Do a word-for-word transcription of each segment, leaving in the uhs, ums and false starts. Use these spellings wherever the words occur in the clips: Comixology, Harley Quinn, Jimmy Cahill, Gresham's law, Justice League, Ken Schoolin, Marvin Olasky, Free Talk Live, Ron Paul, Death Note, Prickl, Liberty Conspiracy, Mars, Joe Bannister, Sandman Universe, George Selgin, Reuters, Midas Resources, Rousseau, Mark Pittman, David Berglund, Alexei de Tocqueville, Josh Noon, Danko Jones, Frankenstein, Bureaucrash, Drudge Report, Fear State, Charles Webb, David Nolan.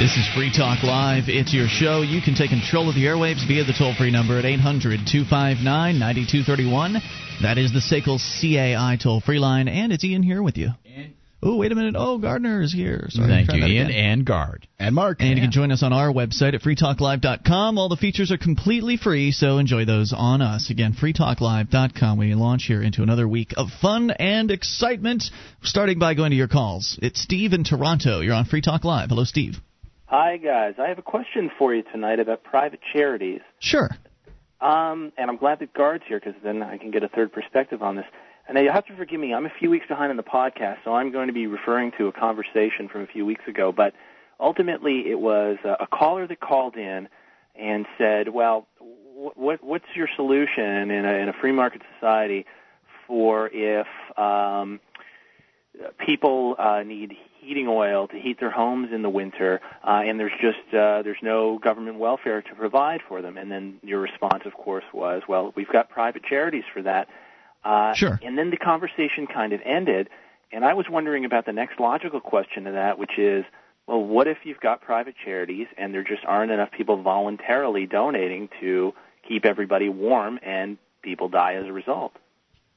This is Free Talk Live. It's your show. You can take control of the airwaves via the toll-free number at eight hundred, two five nine, nine two three one. That is the S A C L C A I toll-free line, and it's Ian here with you. Oh, wait a minute. Oh, Gardner is here. Sorry, Thank you, Ian, and Gard. And Mark. And yeah. You can join us on our website at free talk live dot com. All the features are completely free, so enjoy those on us. Again, free talk live dot com. We launch here into another week of fun and excitement, starting by going to your calls. It's Steve in Toronto. You're on Free Talk Live. Hello, Steve. Hi, guys. I have a question for you tonight about private charities. Sure. Um, and I'm glad that Gard's here, because then I can get a third perspective on this. And now you'll have to forgive me. I'm a few weeks behind on the podcast, so I'm going to be referring to a conversation from a few weeks ago. But ultimately, it was a caller that called in and said, well, what, what's your solution in a, in a free market society for if um, people uh, need heating oil to heat their homes in the winter, uh, and there's just uh, there's no government welfare to provide for them? And then your response, of course, was, well, we've got private charities for that. Uh, sure. And then the conversation kind of ended, and I was wondering about the next logical question to that, which is, well, what if you've got private charities and there just aren't enough people voluntarily donating to keep everybody warm and people die as a result?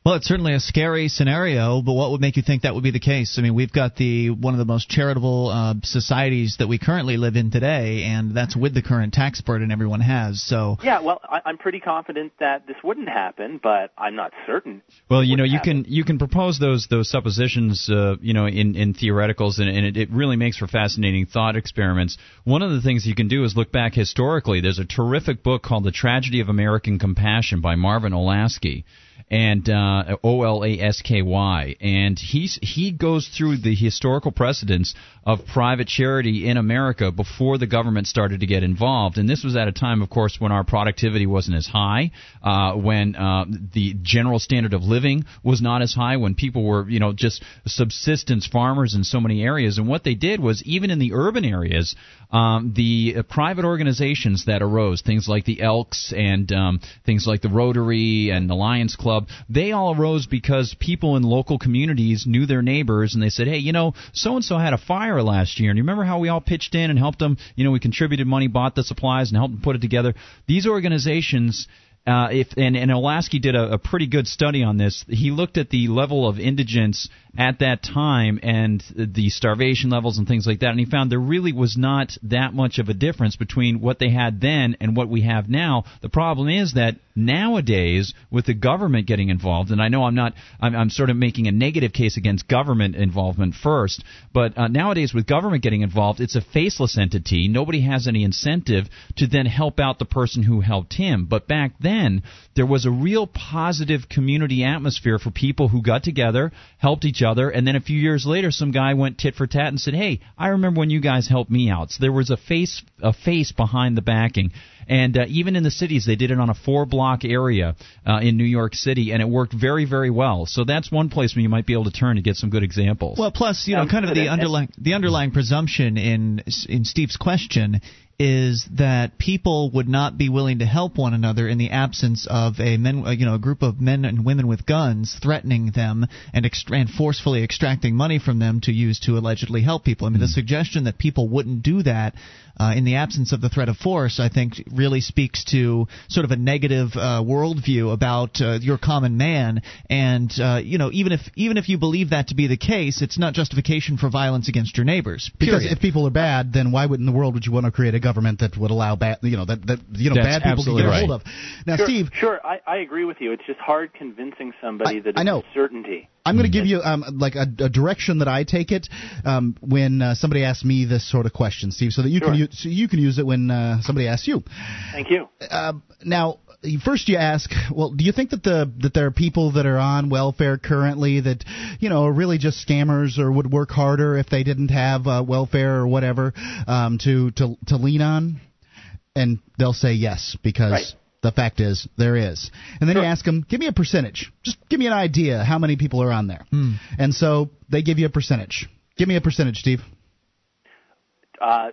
Well, it's certainly a scary scenario, but what would make you think that would be the case? I mean, we've got the one of the most charitable uh, societies that we currently live in today, and that's with the current tax burden everyone has. So yeah, well, I, I'm pretty confident that this wouldn't happen, but I'm not certain. Well, you know, you happen. can you can propose those those suppositions, uh, you know, in, in theoreticals, and, and it, it really makes for fascinating thought experiments. One of the things you can do is look back historically. There's a terrific book called The Tragedy of American Compassion by Marvin Olasky. And uh, O L A S K Y, and he's, he goes through the historical precedents of private charity in America before the government started to get involved. And this was at a time, of course, when our productivity wasn't as high, uh, when uh, the general standard of living was not as high, when people were, you know, just subsistence farmers in so many areas. And what they did was, even in the urban areas, um, the uh, private organizations that arose, things like the Elks and um, things like the Rotary and the Lions Club, they all arose because people in local communities knew their neighbors, and they said, hey, you know, so-and-so had a fire last year, and you remember how we all pitched in and helped them? You know, we contributed money, bought the supplies, and helped them put it together. These organizations... Uh, if and, and Olasky did a, a pretty good study on this. He looked at the level of indigence at that time and the starvation levels and things like that, and he found there really was not that much of a difference between what they had then and what we have now. The problem is that nowadays, with the government getting involved, and I know I'm not, I'm, I'm sort of making a negative case against government involvement first, but uh, nowadays with government getting involved, it's a faceless entity. Nobody has any incentive to then help out the person who helped him. But back then, Then, there was a real positive community atmosphere for people who got together, helped each other, and then a few years later some guy went tit for tat and said, hey, I remember when you guys helped me out. So there was a face a face behind the backing. And uh, even in the cities, they did it on a four-block area uh, in New York City, and it worked very, very well. So that's one place where you might be able to turn to get some good examples. Well, plus, you know, kind of the underlying the underlying presumption in in Steve's question is that people would not be willing to help one another in the absence of a men, you know, a group of men and women with guns threatening them and, ext- and forcefully extracting money from them to use to allegedly help people. I mean, mm-hmm. the suggestion that people wouldn't do that uh, in the absence of the threat of force, I think, really speaks to sort of a negative uh, worldview about uh, your common man. And uh, you know, even if even if you believe that to be the case, it's not justification for violence against your neighbors. Period. Because if people are bad, then why would in the world would you want to create a government that would allow bad, you know, that, that you know, That's bad people to get right. hold of? Now, sure, Steve, sure, I, I agree with you. It's just hard convincing somebody I, that it's certainty. I'm going to give you um, like a, a direction that I take it um, when uh, somebody asks me this sort of question, Steve, so that you sure. can use, so you can use it when uh, somebody asks you. Thank you. Uh, now, first you ask, well, do you think that the that there are people that are on welfare currently that, you know, are really just scammers or would work harder if they didn't have uh, welfare or whatever um, to, to to lean on? And they'll say yes, because. Right. The fact is, there is. And then sure. you ask them, give me a percentage. Just give me an idea how many people are on there. Mm. And so they give you a percentage. Give me a percentage, Steve. Uh,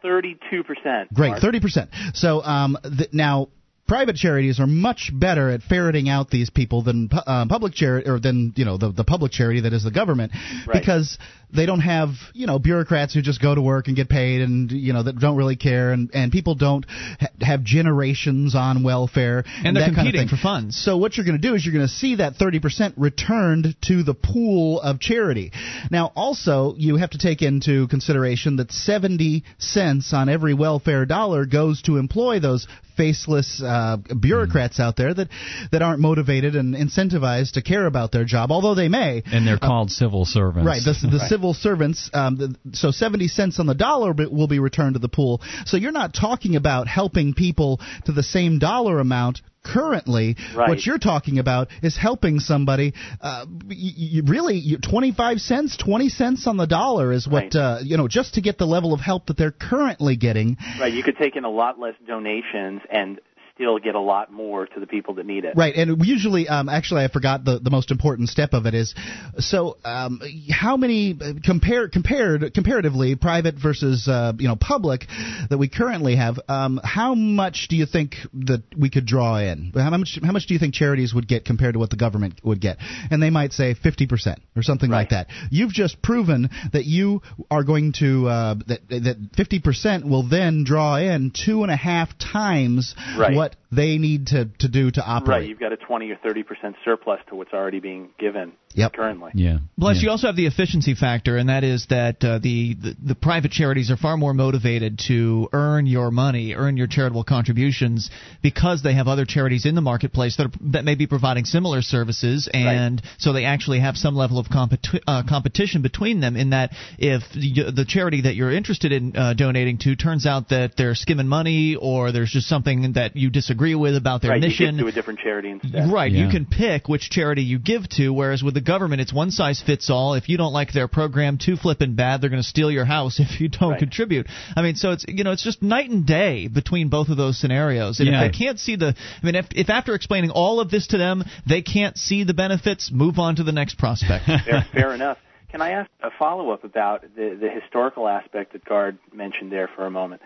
thirty-two percent. Great, Mark. thirty percent. So um, th- now... private charities are much better at ferreting out these people than uh, public charity, or than you know the the public charity that is the government, right. Because they don't have you know bureaucrats who just go to work and get paid and you know that don't really care, and, and people don't ha- have generations on welfare and they're that competing kind of thing. For funds. So what you're going to do is you're going to see that thirty percent returned to the pool of charity. Now also you have to take into consideration that seventy cents on every welfare dollar goes to employ those faceless uh, bureaucrats out there that, that aren't motivated and incentivized to care about their job, although they may. And they're called uh, civil servants. Right, the, the right. civil servants. Um, the, so seventy cents on the dollar will be returned to the pool. So you're not talking about helping people to the same dollar amount currently. Right. What you're talking about is helping somebody. Uh, you, you really, you, twenty-five cents, twenty cents on the dollar is what, right. uh, you know, just to get the level of help that they're currently getting. Right. You could take in a lot less donations and still get a lot more to the people that need it. Right. And usually, um, actually, I forgot the, the most important step of it is, so um, how many, compare, compared comparatively, private versus uh, you know public that we currently have, um, how much do you think that we could draw in? How much How much do you think charities would get compared to what the government would get? And they might say fifty percent or something right. like that. You've just proven that you are going to, uh, that, that fifty percent will then draw in two and a half times right. what they need to, to do to operate. Right, you've got a twenty or thirty percent surplus to what's already being given yep. currently. Yeah. Plus, yeah. you also have the efficiency factor, and that is that uh, the, the, the private charities are far more motivated to earn your money, earn your charitable contributions, because they have other charities in the marketplace that, are, that may be providing similar services, and right. so they actually have some level of competi- uh, competition between them, in that if the, the charity that you're interested in uh, donating to turns out that they're skimming money, or there's just something that you disagree with about their right, mission. You give to a different charity instead. Right, yeah. You can pick which charity you give to, whereas with the government, it's one size fits all. If you don't like their program, too flippin' bad, they're going to steal your house if you don't right. contribute. I mean, so it's you know it's just night and day between both of those scenarios. And yeah. if they can't see the, I mean, if, if after explaining all of this to them, they can't see the benefits, move on to the next prospect. fair, fair enough. Can I ask a follow-up about the, the historical aspect that Gard mentioned there for a moment?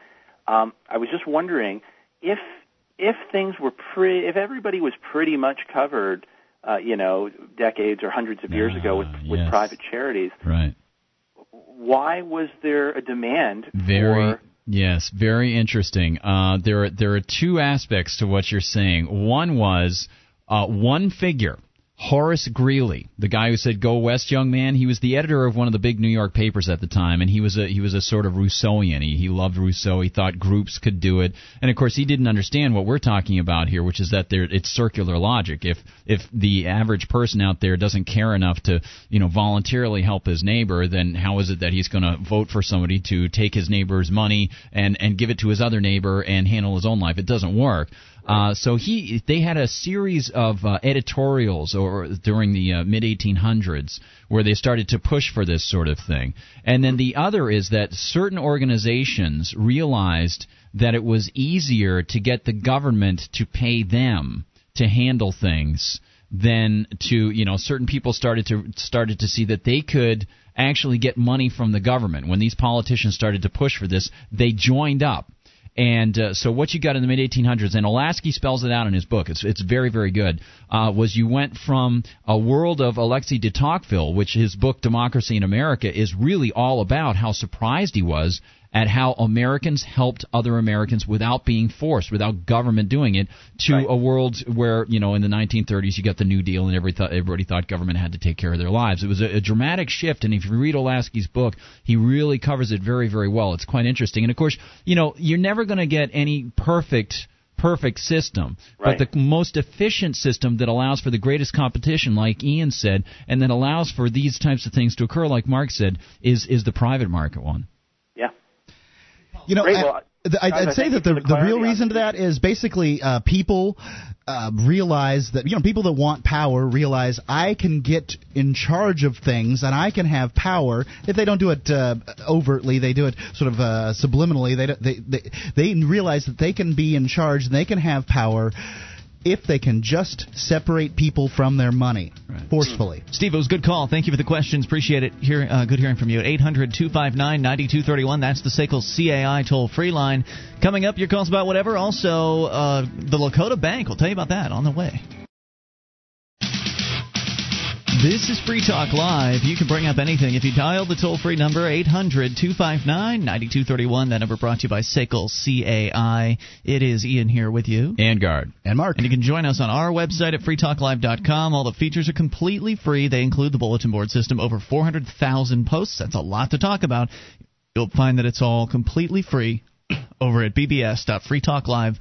Um, I was just wondering if. If things were pre- if everybody was pretty much covered, uh, you know, decades or hundreds of years uh, ago with, with yes. private charities, right? Why was there a demand very, for? Yes, very interesting. Uh, there are there are two aspects to what you're saying. One was uh, one figure. Horace Greeley, the guy who said "Go West, young man," he was the editor of one of the big New York papers at the time, and he was a he was a sort of Rousseauian. He he loved Rousseau. He thought groups could do it, and of course he didn't understand what we're talking about here, which is that there it's circular logic. If if the average person out there doesn't care enough to you know voluntarily help his neighbor, then how is it that he's going to vote for somebody to take his neighbor's money and and give it to his other neighbor and handle his own life? It doesn't work. Uh, so he, they had a series of uh, editorials or during the uh, mid eighteen hundreds where they started to push for this sort of thing. And then the other is that certain organizations realized that it was easier to get the government to pay them to handle things than to, you know, certain people started to started to see that they could actually get money from the government. When these politicians started to push for this, they joined up. And uh, so what you got in the mid eighteen hundreds, and Olasky spells it out in his book, it's it's very, very good, uh, was you went from a world of Alexei de Tocqueville, which his book Democracy in America is really all about, how surprised he was at how Americans helped other Americans without being forced, without government doing it, to right. a world where, you know, in the nineteen thirties you got the New Deal and every th- everybody thought government had to take care of their lives. It was a, a dramatic shift, and if you read Olasky's book, he really covers it very, very well. It's quite interesting. And, of course, you know, you're never going to get any perfect perfect system, right. but the most efficient system that allows for the greatest competition, like Ian said, and that allows for these types of things to occur, like Mark said, is is the private market one. You know, Great, well, I, I'd, I'd say that the, the real reason to that is basically uh, people uh, realize that, you know, people that want power realize I can get in charge of things and I can have power. If they don't do it uh, overtly, they do it sort of uh, subliminally. They, they, they, they realize that they can be in charge and they can have power if they can just separate people from their money. Right. forcefully. Steve, it was a good call. Thank you for the questions. Appreciate it. Hear, uh, good hearing from you. At eight hundred, two five nine, nine two three one. That's the S A C L C A I toll-free line. Coming up, your calls about whatever. Also, uh, the Lakota Bank. We'll tell you about that on the way. This is Free Talk Live. You can bring up anything if you dial the toll-free number, eight hundred, two five nine, nine two three one. That number brought to you by S A C L C A I. It is Ian here with you. And Guard. And Mark. And you can join us on our website at free talk live dot com. All the features are completely free. They include the bulletin board system, over four hundred thousand posts. That's a lot to talk about. You'll find that it's all completely free over at b b s dot free talk live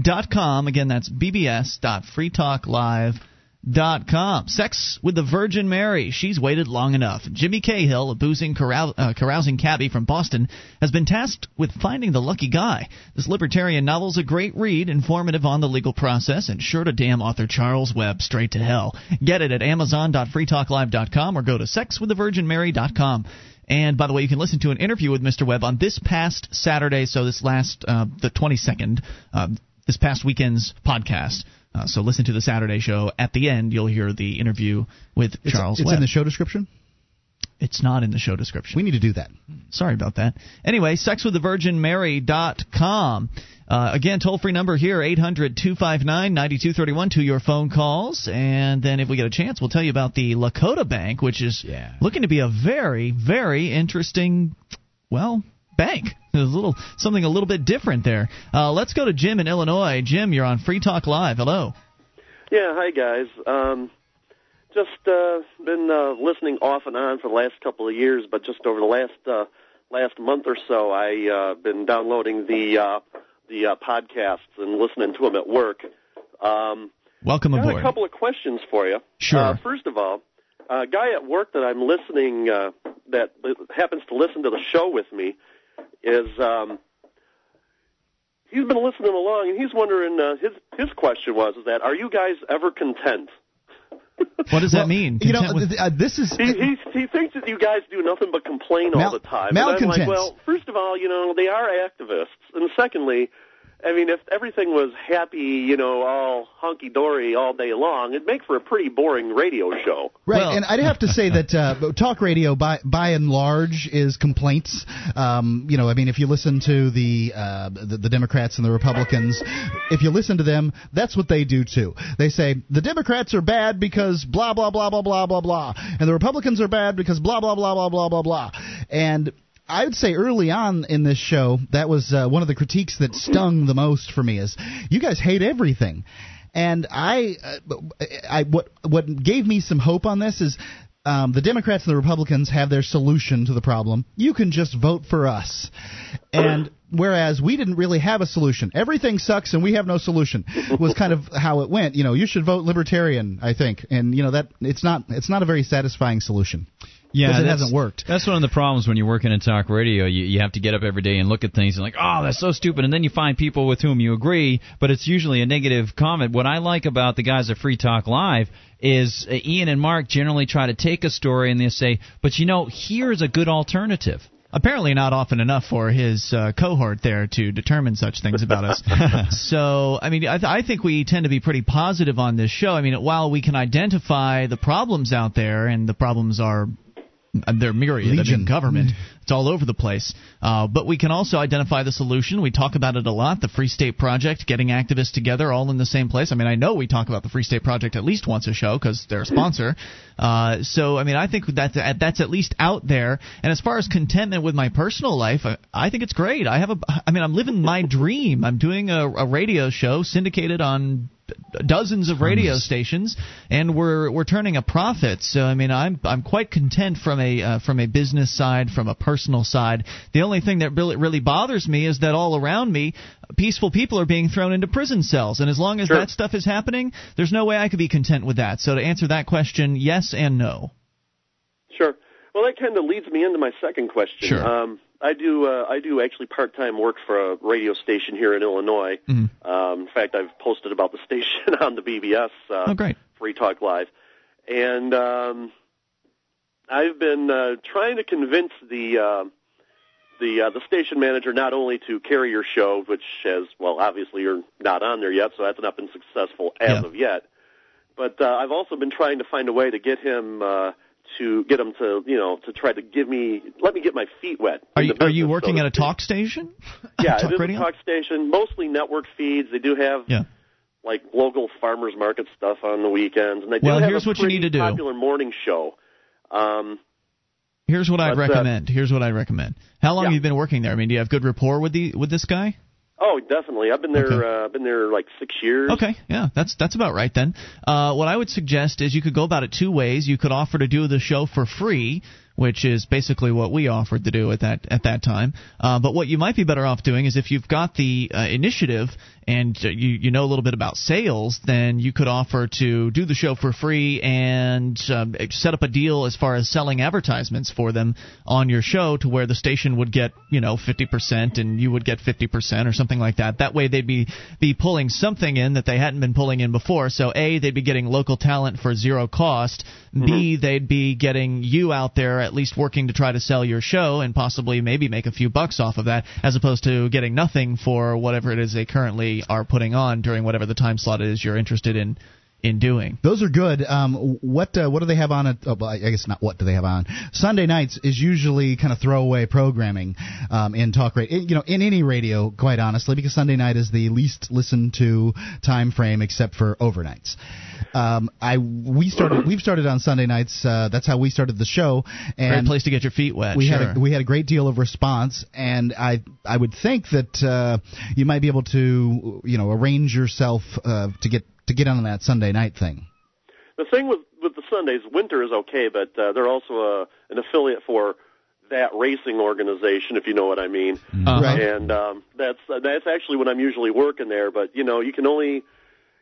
dot com. Again, that's b b s dot free talk live dot com. Dot com. Sex with the Virgin Mary. She's waited long enough. Jimmy Cahill, a boozing, carou- uh, carousing cabbie from Boston, has been tasked with finding the lucky guy. This libertarian novel's a great read, informative on the legal process, and sure to damn author Charles Webb straight to hell. Get it at amazon dot free talk live dot com or go to sex with the virgin mary dot com. And by the way, you can listen to an interview with Mister Webb on this past Saturday, so this last, uh, the twenty-second, uh, this past weekend's podcast. Uh, so listen to the Saturday show. At the end, you'll hear the interview with it's, Charles It's Webb. In the show description? It's not in the show description. We need to do that. Sorry about that. Anyway, sex with the virgin mary dot com. Uh, again, toll-free number here, eight hundred, two five nine, nine two three one, to your phone calls. And then if we get a chance, we'll tell you about the Lakota Bank, which is yeah. looking to be a very, very interesting, well, bank. There's a little something a little bit different there. Uh, let's go to Jim in Illinois. Jim, you're on Free Talk Live. Hello. Yeah, hi guys. Um, just uh, been uh, listening off and on for the last couple of years, but just over the last uh, last month or so, I've uh, been downloading the uh, the uh, podcasts and listening to them at work. Um, Welcome got aboard. Got a couple of questions for you. Sure. Uh, first of all, a guy at work that I'm listening uh, that happens to listen to the show with me. Is um, he's been listening along, and he's wondering, uh, his his question was, is that, are you guys ever content? What does well, that mean? Content you know, with... uh, this is... He, he, he thinks that you guys do nothing but complain Mal- all the time. Malcontents. Like, well, first of all, you know, they are activists. And secondly, I mean, if everything was happy, you know, all hunky-dory all day long, it'd make for a pretty boring radio show. Right, well, and I'd have to say that uh, talk radio, by by and large, is complaints. Um, you know, I mean, if you listen to the, uh, the the Democrats and the Republicans, if you listen to them, that's what they do, too. They say, the Democrats are bad because blah, blah, blah, blah, blah, blah, blah, and the Republicans are bad because blah, blah, blah, blah, blah, blah, blah, and... I would say early on in this show, that was uh, one of the critiques that stung the most for me is, you guys hate everything. And I, uh, I what what gave me some hope on this is um, the Democrats and the Republicans have their solution to the problem. You can just vote for us. And whereas we didn't really have a solution. Everything sucks and we have no solution was kind of how it went. You know, you should vote libertarian, I think. And, you know, that it's not it's not a very satisfying solution. Yeah, it hasn't worked. That's one of the problems when you're working in talk radio. You, you have to get up every day and look at things and like, oh, that's so stupid. And then you find people with whom you agree, but it's usually a negative comment. What I like about the guys at Free Talk Live is uh, Ian and Mark generally try to take a story and they say, but, you know, here's a good alternative. Apparently not often enough for his uh, cohort there to determine such things about us. So, I mean, I, th- I think we tend to be pretty positive on this show. I mean, while we can identify the problems out there, and the problems are... They're myriad. Legion. I mean, government. It's all over the place. Uh, but we can also identify the solution. We talk about it a lot, the Free State Project, getting activists together all in the same place. I mean, I know we talk about the Free State Project at least once a show because they're a sponsor. Uh, so, I mean, I think that's, that's at least out there. And as far as contentment with my personal life, I, I think it's great. I have a, I mean, I'm living my dream. I'm doing a, a radio show syndicated on... dozens of radio stations, and we're we're turning a profit. So I mean, I'm I'm quite content from a uh, from a business side, from a personal side. The only thing that really really bothers me is that all around me, peaceful people are being thrown into prison cells, and as long as sure. that stuff is happening, there's no way I could be content with that. So to answer that question, yes and no. Sure. Well, that kind of leads me into my second question. Sure. Um, I do. Uh, I do actually part-time work for a radio station here in Illinois. Mm-hmm. Um, in fact, I've posted about the station on the B B S uh, oh, great. Free Talk Live, and um, I've been uh, trying to convince the uh, the uh, the station manager not only to carry your show, which has well, obviously you're not on there yet, so that's not been successful as yeah. of yet. But uh, I've also been trying to find a way to get him uh, to get him to, you know, to try to give me, let me get my feet wet. Are you, are you working so at a talk station? Yeah, talk it is radio? a talk station, mostly network feeds. They do have yeah. like local farmers market stuff on the weekends, and they do well, have here's a what pretty you need to do. popular morning show. Um, here's what I'd but, recommend. Uh, here's what I'd recommend. How long yeah. have you been working there? I mean, do you have good rapport with the with this guy? Oh, definitely. I've been there. Okay. Uh, been there like six years. Okay, yeah, that's that's about right then. Uh, what I would suggest is you could go about it two ways. You could offer to do the show for free, which is basically what we offered to do at that at that time. Uh, but what you might be better off doing is if you've got the uh, initiative and you you know a little bit about sales, then you could offer to do the show for free and um, set up a deal as far as selling advertisements for them on your show, to where the station would get, you know, fifty percent and you would get fifty percent or something. Something like that. That way, they'd be be pulling something in that they hadn't been pulling in before. So, A, they'd be getting local talent for zero cost. Mm-hmm. B, they'd be getting you out there, at least working to try to sell your show and possibly maybe make a few bucks off of that, as opposed to getting nothing for whatever it is they currently are putting on during whatever the time slot is you're interested in. in doing. Those are good. Um, what uh, what do they have on? A, oh, I guess not what do they have on. Sunday nights is usually kind of throwaway programming um, in talk radio, you know, in any radio, quite honestly, because Sunday night is the least listened to time frame except for overnights. Um, I we started we've started on Sunday nights. Uh, that's how we started the show. And great place to get your feet wet. We sure. had a, we had a great deal of response, and I I would think that uh, you might be able to, you know, arrange yourself uh, to get. to get on that Sunday night thing. The thing with, with the Sundays, winter is okay, but uh, they're also a, an affiliate for that racing organization, if you know what I mean. Uh-huh. And um, that's uh, that's actually when I'm usually working there, but, you know, you can only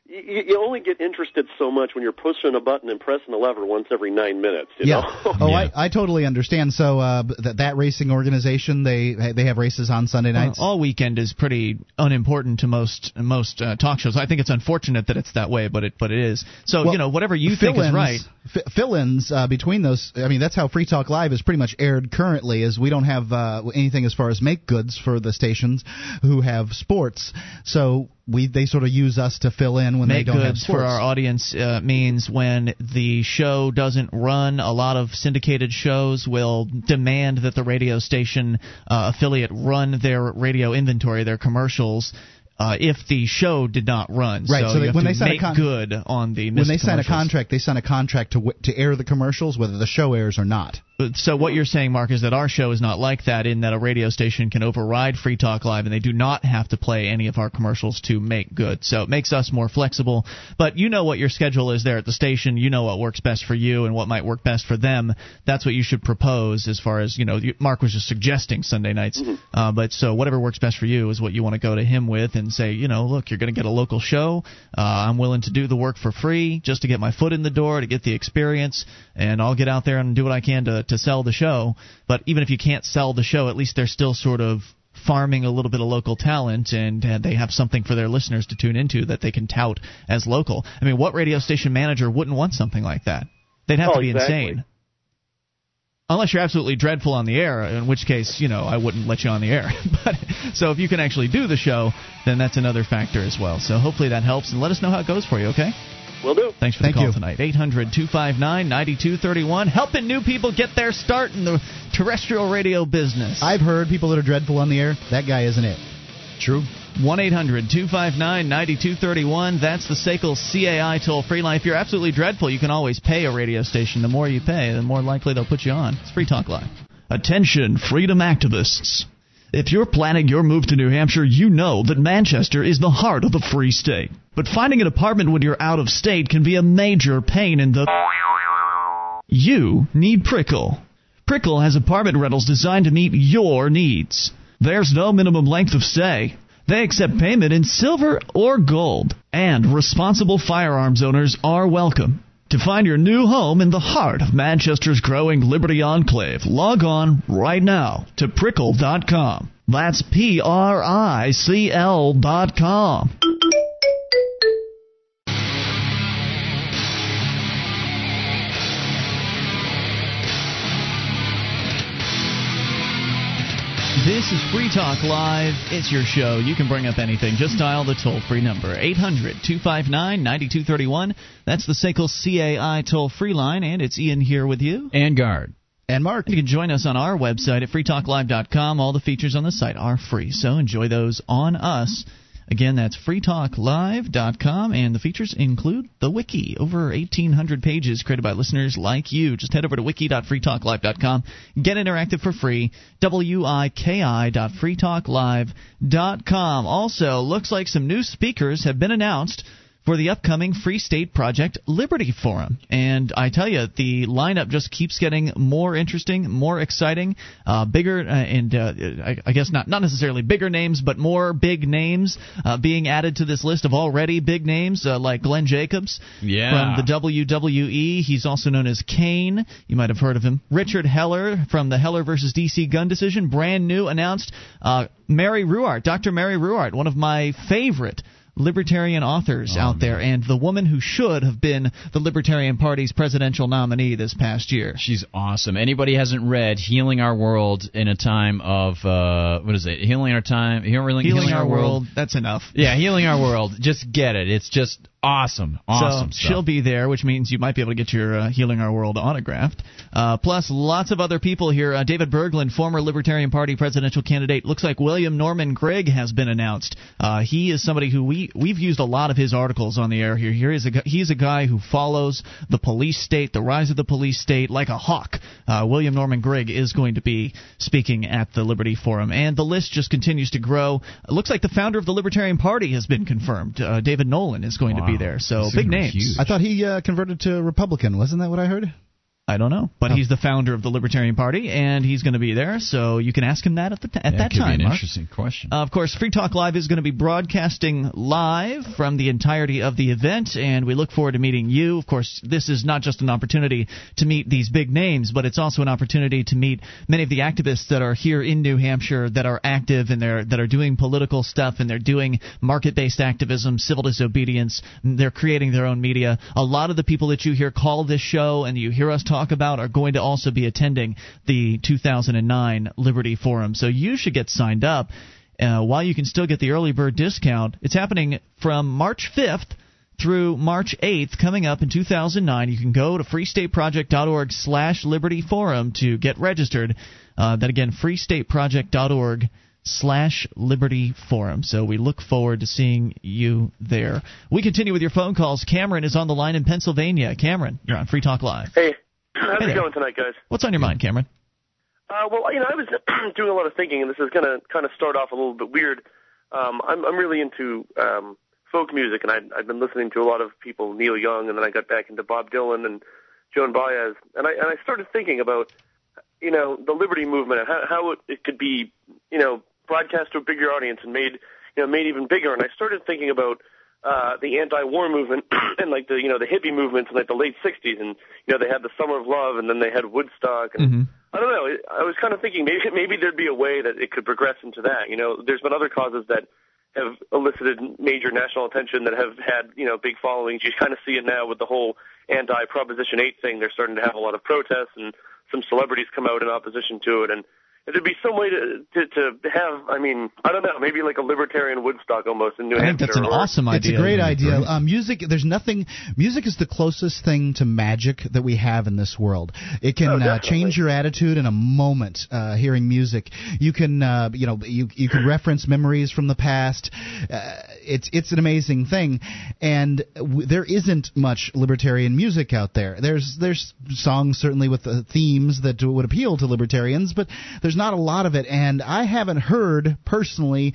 you, you only get interested so much when you're pushing a button and pressing a lever once every nine minutes, you yeah. know? oh, yeah. I, I totally understand. So uh, that, that racing organization, they they have races on Sunday nights? Uh, all weekend is pretty unimportant to most most uh, talk shows. I think it's unfortunate that it's that way, but it but it is. So, well, you know, whatever you think is right. F- fill-ins uh, between those, I mean, that's how Free Talk Live is pretty much aired currently, is we don't have uh, anything as far as make-goods for the stations who have sports. So... We they sort of use us to fill in when Make they don't have sports. Make goods for our audience uh, means when the show doesn't run, a lot of syndicated shows will demand that the radio station uh, affiliate run their radio inventory, their commercials, uh, if the show did not run. Right. So, so they, when they sign a con- good on the when they sign a contract, they sign a contract to w- to air the commercials, whether the show airs or not. So what you're saying, Mark, is that our show is not like that, in that a radio station can override Free Talk Live and they do not have to play any of our commercials to make good. So it makes us more flexible. But you know what your schedule is there at the station. You know what works best for you and what might work best for them. That's what you should propose, as far as, you know, Mark was just suggesting Sunday nights. Mm-hmm. Uh, but so whatever works best for you is what you want to go to him with and say, you know, look, you're going to get a local show. Uh, I'm willing to do the work for free just to get my foot in the door, to get the experience, and I'll get out there and do what I can to to sell the show. But even if you can't sell the show, at least they're still sort of farming a little bit of local talent, and uh, they have something for their listeners to tune into that they can tout as local. I mean, what radio station manager wouldn't want something like that? They'd have oh, to be exactly. insane. Unless you're absolutely dreadful on the air, in which case, you know, I wouldn't let you on the air. But so if you can actually do the show, then that's another factor as well. So hopefully that helps, and let us know how it goes for you, okay? Will do. Thanks for the Thank call you. tonight. eight hundred two five nine nine two three one. Helping new people get their start in the terrestrial radio business. I've heard people that are dreadful on the air. That guy isn't it. True. one eight hundred two five nine nine two three one. That's the S A C L C A I toll-free line. If you're absolutely dreadful, you can always pay a radio station. The more you pay, the more likely they'll put you on. It's Free Talk Live. Attention, freedom activists. If you're planning your move to New Hampshire, you know that Manchester is the heart of the free state. But finding an apartment when you're out of state can be a major pain in the... You need Prickl. Prickl has apartment rentals designed to meet your needs. There's no minimum length of stay. They accept payment in silver or gold. And responsible firearms owners are welcome. To find your new home in the heart of Manchester's growing Liberty Enclave, log on right now to prickl dot com. That's P R I C L dot com. This is Free Talk Live. It's your show. You can bring up anything. Just dial the toll-free number, eight hundred two five nine nine two three one. That's the S A C L C A I toll-free line, and it's Ian here with you. And Guard. And Mark. And you can join us on our website at free talk live dot com. All the features on the site are free, so enjoy those on us. Again, that's free talk live dot com, and the features include the wiki, over eighteen hundred pages created by listeners like you. Just head over to wiki dot free talk live dot com, get interactive for free, wiki dot free talk live dot com. Also, looks like some new speakers have been announced for the upcoming Free State Project Liberty Forum. And I tell you, the lineup just keeps getting more interesting, more exciting, uh, bigger, uh, and uh, I, I guess not, not necessarily bigger names, but more big names uh, being added to this list of already big names, uh, like Glenn Jacobs yeah. from the W W E. He's also known as Kane. You might have heard of him. Richard Heller from the Heller versus D C gun decision, brand new announced. Uh, Mary Ruart, Doctor Mary Ruart, one of my favorite libertarian authors oh, out there, man. And the woman who should have been the Libertarian Party's presidential nominee this past year. She's awesome. Anybody hasn't read Healing Our World in a Time of uh, what is it? Healing Our Time, Healing, Healing, Healing Our, Our World. World. That's enough. Yeah, Healing Our World. Just get it. It's just awesome, awesome. So stuff. She'll be there, which means you might be able to get your uh, Healing Our World autographed. Uh, plus, lots of other people here. Uh, David Berglund, former Libertarian Party presidential candidate. Looks like William Norman Grigg has been announced. Uh, he is somebody who we, we've used a lot of his articles on the air here. Here is a, he's a guy who follows the police state, the rise of the police state, like a hawk. Uh, William Norman Grigg is going to be speaking at the Liberty Forum. And the list just continues to grow. It looks like the founder of the Libertarian Party has been confirmed. Uh, David Nolan is going wow. to be there. So big names. Huge. I thought he uh, converted to Republican. Wasn't that what I heard? I don't know, but oh. he's the founder of the Libertarian Party, and he's going to be there, so you can ask him that at the t- at yeah, that could time. Be an Mark. Interesting question. Uh, of course, Free Talk Live is going to be broadcasting live from the entirety of the event, and we look forward to meeting you. Of course, this is not just an opportunity to meet these big names, but it's also an opportunity to meet many of the activists that are here in New Hampshire that are active and they're that are doing political stuff and they're doing market-based activism, civil disobedience. They're creating their own media. A lot of the people that you hear call this show and you hear us talk talk about are going to also be attending the two thousand nine Liberty Forum. So you should get signed up uh, while you can still get the early bird discount. It's happening from March fifth through March eighth coming up in two thousand nine. You can go to freestateproject.org slash Liberty Forum to get registered. Uh, that again, freestateproject.org slash Liberty Forum. So we look forward to seeing you there. We continue with your phone calls. Cameron is on the line in Pennsylvania. Cameron, you're on Free Talk Live. Hey. How's hey it going tonight, guys? What's on your mind, Cameron? Uh, well, you know, I was doing a lot of thinking, and this is going to kind of start off a little bit weird. Um, I'm, I'm really into um, folk music, and I'd, I've been listening to a lot of people, Neil Young, and then I got back into Bob Dylan and Joan Baez, and I, and I started thinking about, you know, the Liberty Movement, how, how it, it could be, you know, broadcast to a bigger audience and made, you know, made even bigger. And I started thinking about Uh, the anti-war movement and like the you know the hippie movements in like the late sixties, and you know they had the Summer of Love, and then they had Woodstock, and mm-hmm. I don't know. I was kind of thinking maybe maybe there'd be a way that it could progress into that. You know, there's been other causes that have elicited major national attention that have had you know big followings. You kind of see it now with the whole anti-Proposition eight thing. They're starting to have a lot of protests, and some celebrities come out in opposition to it, and there'd be some way to, to to have, I mean, I don't know, maybe like a libertarian Woodstock almost in New Hampshire. I think that's an awesome idea. It's a great idea. Uh, music, there's nothing, music is the closest thing to magic that we have in this world. It can oh, uh, change your attitude in a moment, uh, hearing music. You can, uh, you know, you you can reference memories from the past. Uh, it's, it's an amazing thing. And w- there isn't much libertarian music out there. There's, there's songs certainly with the themes that would appeal to libertarians, but there's not a lot of it, and I haven't heard personally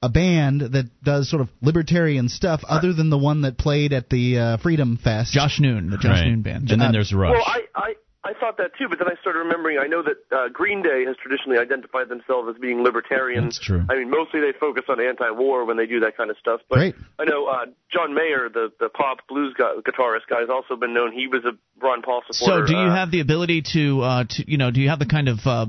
a band that does sort of libertarian stuff other than the one that played at the uh, Freedom Fest. Josh Noon, the Josh right. Noon band. And uh, then there's Rush. Well, I, I, I thought that too, but then I started remembering, I know that uh, Green Day has traditionally identified themselves as being libertarian. That's true. I mean, mostly they focus on anti-war when they do that kind of stuff, but Great. I know uh, John Mayer, the, the pop blues guy, guitarist guy, has also been known. He was a Ron Paul supporter. So do you uh, have the ability to, uh, to, you know, do you have the kind of, uh,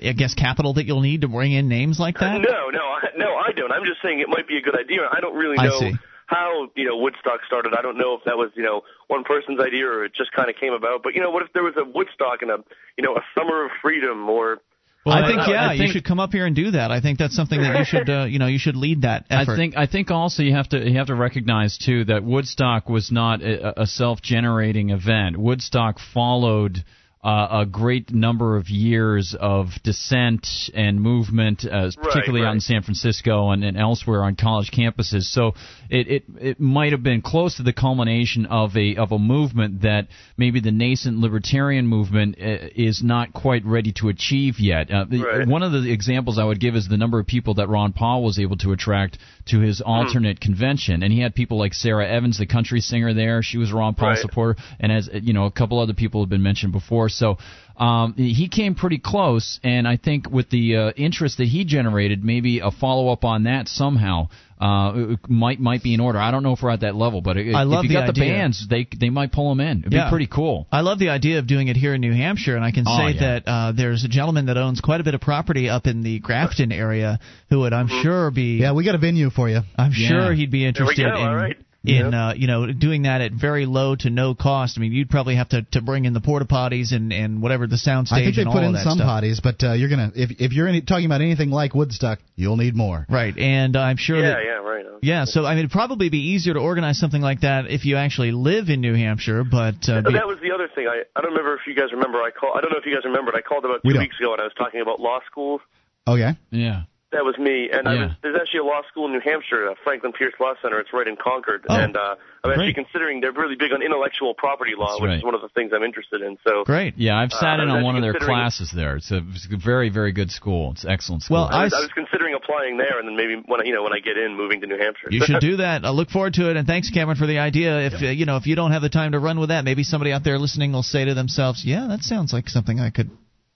I guess, capital that you'll need to bring in names like that? No, no, I, no, I don't. I'm just saying it might be a good idea. I don't really know. I see. How, you know, Woodstock started. I don't know if that was, you know, one person's idea or it just kind of came about. But, you know, what if there was a Woodstock and a, you know, a Summer of Freedom or Well, I think I, yeah, I think, you should come up here and do that. I think that's something that you should uh, you know you should lead that effort. I think I think also you have to you have to recognize too that Woodstock was not a, a self-generating event. Woodstock followed Uh, a great number of years of dissent and movement, uh, particularly right, right. out in San Francisco and, and elsewhere on college campuses. So it, it it might have been close to the culmination of a of a movement that maybe the nascent libertarian movement is not quite ready to achieve yet. Uh, right. One of the examples I would give is the number of people that Ron Paul was able to attract to his alternate mm. convention, and he had people like Sarah Evans, the country singer there. She was a Ron Paul right. supporter, and as you know, a couple other people have been mentioned before. So um, he came pretty close, and I think with the uh, interest that he generated, maybe a follow-up on that somehow uh, might might be in order. I don't know if we're at that level, but it, I love if you the got idea. the bands, they they might pull them in. It'd yeah. be pretty cool. I love the idea of doing it here in New Hampshire, and I can say oh, yeah. that uh, there's a gentleman that owns quite a bit of property up in the Grafton area who would, I'm sure, be... Yeah, we got a venue for you. I'm yeah. sure he'd be interested there we go. in... All right. In uh, you know, doing that at very low to no cost. I mean, you'd probably have to, to bring in the porta potties and, and whatever the sound stage. I think they and put all in that some stuff. potties, but uh, you're gonna if if you're any, talking about anything like Woodstock, you'll need more. Right, and I'm sure. Yeah, that, yeah, right. Yeah, so I mean, it'd probably be easier to organize something like that if you actually live in New Hampshire. But uh, be, that was the other thing. I, I don't remember if you guys remember. I call. I don't know if you guys remember. I called about two weeks ago and I was talking about law schools. Okay. Yeah. That was me, and yeah. I was, there's actually a law school in New Hampshire, uh, Franklin Pierce Law Center. It's right in Concord, oh, and uh, I'm great. actually considering they're really big on intellectual property law, That's which right. is one of the things I'm interested in. So Great. Yeah, I've sat uh, in on one of their classes there. It's a, it's a very, very good school. It's an excellent school. Well, I was, I was considering applying there, and then maybe when I, you know when I get in, moving to New Hampshire. You should do that. I look forward to it, and thanks, Cameron, for the idea. If yep. uh, you know if you don't have the time to run with that, maybe somebody out there listening will say to themselves, "Yeah, that sounds like something I could,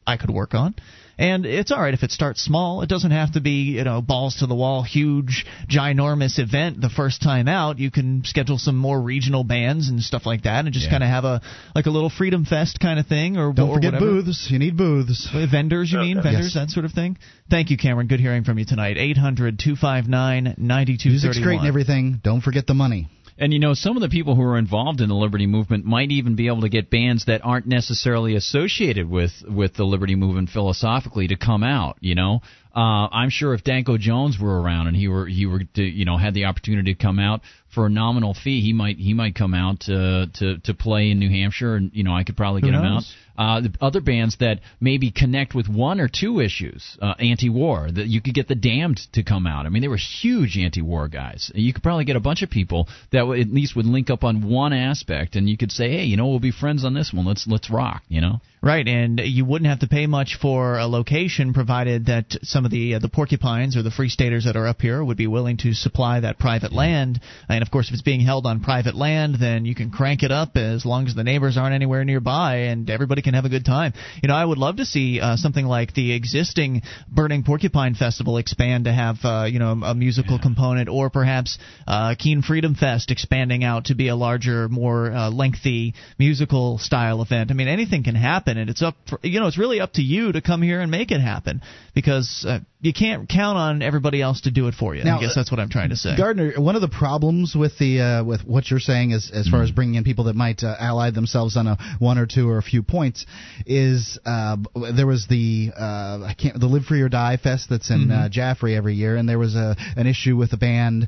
I could work on." And it's all right if it starts small. It doesn't have to be, you know, balls to the wall, huge, ginormous event the first time out. You can schedule some more regional bands and stuff like that, and just yeah. kind of have a like a little freedom fest kind of thing. Or don't or forget whatever. booths. You need booths. Vendors, you okay. mean vendors, yes. that sort of thing. Thank you, Cameron. Good hearing from you tonight. eight hundred two five nine nine two three one. Music's great and everything. Don't forget the money. And, you know, some of the people who are involved in the Liberty Movement might even be able to get bands that aren't necessarily associated with, with the Liberty Movement philosophically to come out, you know. Uh, I'm sure if Danko Jones were around and he were he were to, you know had the opportunity to come out for a nominal fee, he might he might come out to to, to play in New Hampshire, and you know I could probably get him out. Uh, the other bands that maybe connect with one or two issues, uh, anti-war, that you could get the Damned to come out. I mean, they were huge anti-war guys. You could probably get a bunch of people that w- at least would link up on one aspect, and you could say, hey, you know, we'll be friends on this one. Let's let's rock, you know. Right, and you wouldn't have to pay much for a location, provided that some of the uh, the porcupines or the free staters that are up here would be willing to supply that private land. And, of course, if it's being held on private land, then you can crank it up as long as the neighbors aren't anywhere nearby and everybody can have a good time. You know, I would love to see uh, something like the existing Burning Porcupine Festival expand to have, uh, you know, a musical yeah. component, or perhaps uh, Keen Freedom Fest expanding out to be a larger, more uh, lengthy musical-style event. I mean, anything can happen. And it's up, for, you know, it's really up to you to come here and make it happen, because uh, you can't count on everybody else to do it for you. Now, I guess that's what I'm trying to say. Gardner, one of the problems with the uh, with what you're saying is, as far as bringing in people that might uh, ally themselves on a one or two or a few points, is uh, there was the uh, I can't the Live Free or Die Fest that's in mm-hmm. uh, Jaffrey every year, and there was a an issue with a band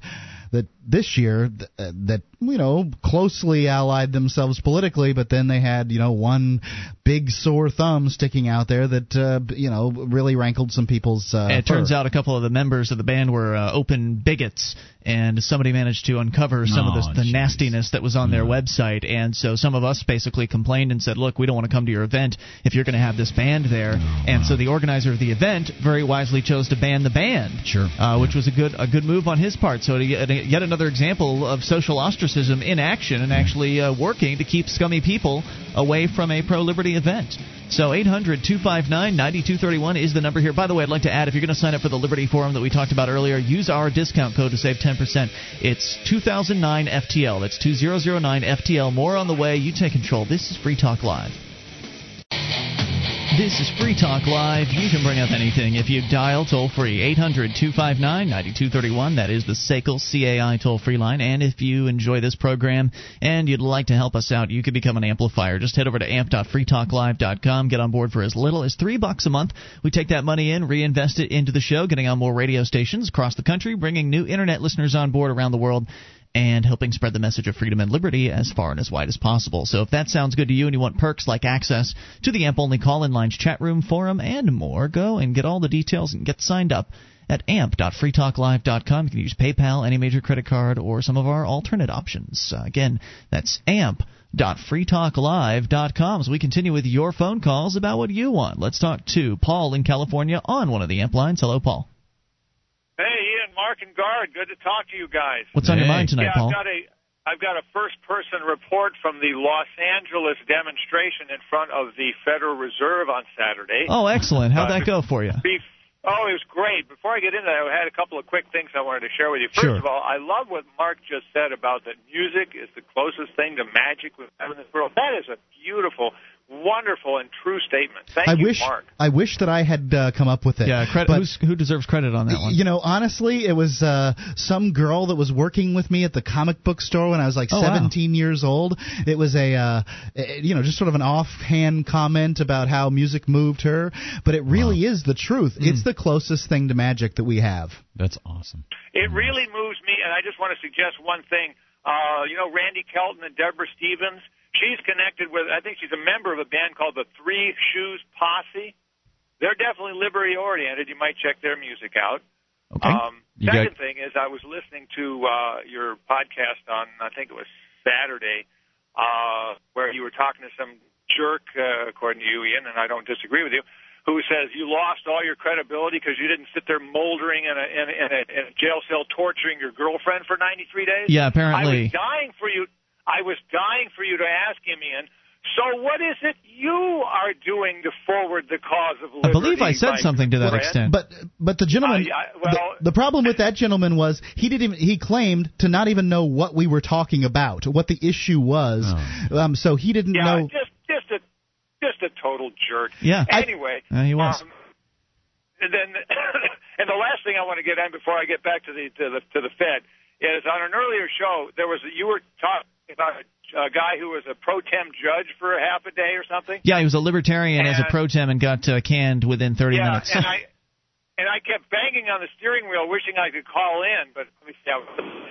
that this year th- that you know closely allied themselves politically, but then they had you know one big sore thumb sticking out there that uh, you know really rankled some people's. Uh, and it fur. turns out a couple of the members of the band were uh, open bigots, and somebody managed to uncover some oh, of the, the nastiness that was on yeah. their website. And so some of us basically complained and said, "Look, we don't want to come to your event if you're going to have this band there." Oh, and wow. so the organizer of the event very wisely chose to ban the band, sure, uh, which was a good a good move on his part. So to get yet another example of social ostracism in action and actually uh, working to keep scummy people away from a pro-liberty event. So eight hundred two five nine nine two three one is the number here. By the way, I'd like to add, if you're going to sign up for the Liberty Forum that we talked about earlier, use our discount code to save ten percent. It's two thousand nine F T L. That's two thousand nine F T L. More on the way. You take control. This is Free Talk Live. This is Free Talk Live. You can bring up anything if you dial toll-free eight hundred, two five nine, nine two three one. That is the S A C L C A I toll-free line. And if you enjoy this program and you'd like to help us out, you can become an amplifier. Just head over to amp dot free talk live dot com. Get on board for as little as three bucks a month. We take that money in, reinvest it into the show, getting on more radio stations across the country, bringing new Internet listeners on board around the world, and helping spread the message of freedom and liberty as far and as wide as possible. So if that sounds good to you and you want perks like access to the A M P-only call-in lines, chat room, forum, and more, go and get all the details and get signed up at amp dot free talk live dot com. You can use PayPal, any major credit card, or some of our alternate options. Uh, again, that's amp dot free talk live dot com. So we continue with your phone calls about what you want. Let's talk to Paul in California on one of the A M P lines. Hello, Paul. Mark and Guard, good to talk to you guys. What's on hey. your mind tonight, yeah, Paul? I've got, a, I've got a first-person report from the Los Angeles demonstration in front of the Federal Reserve on Saturday. Oh, excellent. How'd uh, that go for you? Be- oh, it was great. Before I get into that, I had a couple of quick things I wanted to share with you. First sure. of all, I love what Mark just said about that music is the closest thing to magic we have in this world. That is a beautiful, wonderful, and true statement. Thank I you, wish, Mark. I wish that I had uh, come up with it. Yeah, credit, but, who deserves credit on that one? You know, honestly, it was uh, some girl that was working with me at the comic book store when I was like oh, seventeen wow. years old. It was a, uh, you know, just sort of an offhand comment about how music moved her, but it really wow. is the truth. Mm. It's the closest thing to magic that we have. That's awesome. It really moves me, and I just want to suggest one thing. Uh, you know, Randy Kelton and Deborah Stevens, she's connected with, I think she's a member of a band called the Three Shoes Posse. They're definitely liberty-oriented. You might check their music out. Okay. Um, second got... thing is I was listening to uh, your podcast on, I think it was Saturday, uh, where you were talking to some jerk, uh, according to you, Ian, and I don't disagree with you, who says you lost all your credibility because you didn't sit there moldering in a, in, a, in, a, in a jail cell torturing your girlfriend for ninety-three days. Yeah, apparently. I was dying for you. I was dying for you to ask him, Ian, so what is it you are doing to forward the cause of liberty? I believe I said something to that extent. But but the gentleman, I, I, well, the, the problem with that gentleman was he didn't even, he claimed to not even know what we were talking about, what the issue was. Oh. Um, so he didn't yeah, know. Just, just, a, just a total jerk. Yeah. Anyway. I, uh, he was. Um, and, then, and the last thing I want to get on before I get back to the to the, to the Fed is on an earlier show, there was you were talking about a guy who was a pro tem judge for half a day or something. Yeah, he was a libertarian and, as a pro tem and got uh, canned within thirty yeah, minutes. and I and I kept banging on the steering wheel, wishing I could call in, but yeah,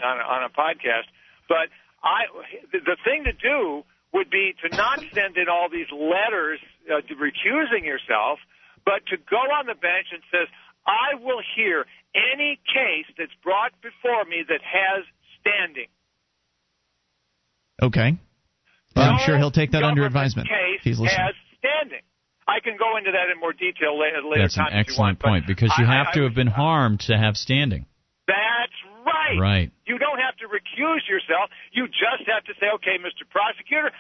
on a, on a podcast. But I the thing to do would be to not send in all these letters uh, recusing yourself, but to go on the bench and says, I will hear any case that's brought before me that has standing. Okay. Well, I'm sure he'll take that under advisement. Case he's listening. Has standing. I can go into that in more detail later. later That's an time excellent if you want, point because you I, have I, to have been harmed to have standing. That's right. Right. You don't have to recuse yourself. You just have to say, okay, Mister Prosecutor,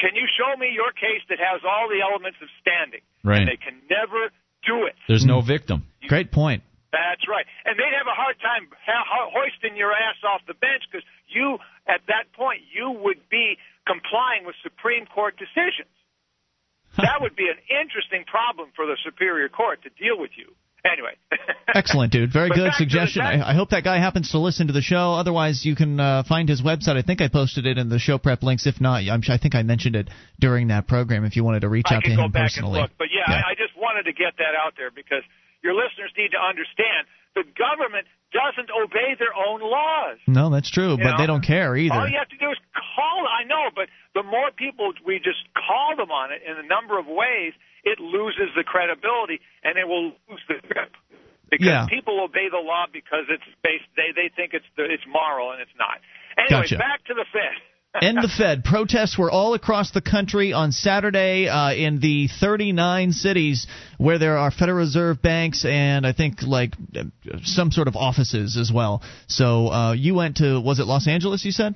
can you show me your case that has all the elements of standing? Right. And they can never do it. There's no victim. You, Great point. That's right. And they'd have a hard time hoisting your ass off the bench because you, at that point, you would be complying with Supreme Court decisions. That would be an interesting problem for the Superior Court to deal with you. Anyway. Excellent, dude. Very good suggestion. I, I hope that guy happens to listen to the show. Otherwise, you can uh, find his website. I think I posted it in the show prep links. If not, I'm, I think I mentioned it during that program if you wanted to reach out to him personally. I can go back and look. But, yeah, yeah. I, I just wanted to get that out there because your listeners need to understand the government doesn't obey their own laws. No, that's true, you but know? They don't care either. All you have to do is call. I know, but the more people we just call them on it in a number of ways, it loses the credibility, and it will lose the grip. Because yeah. people obey the law because it's based, they, they think it's the, it's moral, and it's not. Anyway, gotcha. Back to the Fed. End the Fed. Protests were all across the country on Saturday uh, in the thirty-nine cities where there are Federal Reserve banks and I think like some sort of offices as well. So uh, you went to, was it Los Angeles you said?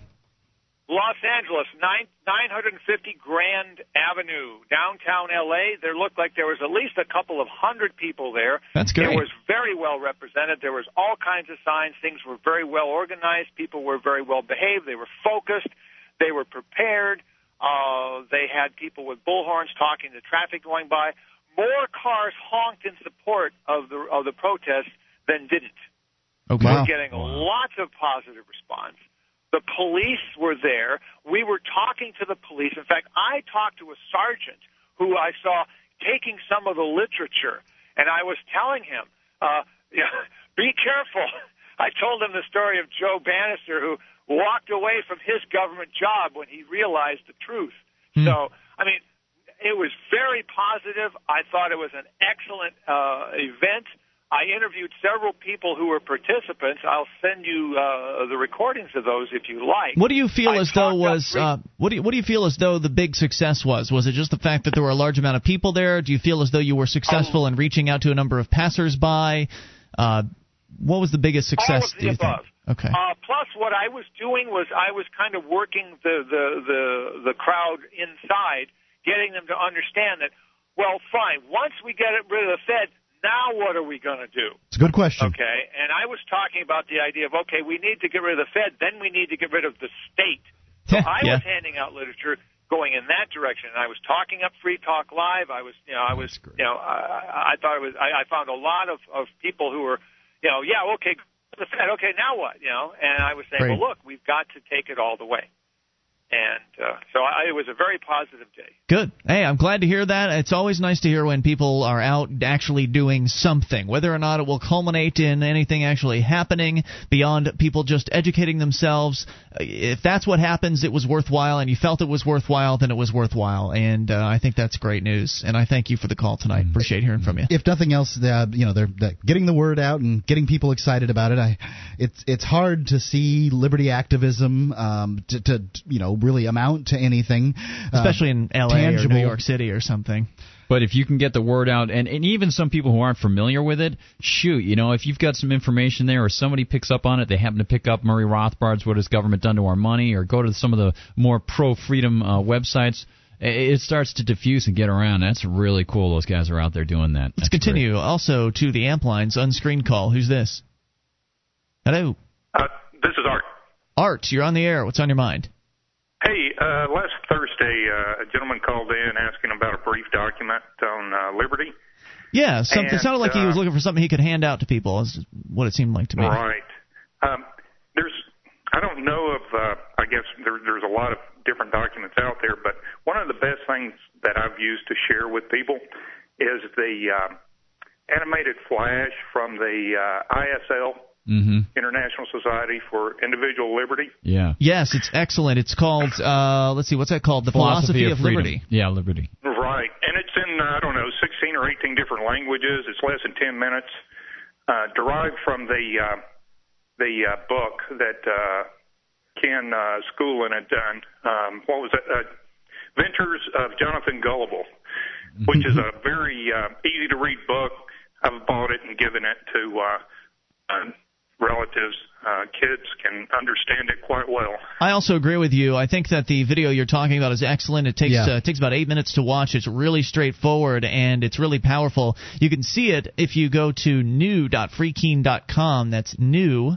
Los Angeles, nine, nine hundred fifty Grand Avenue, downtown L A. There looked like there was at least a couple of hundred people there. That's great. It was very well represented. There was all kinds of signs. Things were very well organized. People were very well behaved. They were focused. They were prepared. Uh, they had people with bullhorns talking to traffic going by. more cars honked in support of the of the protests than didn't. Oh, wow. We're getting lots of positive response. The police were there. We were talking to the police. In fact, I talked to a sergeant who I saw taking some of the literature, and I was telling him, uh, yeah, be careful. I told him the story of Joe Bannister, who walked away from his government job when he realized the truth. Mm. So, I mean, it was very positive. I thought it was an excellent uh, event. I interviewed several people who were participants. I'll send you uh, the recordings of those if you like. What do you feel I as though was uh, what do you, what do you feel as though the big success was? Was it just the fact that there were a large amount of people there? Do you feel as though you were successful um, in reaching out to a number of passersby? Uh, what was the biggest success? All of the above. Think? Okay. Uh, plus, what I was doing was I was kind of working the the the, the crowd inside, getting them to understand that. Well, fine. Once we get rid of the Fed. Now what are we going to do? It's a good question. Okay, and I was talking about the idea of, okay, we need to get rid of the Fed, then we need to get rid of the state. So I yeah. was handing out literature going in that direction, and I was talking up Free Talk Live. I was, you know, I was, you know, I, I thought it was, I, I found a lot of, of people who were, you know, yeah, okay, the Fed, okay, now what, you know? And I was saying, Great. well, look, we've got to take it all the way. And uh, so I, it was a very positive day. Good. Hey, I'm glad to hear that. It's always nice to hear when people are out actually doing something, whether or not it will culminate in anything actually happening beyond people just educating themselves. If that's what happens, it was worthwhile, and you felt it was worthwhile, then it was worthwhile. And uh, I think that's great news. And I thank you for the call tonight. Appreciate hearing from you. If nothing else, uh, you know, they're, they're getting the word out and getting people excited about it. I, it's it's hard to see liberty activism um, to, to you know. really amount to anything, especially uh, in L A tangible. Or New York City or something. But if you can get the word out, and, and even some people who aren't familiar with it, shoot, you know, if you've got some information there or somebody picks up on it, they happen to pick up Murray Rothbard's What Has Government Done to Our Money, or go to some of the more pro-freedom uh, websites, it starts to diffuse and get around. That's really cool. Those guys are out there doing that. Let's That's continue great. Also to the amp lines unscreened call. Who's this? Hello. Uh, this is Art. Art, you're on the air. What's on your mind? Hey, uh, last Thursday, uh, a gentleman called in asking about a brief document on uh, liberty. Yeah, some, and, it sounded like uh, he was looking for something he could hand out to people, is what it seemed like to me. Right. Um, there's, I don't know if, uh, I guess there, there's a lot of different documents out there, but one of the best things that I've used to share with people is the um, animated flash from the uh, I S L. Mm-hmm. International Society for Individual Liberty. Yeah. Yes, it's excellent. It's called, uh, let's see, what's that called? The Philosophy, Philosophy of, of Liberty. Yeah, Liberty. Right. And it's in, uh, I don't know, sixteen or eighteen different languages. It's less than ten minutes. Uh, derived from the uh, the uh, book that uh, Ken uh, Schoolin had done. Um, what was it? Uh, Ventures of Jonathan Gullible, which is a very uh, easy-to-read book. I've bought it and given it to uh, uh, relatives, uh, kids can understand it quite well. I also agree with you. I think that the video you're talking about is excellent. It takes yeah. uh, it takes about eight minutes to watch. It's really straightforward, and it's really powerful. You can see it if you go to new dot free keen dot com. That's new.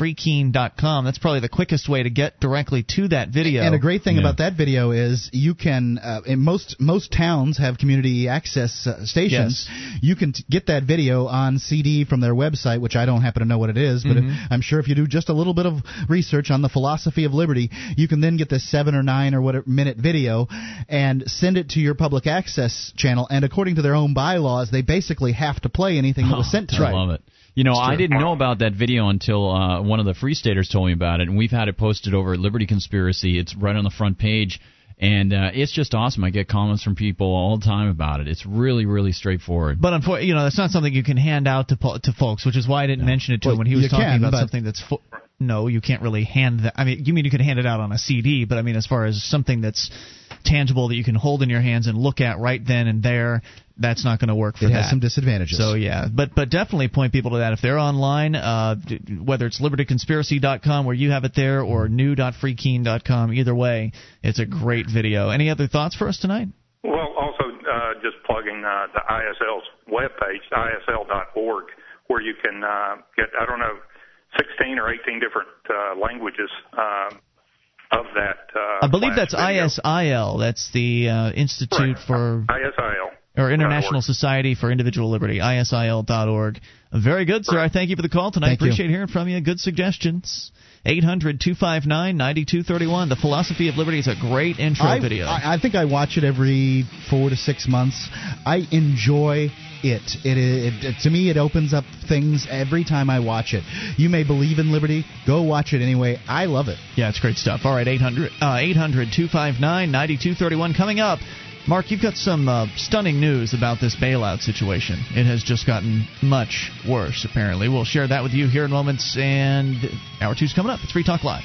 Freekeen dot com. That's probably the quickest way to get directly to that video. And a great thing yeah. about that video is you can, uh, in most most towns have community access uh, stations. Yes. You can t- get that video on C D from their website, which I don't happen to know what it is, but mm-hmm. if, I'm sure if you do just a little bit of research on the Philosophy of Liberty, you can then get this seven or nine or whatever minute video and send it to your public access channel. And according to their own bylaws, they basically have to play anything that was sent to them. I love it. You know, I didn't know about that video until uh, one of the Free Staters told me about it, and we've had it posted over at Liberty Conspiracy. It's right on the front page, and uh, it's just awesome. I get comments from people all the time about it. It's really, really straightforward. But, unfortunately, you know, that's not something you can hand out to po- to folks, which is why I didn't no. mention it to well, him when he was talking can, about something that's fo- – no, you can't really hand that. I mean, you mean you can hand it out on a C D, but, I mean, as far as something that's tangible that you can hold in your hands and look at right then and there – that's not going to work for that. It has that. some disadvantages. So, yeah. But but definitely point people to that. If they're online, uh, whether it's liberty conspiracy dot com where you have it there or new dot freekeen dot com, either way, it's a great video. Any other thoughts for us tonight? Well, also uh, just plugging uh, the I S L's webpage, I S L dot org, where you can uh, get, I don't know, sixteen or eighteen different uh, languages uh, of that. Uh, I believe that's video. I S I L. That's the uh, Institute right. for... I S I L. or International Society for Individual Liberty, I S I L dot org. Very good, sir. I thank you for the call tonight. Thank Appreciate you. Hearing from you. Good suggestions. eight hundred two five nine nine two three one. The Philosophy of Liberty is a great intro I, video. I, I think I watch it every four to six months. I enjoy it. It, it, it. To me, it opens up things every time I watch it. You may believe in liberty. Go watch it anyway. I love it. Yeah, it's great stuff. All right, eight hundred two five nine nine two three one. Coming up, Mark, you've got some uh, stunning news about this bailout situation. It has just gotten much worse, apparently. We'll share that with you here in moments, and Hour two's coming up. It's Free Talk Live.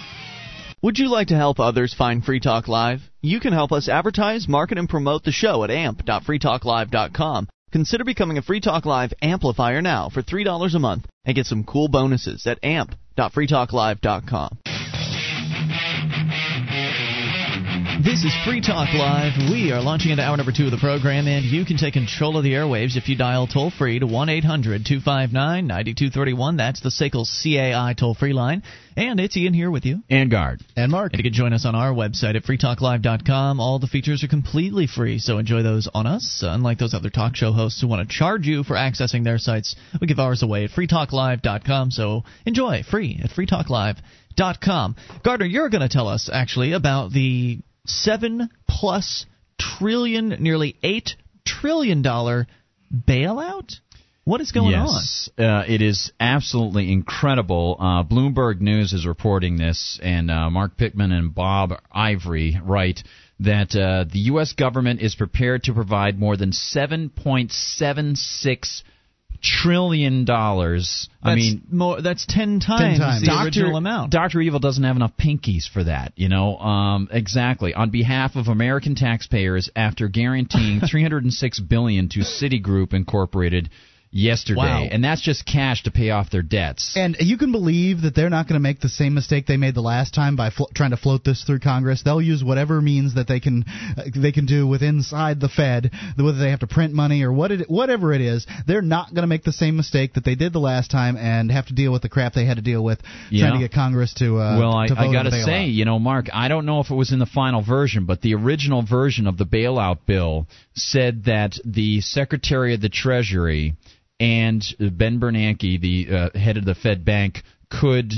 Would you like to help others find Free Talk Live? You can help us advertise, market, and promote the show at amp dot free talk live dot com. Consider becoming a Free Talk Live amplifier now for three dollars a month and get some cool bonuses at amp dot free talk live dot com. This is Free Talk Live. We are launching into hour number two of the program, and you can take control of the airwaves if you dial toll-free to one eight hundred two five nine nine two three one. That's the S A C L C A I toll-free line. And it's Ian here with you. And Guard. And Mark. And you can join us on our website at free talk live dot com. All the features are completely free, so enjoy those on us. Unlike those other talk show hosts who want to charge you for accessing their sites, we give ours away at free talk live dot com, so enjoy free at free talk live dot com. Gardner, you're going to tell us, actually, about the seven plus trillion, nearly eight trillion dollars bailout? What is going yes, on? Yes, uh, it is absolutely incredible. Uh, Bloomberg News is reporting this, and uh, Mark Pittman and Bob Ivory write that uh, the U S government is prepared to provide more than seven point seven six trillion dollars. That's, I mean, more, that's ten times, ten times. the Doctor, original amount. Doctor Evil doesn't have enough pinkies for that, you know. Um, exactly. On behalf of American taxpayers, after guaranteeing three hundred six billion dollars to Citigroup Incorporated yesterday, wow. and that's just cash to pay off their debts. And you can believe that they're not going to make the same mistake they made the last time by flo- trying to float this through Congress. They'll use whatever means that they can uh, they can do with inside the Fed, whether they have to print money or what it, whatever it is. They're not going to make the same mistake that they did the last time and have to deal with the crap they had to deal with yeah. trying to get Congress to uh, well, I, to vote I gotta say, bailout. You know, Mark, I don't know if it was in the final version, but the original version of the bailout bill said that the Secretary of the Treasury and Ben Bernanke, the uh, head of the Fed Bank, could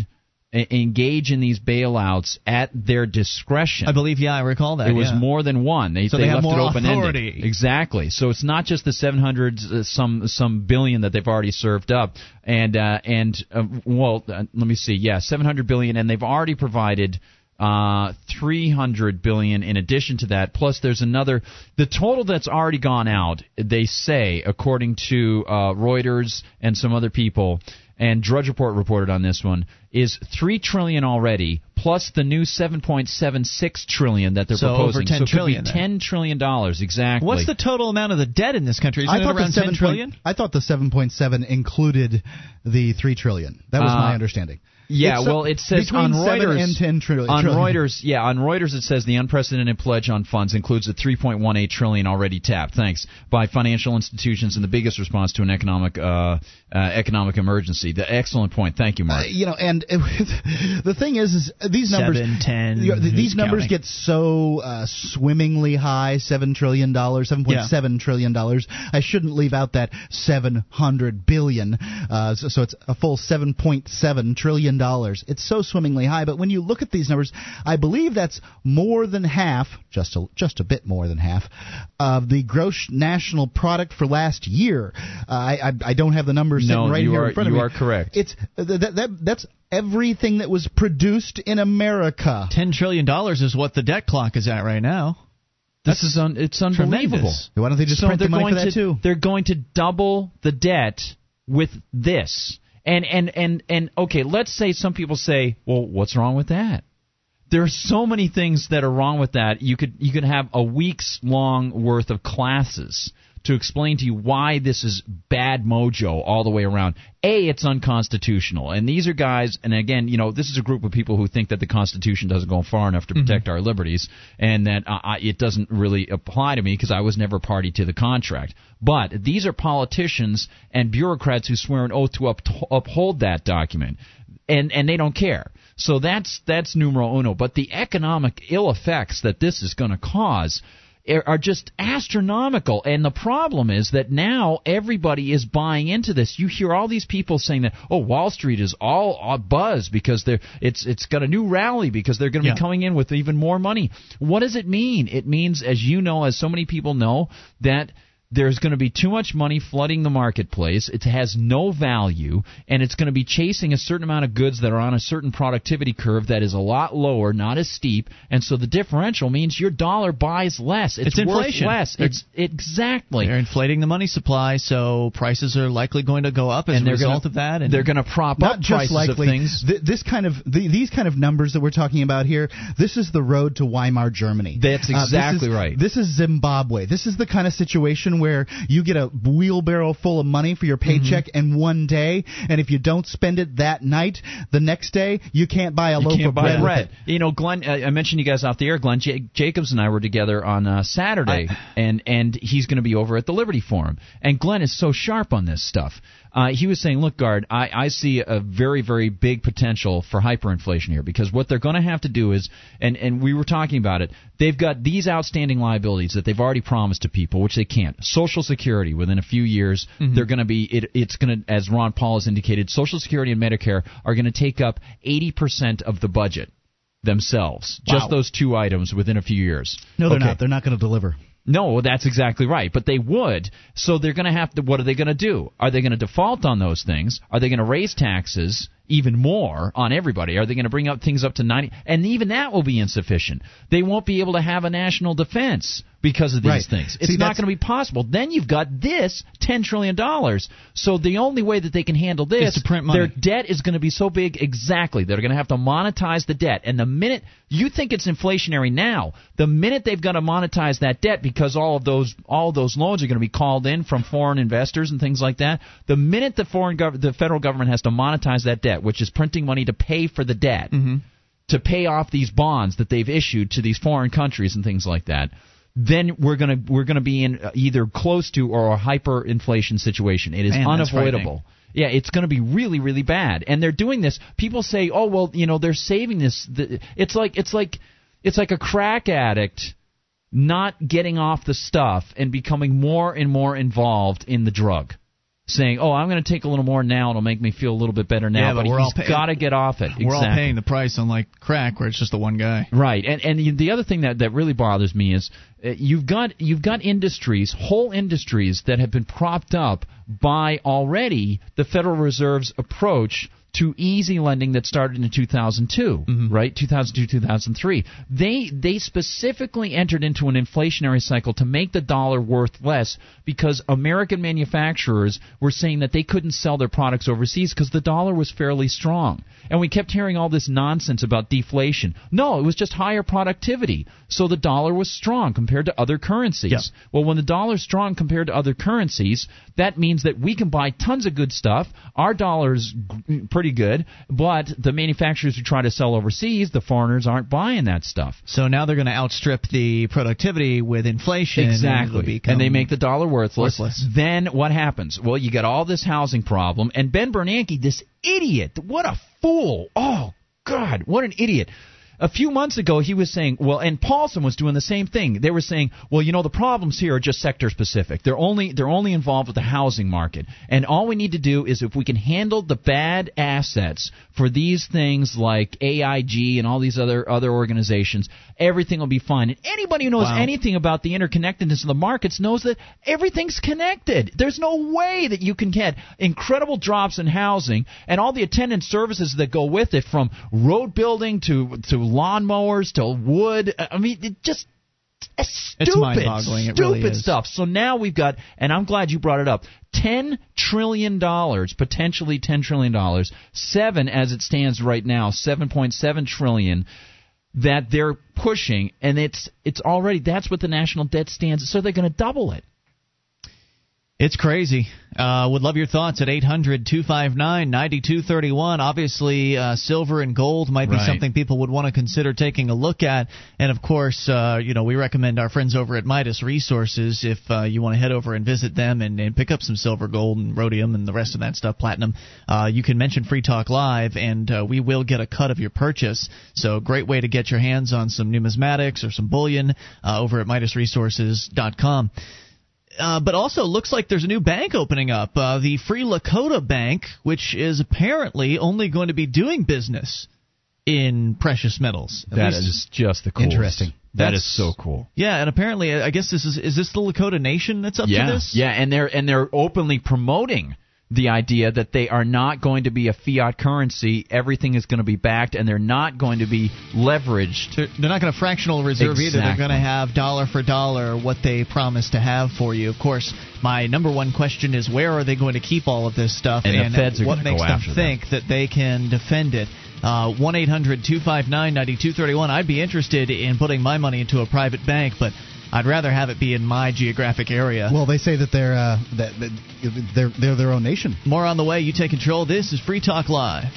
a- engage in these bailouts at their discretion. I believe, yeah, I recall that. It yeah. was more than one. They, so they, they left it open-ended. Exactly. So it's not just the seven hundred uh, some some billion that they've already served up, and uh, and uh, well, uh, let me see, yeah, seven hundred billion, and they've already provided Uh, three hundred billion dollars in addition to that, plus there's another. The total that's already gone out, they say, according to uh, Reuters and some other people, and Drudge Report reported on this one, is three trillion dollars already, plus the new seven point seven six trillion dollars that they're so proposing. Over ten so ten trillion dollars. So ten trillion dollars, exactly. What's the total amount of the debt in this country? Is it around seven trillion dollars? I thought the seven point seven included the three trillion dollars. That was uh, my understanding. Yeah, it's, well, it says on Reuters, and ten trillion, on Reuters, yeah, on Reuters it says the unprecedented pledge on funds includes the three point one eight trillion dollars already tapped, thanks, by financial institutions in the biggest response to an economic uh, uh, economic emergency. The excellent point. Thank you, Mark. Uh, you know, and it, the thing is, is these numbers, Seven, ten, you know, these numbers counting? get so uh, swimmingly high, seven trillion dollars, seven point seven yeah. trillion. I shouldn't leave out that seven hundred billion dollars. Uh, so, so it's a full seven point seven trillion dollars. It's so swimmingly high, but when you look at these numbers, I believe that's more than half, just a, just a bit more than half, of the gross national product for last year. Uh, I, I don't have the numbers no, sitting right here are, in front of me. No, you are correct. It's that, that that's everything that was produced in America. Ten trillion dollars is what the debt clock is at right now. This is un, it's unbelievable. Tremendous. Why don't they just so print the money for that to, too? They're going to double the debt with this. And, and, and, and okay, let's say some people say, well, what's wrong with that? There are so many things that are wrong with that. You could you could have a week's long worth of classes to explain to you why this is bad mojo all the way around. A, it's unconstitutional. And these are guys, and again, you know, this is a group of people who think that the Constitution doesn't go far enough to protect mm-hmm. our liberties, and that uh, it doesn't really apply to me because I was never party to the contract. But these are politicians and bureaucrats who swear an oath to up- uphold that document, and, and they don't care. So that's that's numero uno. But the economic ill effects that this is going to cause are just astronomical. And the problem is that now everybody is buying into this. You hear all these people saying that, oh, Wall Street is all buzz because they're it's it's got a new rally because they're going to yeah. be coming in with even more money. What does it mean? It means, as you know, as so many people know, that there's going to be too much money flooding the marketplace. It has no value, and it's going to be chasing a certain amount of goods that are on a certain productivity curve that is a lot lower, not as steep, and so the differential means your dollar buys less. It's, it's inflation. Worth less. It's exactly. They're inflating the money supply, so prices are likely going to go up as and a result gonna, of that. And they're going to prop up prices likely, of things. Th- this kind of the, these kind of numbers that we're talking about here, this is the road to Weimar Germany. That's exactly uh, this is, right. This is Zimbabwe. This is the kind of situation where you get a wheelbarrow full of money for your paycheck mm-hmm. in one day, and if you don't spend it that night, the next day you can't buy a you loaf can't of buy bread. bread. You know, Glenn, uh, I mentioned you guys off the air. Glenn J- Jacobs and I were together on uh, Saturday, I, and and he's going to be over at the Liberty Forum. And Glenn is so sharp on this stuff. Uh, he was saying, look, Guard, I, I see a very, very big potential for hyperinflation here because what they're going to have to do is, and, and we were talking about it, they've got these outstanding liabilities that they've already promised to people, which they can't. Social Security, within a few years, mm-hmm. they're going to be, it, it's going to, as Ron Paul has indicated, Social Security and Medicare are going to take up eighty percent of the budget themselves, wow. just those two items within a few years. No, they're okay. not. They're not going to deliver. No, that's exactly right. But they would. So they're going to have to – what are they going to do? Are they going to default on those things? Are they going to raise taxes even more on everybody? Are they going to bring up things up to ninety? And even that will be insufficient. They won't be able to have a national defense because of these right. things. It's See, not going to be possible. Then you've got this ten trillion dollars. So the only way that they can handle this, is to print money. Their debt is going to be so big, exactly, they're going to have to monetize the debt. And the minute you think it's inflationary now, the minute they've got to monetize that debt because all of those all of those loans are going to be called in from foreign investors and things like that, the minute the foreign gov- the federal government has to monetize that debt, which is printing money to pay for the debt, mm-hmm. to pay off these bonds that they've issued to these foreign countries and things like that, then we're gonna we're gonna be in either close to or a hyperinflation situation. It is Man, unavoidable. Yeah, it's going to be really, really bad. And they're doing this. People say, "Oh, well, you know, they're saving this." It's like it's like it's like a crack addict not getting off the stuff and becoming more and more involved in the drug. Saying, "Oh, I'm going to take a little more now. It'll make me feel a little bit better now." Yeah, but, but we're he's pay- got to get off it. We're exactly. all paying the price, unlike crack, where it's just the one guy. Right. And and the other thing that, that really bothers me is uh, you've got you've got industries, whole industries that have been propped up by already the Federal Reserve's approach to easy lending that started in two thousand two, mm-hmm. right? two thousand two, two thousand three. They they specifically entered into an inflationary cycle to make the dollar worth less because American manufacturers were saying that they couldn't sell their products overseas because the dollar was fairly strong. And we kept hearing all this nonsense about deflation. No, it was just higher productivity. So the dollar was strong compared to other currencies. Yeah. Well, when the dollar's strong compared to other currencies, that means that we can buy tons of good stuff. Our dollar's pretty good, but the manufacturers who try to sell overseas, the foreigners aren't buying that stuff. So now they're going to outstrip the productivity with inflation. Exactly. And, and they make the dollar worthless. worthless. Then what happens? Well, you got all this housing problem, and Ben Bernanke, this idiot, what a fool. Oh, God, what an idiot. A few months ago, he was saying, well, and Paulson was doing the same thing. They were saying, well, you know, the problems here are just sector specific. They're only they're only involved with the housing market. And all we need to do is if we can handle the bad assets for these things like A I G and all these other other organizations, everything will be fine. And anybody who knows wow. anything about the interconnectedness of the markets knows that everything's connected. There's no way that you can get incredible drops in housing and all the attendant services that go with it, from road building to to lawnmowers to wood. I mean, it just it's stupid, it's mind-boggling. It really is. Stuff. So now we've got, and I'm glad you brought it up, ten trillion dollars, potentially ten trillion dollars, seven as it stands right now, seven point seven trillion dollars that they're pushing, and it's it's already that's what the national debt stands. So they're going to double it. It's crazy. Uh, would love your thoughts at eight hundred, two five nine, nine two three one. Obviously, uh, silver and gold might be right. something people would want to consider taking a look at. And, of course, uh, you know, we recommend our friends over at Midas Resources if uh, you want to head over and visit them and, and pick up some silver, gold, and rhodium and the rest of that stuff, platinum. Uh, you can mention Free Talk Live, and uh, we will get a cut of your purchase. So great way to get your hands on some numismatics or some bullion uh, over at Midas Resources dot com. Uh, but also looks like there's a new bank opening up, uh, the Free Lakota Bank, which is apparently only going to be doing business in precious metals. That is just the coolest. Interesting. That that's, is so cool. Yeah, and apparently, I guess this is is this the Lakota Nation that's up yeah, to this? Yeah, and they're and they're openly promoting the idea that they are not going to be a fiat currency. Everything is going to be backed, and they're not going to be leveraged. They're, they're not going to fractional reserve exactly. either. They're going to have dollar for dollar what they promise to have for you. Of course, my number one question is where are they going to keep all of this stuff, and, and the feds are what makes go them after think them. that they can defend it? one eight hundred, two five nine, nine two three one. I'd be interested in putting my money into a private bank, but I'd rather have it be in my geographic area. Well, they say that they're uh, that, that they're they're their own nation. More on the way. You take control. This is Free Talk Live.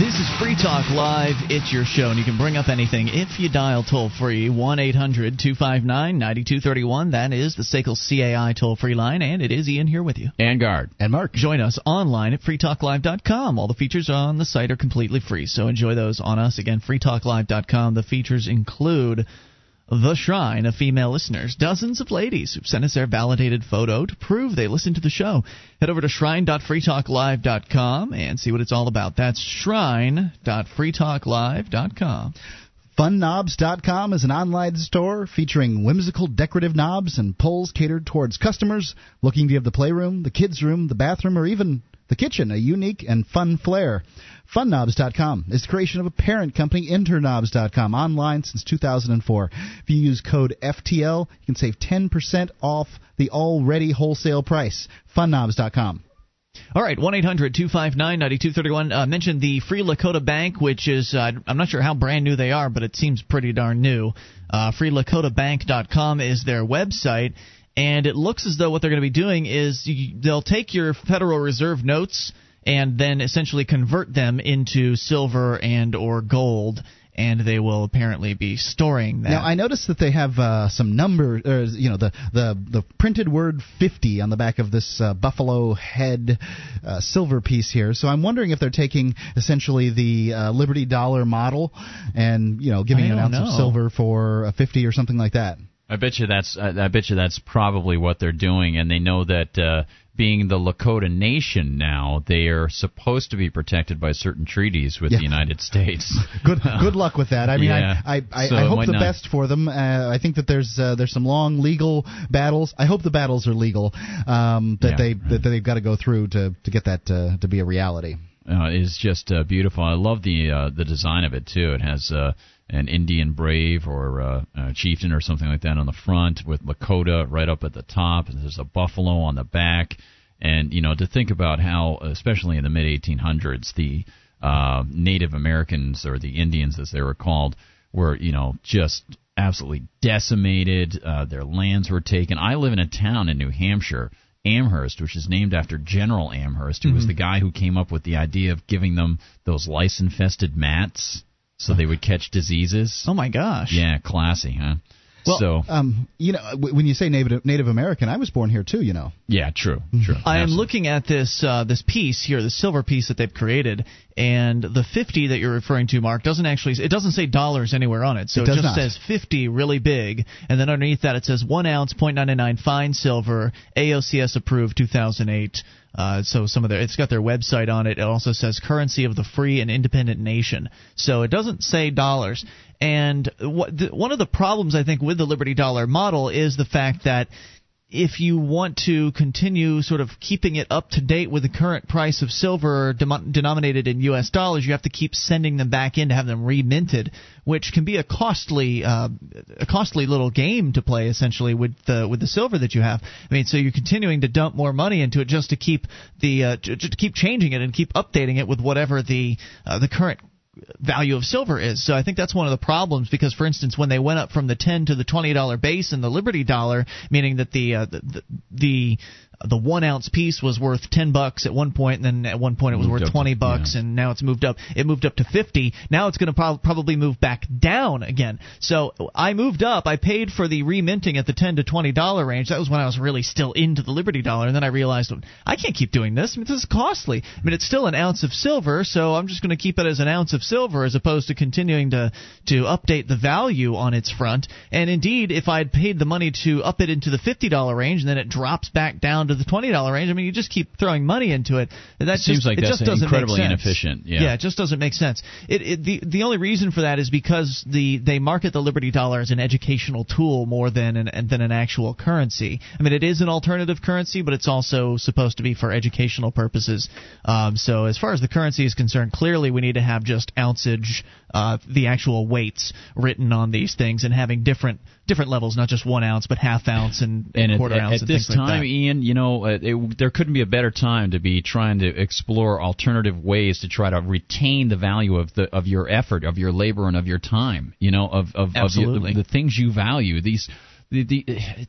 This is Free Talk Live. It's your show, and you can bring up anything if you dial toll-free one eight hundred, two five nine, nine two three one. That is the S A C L C A I toll-free line, and it is Ian here with you. And Guard. And Mark. Join us online at free talk live dot com. All the features on the site are completely free, so enjoy those on us. Again, free talk live dot com. The features include the shrine of female listeners, dozens of ladies who've sent us their validated photo to prove they listen to the show. Head over to shrine dot free talk live dot com and see what it's all about. That's shrine dot free talk live dot com. fun knobs dot com is an online store featuring whimsical decorative knobs and poles catered towards customers looking to give the playroom, the kids' room, the bathroom, or even the kitchen a unique and fun flair. fun knobs dot com is the creation of a parent company, inter knobs dot com, online since two thousand four. If you use code F T L, you can save ten percent off the already wholesale price. fun knobs dot com. All right, one eight hundred, two five nine, nine two three one. Uh, mentioned the Free Lakota Bank, which is, uh, I'm not sure how brand new they are, but it seems pretty darn new. Uh, free lakota bank dot com is their website. And it looks as though what they're going to be doing is you, they'll take your Federal Reserve notes and then essentially convert them into silver and or gold, and they will apparently be storing that. Now, I noticed that they have uh, some number, or, you know, the, the, the printed word fifty on the back of this uh, buffalo head uh, silver piece here. So I'm wondering if they're taking essentially the uh, Liberty Dollar model and, you know, giving an ounce know. of silver for a fifty or something like that. I bet you that's I bet you that's probably what they're doing, and they know that uh, being the Lakota Nation now, they are supposed to be protected by certain treaties with yeah. the United States. good good luck with that. I mean, yeah. I I, I, so I hope the not. best for them. Uh, I think that there's uh, there's some long legal battles. I hope the battles are legal um, that yeah, they right. that they've got to go through to to get that uh, to be a reality. Uh, is just uh, beautiful. I love the uh, the design of it too. It has Uh, an Indian brave or uh, a chieftain or something like that on the front with Lakota right up at the top. There's a buffalo on the back. And, you know, to think about how, especially in the mid eighteen hundreds, the uh, Native Americans or the Indians, as they were called, were, you know, just absolutely decimated. Uh, their lands were taken. I live in a town in New Hampshire, Amherst, which is named after General Amherst, who mm-hmm. was the guy who came up with the idea of giving them those lice-infested mats, so they would catch diseases. Oh, my gosh. Yeah, classy, huh? Well, so, um, you know, when you say Native, Native American, I was born here, too, you know. Yeah, true, true. I am looking at this uh, this piece here, the silver piece that they've created, and the fifty that you're referring to, Mark, doesn't actually – it doesn't say dollars anywhere on it. So it, it just not. says fifty really big, and then underneath that it says one ounce, point nine nine nine fine silver, A O C S approved two thousand eight. Uh, so some of their, it's got their website on it. It also says currency of the free and independent nation. So it doesn't say dollars. And what the, one of the problems I think with the Liberty Dollar model is the fact that if you want to continue sort of keeping it up to date with the current price of silver dem- denominated in U S dollars, you have to keep sending them back in to have them reminted, which can be a costly, uh, a costly little game to play essentially with the with the silver that you have. I mean, so you're continuing to dump more money into it just to keep the uh, just to keep changing it and keep updating it with whatever the uh, the current value of silver is. So I think that's one of the problems, because, for instance, when they went up from the ten to the twenty dollar base in the Liberty Dollar, meaning that the uh, the the the one ounce piece was worth ten bucks at one point, and then at one point it was worth twenty bucks, yeah. and now it's moved up. It moved up to fifty. Now it's going to pro- probably move back down again. So I moved up. I paid for the reminting at the ten to twenty dollar range. That was when I was really still into the Liberty Dollar, and then I realized I can't keep doing this. I mean, this is costly. I mean, it's still an ounce of silver, so I'm just going to keep it as an ounce of silver as opposed to continuing to to update the value on its front. And indeed, if I had paid the money to up it into the fifty dollar range, and then it drops back down to the twenty dollar range, I mean, you just keep throwing money into it. That it seems just, like it that's just doesn't incredibly make sense. Inefficient. Yeah. yeah, it just doesn't make sense. It, it, the the only reason for that is because the they market the Liberty Dollar as an educational tool more than an than an actual currency. I mean, it is an alternative currency, but it's also supposed to be for educational purposes. Um, so as far as the currency is concerned, clearly we need to have just ounceage, uh, the actual weights written on these things, and having different different levels, not just one ounce, but half ounce and, and, and quarter at, ounce. At and this time, like that. Ian, you know, it, it, there couldn't be a better time to be trying to explore alternative ways to try to retain the value of the of your effort, of your labor, and of your time. You know, of of, of your, the, the things you value. These, the, the,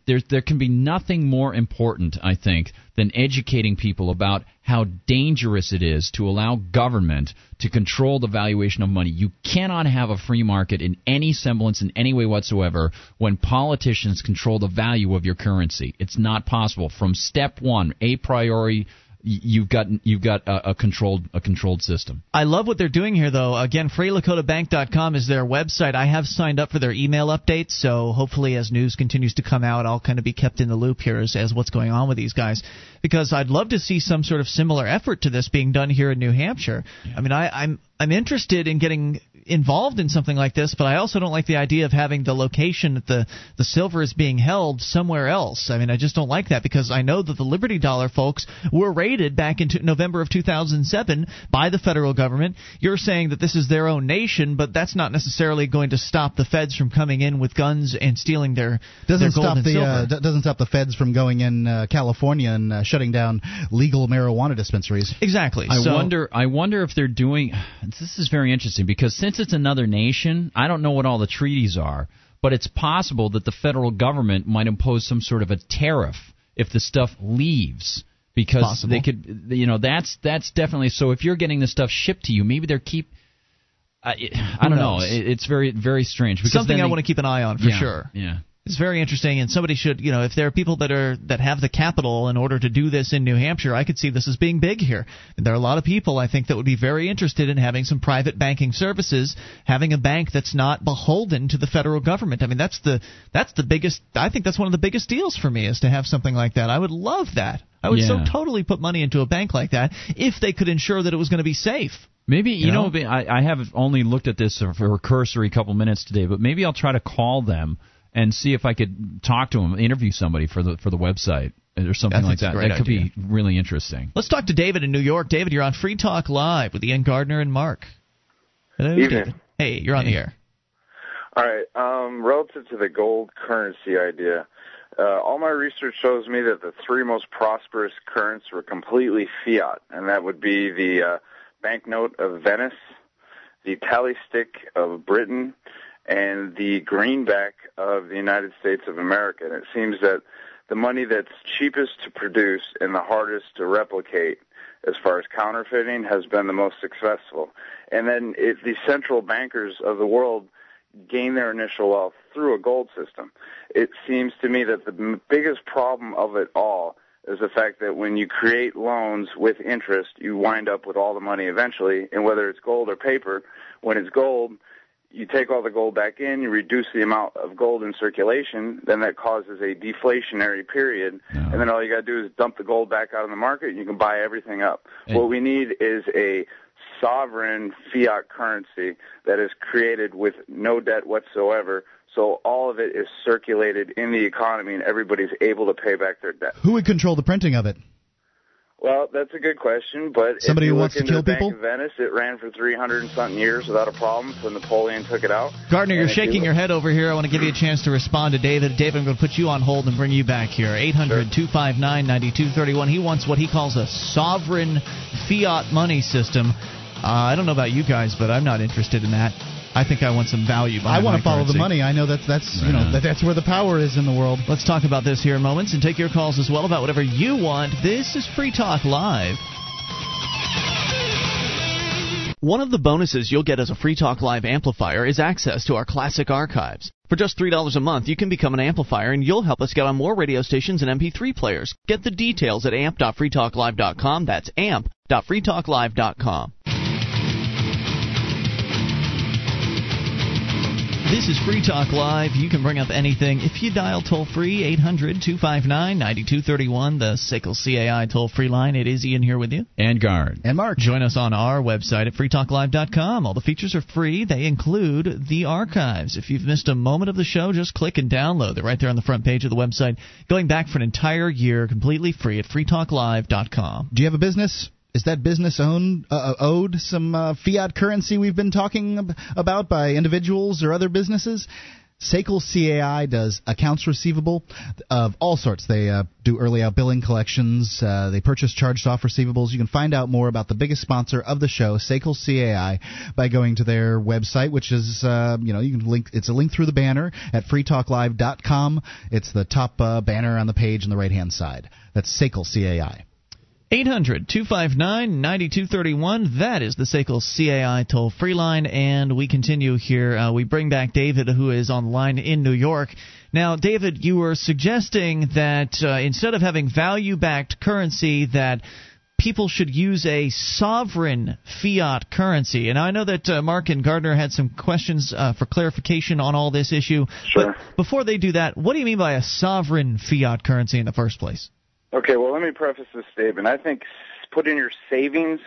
there there can be nothing more important, I think, than educating people about how dangerous it is to allow government to control the valuation of money. You cannot have a free market in any semblance, in any way whatsoever, when politicians control the value of your currency. It's not possible. From step one, a priori, You've got you've got a, a controlled a controlled system. I love what they're doing here, though. Again, free lakota bank dot com is their website. I have signed up for their email updates, so hopefully as news continues to come out, I'll kind of be kept in the loop here as, as what's going on with these guys, because I'd love to see some sort of similar effort to this being done here in New Hampshire. Yeah. I mean, I, I'm I'm interested in getting involved in something like this, but I also don't like the idea of having the location that the, the silver is being held somewhere else. I mean, I just don't like that, because I know that the Liberty Dollar folks were raided back in November of two thousand seven by the federal government. You're saying that this is their own nation, but that's not necessarily going to stop the feds from coming in with guns and stealing their, doesn't their gold stop and the, silver. Uh, doesn't stop the feds from going in uh, California and uh, shutting down legal marijuana dispensaries. Exactly. I so, wonder. I wonder if they're doing. This is very interesting, because since it's another nation, I don't know what all the treaties are, but it's possible that the federal government might impose some sort of a tariff if the stuff leaves, because possible. They could, you know, that's that's definitely so. If you're getting this stuff shipped to you, maybe they're keep. I, I don't know. It's very very strange. Because something I they, want to keep an eye on for yeah, sure. Yeah. It's very interesting, and somebody should, you know, if there are people that are that have the capital in order to do this in New Hampshire, I could see this as being big here. And there are a lot of people, I think, that would be very interested in having some private banking services, having a bank that's not beholden to the federal government. I mean, that's the that's the biggest. I think that's one of the biggest deals for me, is to have something like that. I would love that. I would yeah. so totally put money into a bank like that if they could ensure that it was going to be safe. Maybe, you, you know, know I, I have only looked at this for a cursory couple minutes today, but maybe I'll try to call them and see if I could talk to him, interview somebody for the for the website or something like that. That could be really interesting. Let's talk to David in New York. David, you're on Free Talk Live with Ian Gardner and Mark. Hello, David. Hey, you're on the air. All right. Um, relative to the gold currency idea, uh, all my research shows me that the three most prosperous currents were completely fiat, and that would be the uh, banknote of Venice, the tally stick of Britain, and the greenback of the United States of America. And it seems that the money that's cheapest to produce and the hardest to replicate as far as counterfeiting has been the most successful. And then it, the central bankers of the world gain their initial wealth through a gold system. It seems to me that the biggest problem of it all is the fact that when you create loans with interest, you wind up with all the money eventually, and whether it's gold or paper, when it's gold, you take all the gold back in, you reduce the amount of gold in circulation, then that causes a deflationary period, no. and then all you got to do is dump the gold back out in the market, and you can buy everything up. Hey. What we need is a sovereign fiat currency that is created with no debt whatsoever, so all of it is circulated in the economy, and everybody's able to pay back their debt. Who would control the printing of it? Well, that's a good question, but somebody if you who wants look into to kill the people? Bank of Venice, it ran for three hundred and something years without a problem until Napoleon took it out. Gardner, you're shaking your head over here. I want to give you a chance to respond to David. David, I'm going to put you on hold and bring you back here. eight hundred, two five nine, nine two three one. He wants what he calls a sovereign fiat money system. Uh, I don't know about you guys, but I'm not interested in that. I think I want some value behind I want to follow currency. The money. I know that's that's right you know that, that's where the power is in the world. Let's talk about this here in moments and take your calls as well about whatever you want. This is Free Talk Live. One of the bonuses you'll get as a Free Talk Live amplifier is access to our classic archives. For just three dollars a month, you can become an amplifier, and you'll help us get on more radio stations and M P three players. Get the details at amp dot free talk live dot com. That's amp dot free talk live dot com. This is Free Talk Live. You can bring up anything if you dial toll-free eight hundred two five nine nine two three one, the S A C L C A I toll-free line. It is Ian here with you. And Guard. And Mark. Join us on our website at free talk live dot com. All the features are free. They include the archives. If you've missed a moment of the show, just click and download. They're right there on the front page of the website. Going back for an entire year, completely free at free talk live dot com. Do you have a business? Is that business owned, uh, owed some uh, fiat currency we've been talking ab- about by individuals or other businesses? S A C L C A I does accounts receivable of all sorts. They uh, do early out billing collections. Uh, they purchase charged off receivables. You can find out more about the biggest sponsor of the show, S A C L C A I, by going to their website, which is, uh, you know, you can link. It's a link through the banner at free talk live dot com. It's the top uh, banner on the page on the right-hand side. That's S A C L C A I. eight hundred two five nine nine two three one. That is the S A C L C A I toll-free line, and we continue here. Uh, we bring back David, who is online in New York. Now, David, you were suggesting that uh, instead of having value-backed currency, that people should use a sovereign fiat currency. And I know that uh, Mark and Gardner had some questions uh, for clarification on all this issue. Sure. But before they do that, what do you mean by a sovereign fiat currency in the first place? Okay, well, let me preface this statement. I think putting your savings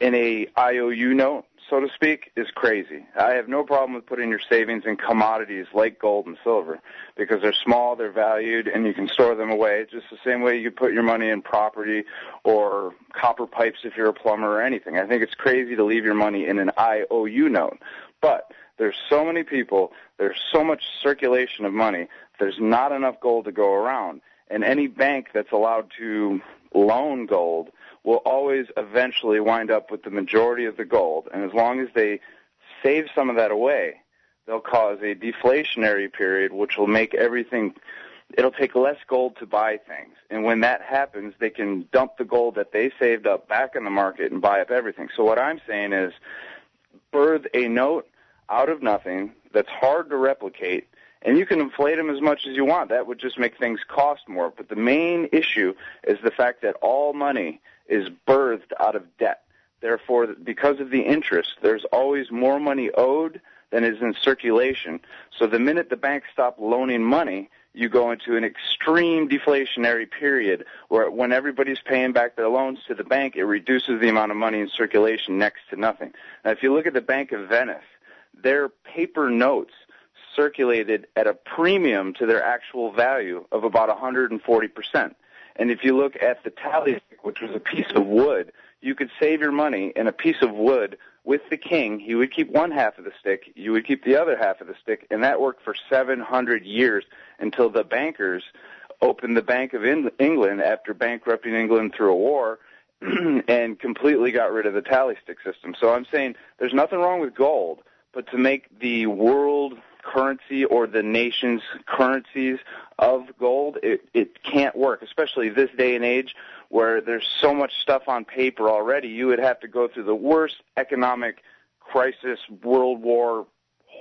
in a I O U note, so to speak, is crazy. I have no problem with putting your savings in commodities like gold and silver because they're small, they're valued, and you can store them away just the same way you put your money in property or copper pipes if you're a plumber or anything. I think it's crazy to leave your money in an I O U note. But there's so many people, there's so much circulation of money, there's not enough gold to go around. And any bank that's allowed to loan gold will always eventually wind up with the majority of the gold. And as long as they save some of that away, they'll cause a deflationary period, which will make everything – it'll take less gold to buy things. And when that happens, they can dump the gold that they saved up back in the market and buy up everything. So what I'm saying is birth a note out of nothing that's hard to replicate. And you can inflate them as much as you want. That would just make things cost more. But the main issue is the fact that all money is birthed out of debt. Therefore, because of the interest, there's always more money owed than is in circulation. So the minute the banks stop loaning money, you go into an extreme deflationary period where when everybody's paying back their loans to the bank, it reduces the amount of money in circulation next to nothing. Now, if you look at the Bank of Venice, their paper notes circulated at a premium to their actual value of about one hundred forty percent. And if you look at the tally stick, which was a piece of wood, you could save your money in a piece of wood with the king. He would keep one half of the stick, you would keep the other half of the stick, and that worked for seven hundred years until the bankers opened the Bank of England after bankrupting England through a war and completely got rid of the tally stick system. So I'm saying there's nothing wrong with gold, but to make the world currency or the nation's currencies of gold, it, it can't work, especially this day and age where there's so much stuff on paper already. You would have to go through the worst economic crisis, world war,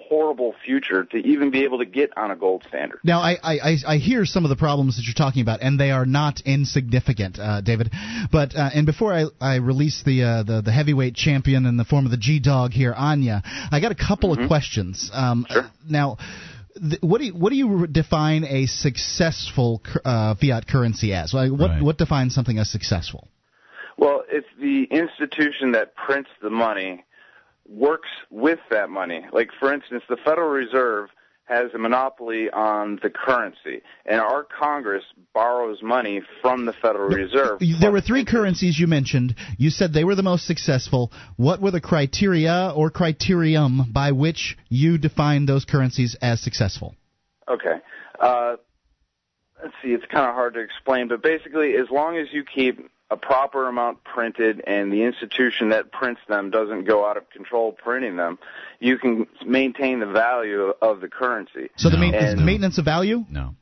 horrible future to even be able to get on a gold standard. Now, I, I, I hear some of the problems that you're talking about, and they are not insignificant, uh, David. But uh, and before I, I release the, uh, the the heavyweight champion in the form of the G-Dog here, Anya, I got a couple mm-hmm. of questions. Um, sure. Now, th- what do you, what do you define a successful uh, fiat currency as? Like, what right. what defines something as successful? Well, it's the institution that prints the money works with that money. Like, for instance, the Federal Reserve has a monopoly on the currency, and our Congress borrows money from the Federal Reserve. There were three currencies you mentioned. You said they were the most successful. What were the criteria or criterium by which you defined those currencies as successful? Okay. Uh, let's see. It's kind of hard to explain, but basically, as long as you keep a proper amount printed and the institution that prints them doesn't go out of control printing them, you can maintain the value of the currency. So no. the main, is the maintenance of value? No.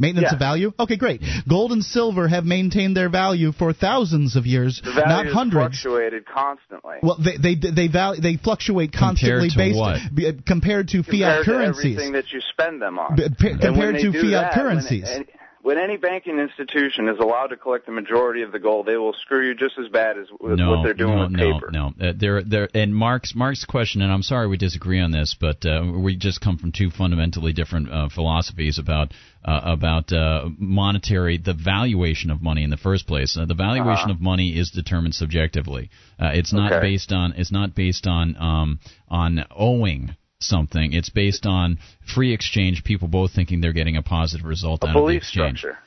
Maintenance yes. of value? Okay, great. Gold and silver have maintained their value for thousands of years, the value not hundreds. Has fluctuated constantly. Well, they they they, they, value, they fluctuate constantly compared based to b- compared to compared fiat to currencies. Everything that you spend them on. B- p- compared to fiat that, currencies. When, and, when any banking institution is allowed to collect the majority of the gold, they will screw you just as bad as with no, what they're doing no, with no, paper. No, no, uh, they're, they're, and Mark's, Mark's question, and I'm sorry we disagree on this, but uh, we just come from two fundamentally different uh, philosophies about uh, about uh, monetary, the valuation of money in the first place. Uh, the valuation uh-huh. of money is determined subjectively. Uh, it's not okay. based on it's not based on um, on owing. Something. It's based on free exchange. People both thinking they're getting a positive result a out of the exchange. Structure.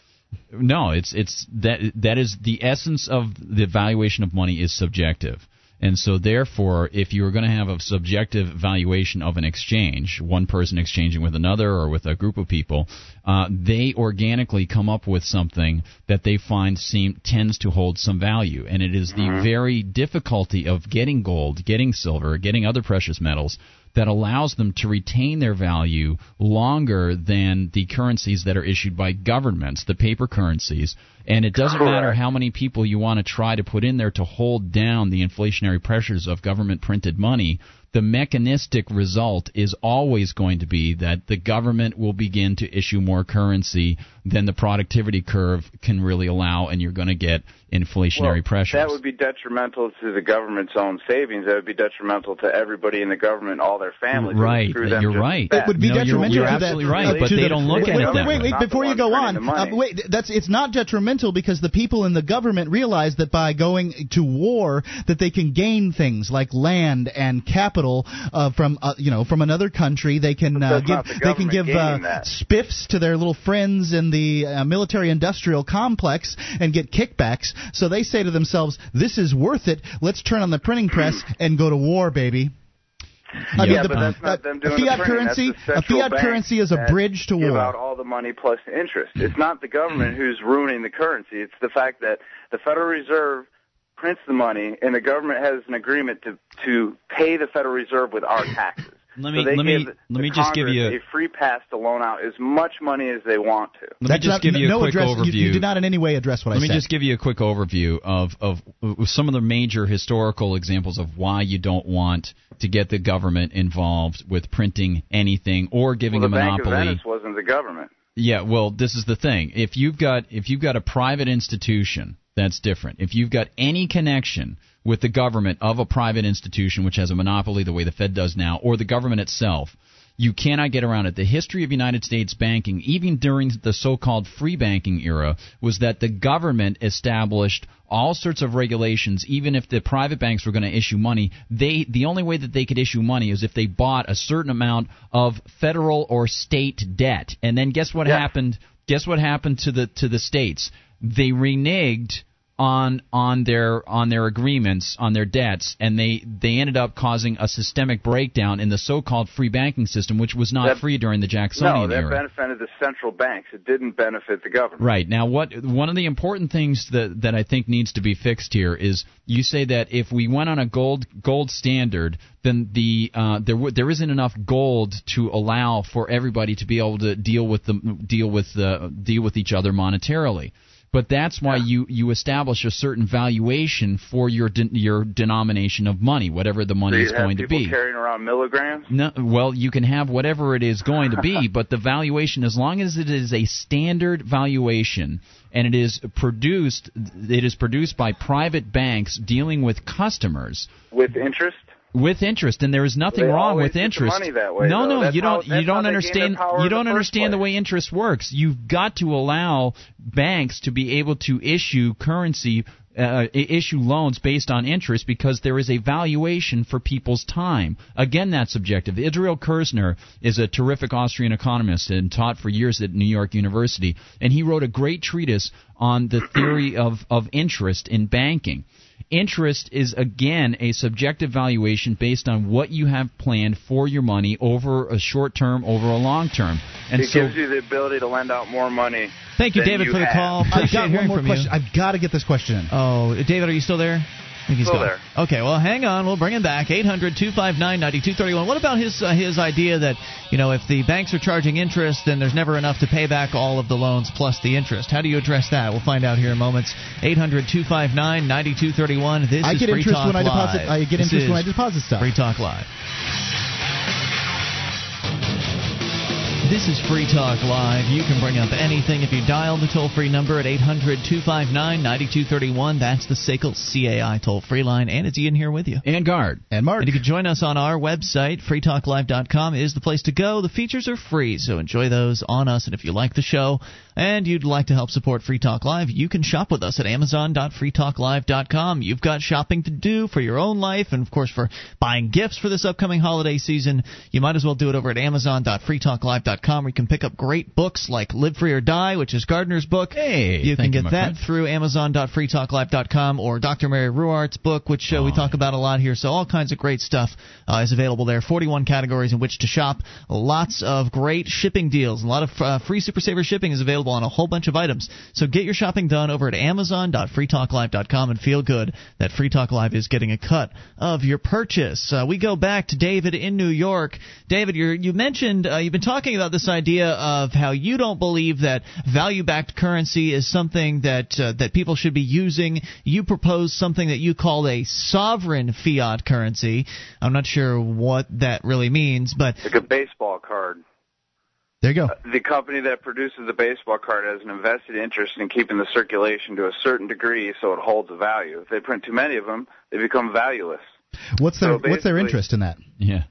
No, it's it's that that is the essence of the valuation of money is subjective, and so therefore, if you are going to have a subjective valuation of an exchange, one person exchanging with another or with a group of people, uh, they organically come up with something that they find seem tends to hold some value, and it is the mm-hmm. very difficulty of getting gold, getting silver, getting other precious metals. That allows them to retain their value longer than the currencies that are issued by governments, the paper currencies. And it doesn't Correct. matter how many people you want to try to put in there to hold down the inflationary pressures of government-printed money. The mechanistic result is always going to be that the government will begin to issue more currency than the productivity curve can really allow, and you're going to get inflationary well, pressures. That would be detrimental to the government's own savings. That would be detrimental to everybody in the government, all their families. Right, you're right. It would be no, detrimental you're, you're to that. You're absolutely right, uh, but they the, don't look wait, at wait, it that Wait, wait, wait before you go on, uh, wait. That's it's not detrimental because the people in the government realize that by going to war that they can gain things like land and capital. Uh, from uh, you know from another country, they can uh, give the they can give uh, spiffs to their little friends in the uh, military-industrial complex and get kickbacks. So they say to themselves, "This is worth it. Let's turn on the printing press and go to war, baby." I yeah, mean, the, uh, uh, a fiat currency, a fiat currency is a bridge to give war. Out all the money plus interest. It's not the government who's ruining the currency. It's the fact that the Federal Reserve prints the money, and the government has an agreement to, to pay the Federal Reserve with our taxes. Let me so let me let me Congress just give you a, a free pass to loan out as much money as they want to. Let That's me just not, give you no a quick address, overview. You, you did not in any way address what let I said. Let me just give you a quick overview of of some of the major historical examples of why you don't want to get the government involved with printing anything or giving well, the a monopoly. Bank of Venice wasn't the government. Yeah, well, this is the thing. If you've got if you've got a private institution. That's different. If you've got any connection with the government of a private institution which has a monopoly the way the Fed does now, or the government itself, you cannot get around it. The history of United States banking, even during the so-called free banking era, was that the government established all sorts of regulations. Even if the private banks were going to issue money, they the only way that they could issue money is if they bought a certain amount of federal or state debt. And then guess what yeah. happened? Guess what happened to the to the states? They reneged on on their on their agreements, on their debts, and they, they ended up causing a systemic breakdown in the so-called free banking system, which was not that, free during the Jacksonian no, era. No, that benefited the central banks. It didn't benefit the government. Right. Now, what one of the important things that, that I think needs to be fixed here is you say that if we went on a gold gold standard, then the uh, there w- there isn't enough gold to allow for everybody to be able to deal with the deal with the deal with each other monetarily. But that's why you, you establish a certain valuation for your de- your denomination of money, whatever the money so is going to be. You have people carrying around milligrams? No, well, you can have whatever it is going to be, but the valuation, as long as it is a standard valuation and it is produced, it is produced by private banks dealing with customers. With interest? With interest, and there is nothing they wrong with interest. Money that way, no, though. no, that's you don't. How, you don't understand. You don't the understand the way interest works. You've got to allow banks to be able to issue currency, uh, issue loans based on interest, because there is a valuation for people's time. Again, that's subjective. Israel Kirzner is a terrific Austrian economist and taught for years at New York University, and he wrote a great treatise on the theory of, of interest in banking. Interest is, again, a subjective valuation based on what you have planned for your money over a short term, over a long term. And it so, gives you the ability to lend out more money. Thank you, David, you for the have. call. Appreciate I've got one more from question. You. I've got to get this question in. Oh, David, are you still there? I think he's still gone. there. Okay, well, hang on. We'll bring him back. eight hundred two five nine nine two three one. What about his uh, his idea that, you know, if the banks are charging interest, then there's never enough to pay back all of the loans plus the interest? How do you address that? We'll find out here in moments. eight hundred two five nine nine two three one. This I is Free Talk Live. Deposit, I get this interest when I deposit stuff. Free Talk Live. This is Free Talk Live. You can bring up anything if you dial the toll-free number at eight hundred two five nine nine two three one. That's the S A C L C A I toll-free line. And it's Ian here with you. And Guard. And Mark. And you can join us on our website. free talk live dot com is the place to go. The features are free, so enjoy those on us. And if you like the show and you'd like to help support Free Talk Live, you can shop with us at amazon dot free talk live dot com. You've got shopping to do for your own life and, of course, for buying gifts for this upcoming holiday season. You might as well do it over at amazon dot free talk live dot com. Where you can pick up great books like Live Free or Die, which is Gardner's book. Hey, you can get you, that friend. through amazon dot free talk live dot com, or Doctor Mary Ruart's book, which uh, oh, we talk about a lot here. So all kinds of great stuff uh, is available there. forty-one categories in which to shop. Lots of great shipping deals. A lot of uh, free Super Saver shipping is available on a whole bunch of items. So get your shopping done over at amazon dot free talk live dot com and feel good that Free Talk Live is getting a cut of your purchase. Uh, we go back to David in New York. David, you're, you mentioned uh, you've been talking about this idea of how you don't believe that value-backed currency is something that uh, that people should be using. You propose something that you call a sovereign fiat currency. I'm not sure what that really means, but like a baseball card. There you go. Uh, the company that produces the baseball card has an invested interest in keeping the circulation to a certain degree, so it holds a value. If they print too many of them, they become valueless. What's their so What's their interest in that? Yeah.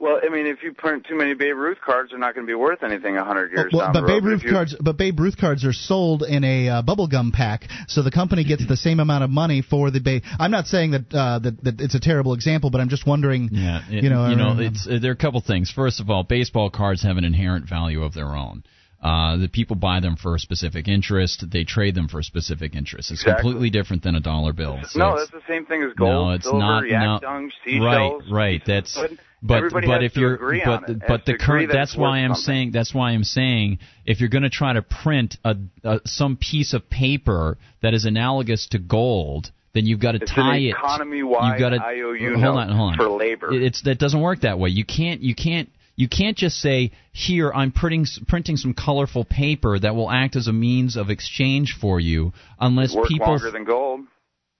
Well, I mean, if you print too many Babe Ruth cards, they're not going to be worth anything a hundred years well, down but the road. Babe Ruth but, you... cards, but Babe Ruth cards are sold in a uh, bubblegum pack, so the company gets the same amount of money for the Babe. I'm not saying that, uh, that that it's a terrible example, but I'm just wondering. Yeah, it, you know, you know, um, it's, there are a couple things. First of all, baseball cards have an inherent value of their own. Uh, the people buy them for a specific interest. They trade them for a specific interest. It's exactly. completely different than a dollar bill. So no, that's the same thing as gold, no, it's silver, not, yak no, dung, seashells. Right, right. That's but Everybody but if you're but the, but the current that's why I'm something. saying that's why I'm saying if you're going to try to print a, a some piece of paper that is analogous to gold, then you've got to it's tie an economy-wide it. You've got to I O U hold on, hold on. for labor. It's that doesn't work that way. You can't you can't. You can't just say, here, I'm printing printing some colorful paper that will act as a means of exchange for you, unless Work people... longer than gold.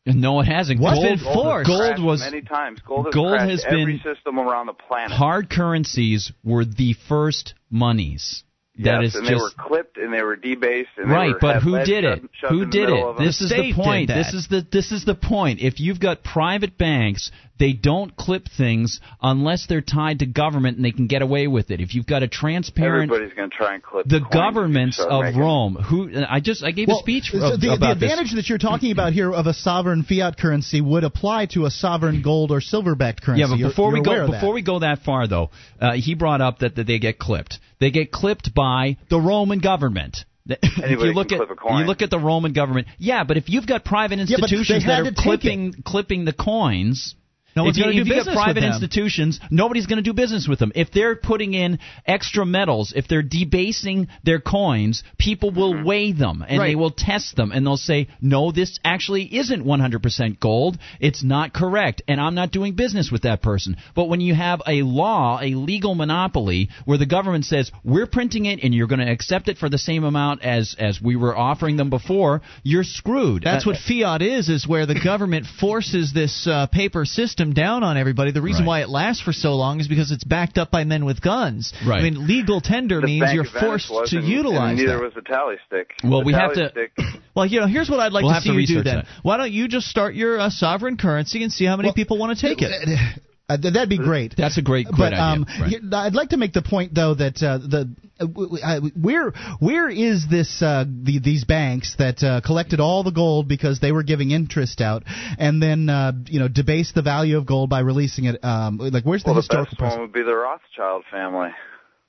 No, it hasn't. What? Gold, gold, gold, gold was many times. Gold has, gold has been every system around the planet. Hard currencies were the first monies. That yes, is and just, they were clipped and they were debased. And right, they were, but who did it? Shoved, shoved who did it? This is the point. This is the this is the point. If you've got private banks, they don't clip things unless they're tied to government and they can get away with it. If you've got a transparent, everybody's going to try and clip the governments of Rome. Who I just I gave well, a speech so of, the, about the advantage this. that you're talking about here of a sovereign fiat currency would apply to a sovereign gold or silver-backed currency. Yeah, but before you're, we you're go before we go that far though, uh, he brought up that, that they get clipped. They get clipped by. By the Roman government. If you look at you look at the Roman government, yeah, but if you've got private institutions yeah, that are clipping it. clipping the coins, no one's going to do business with them. If you've got private institutions, nobody's going to do business with them. If they're putting in extra metals, if they're debasing their coins, people will mm-hmm. weigh them and right. they will test them and they'll say, no, this actually isn't one hundred percent gold. It's not correct, and I'm not doing business with that person. But when you have a law, a legal monopoly, where the government says, we're printing it and you're going to accept it for the same amount as, as we were offering them before, you're screwed. That's uh, what fiat is, is where the government forces this uh, paper system down on everybody. The reason right. why it lasts for so long is because it's backed up by men with guns. Right. I mean, legal tender the means Bank you're forced to and, utilize and neither that. Neither was the tally stick. Well, the we have to. Stick. Well, you know, here's what I'd like we'll to see to you do then. That. Why don't you just start your uh, sovereign currency and see how many well, people want to take it? it, it Uh, th- that'd be great. That's a great, great but, um, idea. Right. I'd like to make the point, though, that uh, the uh, w- I, where where is this uh, the, these banks that uh, collected all the gold because they were giving interest out, and then uh, you know debased the value of gold by releasing it? Um, like where's the well, historical? The best person? one would be the Rothschild family.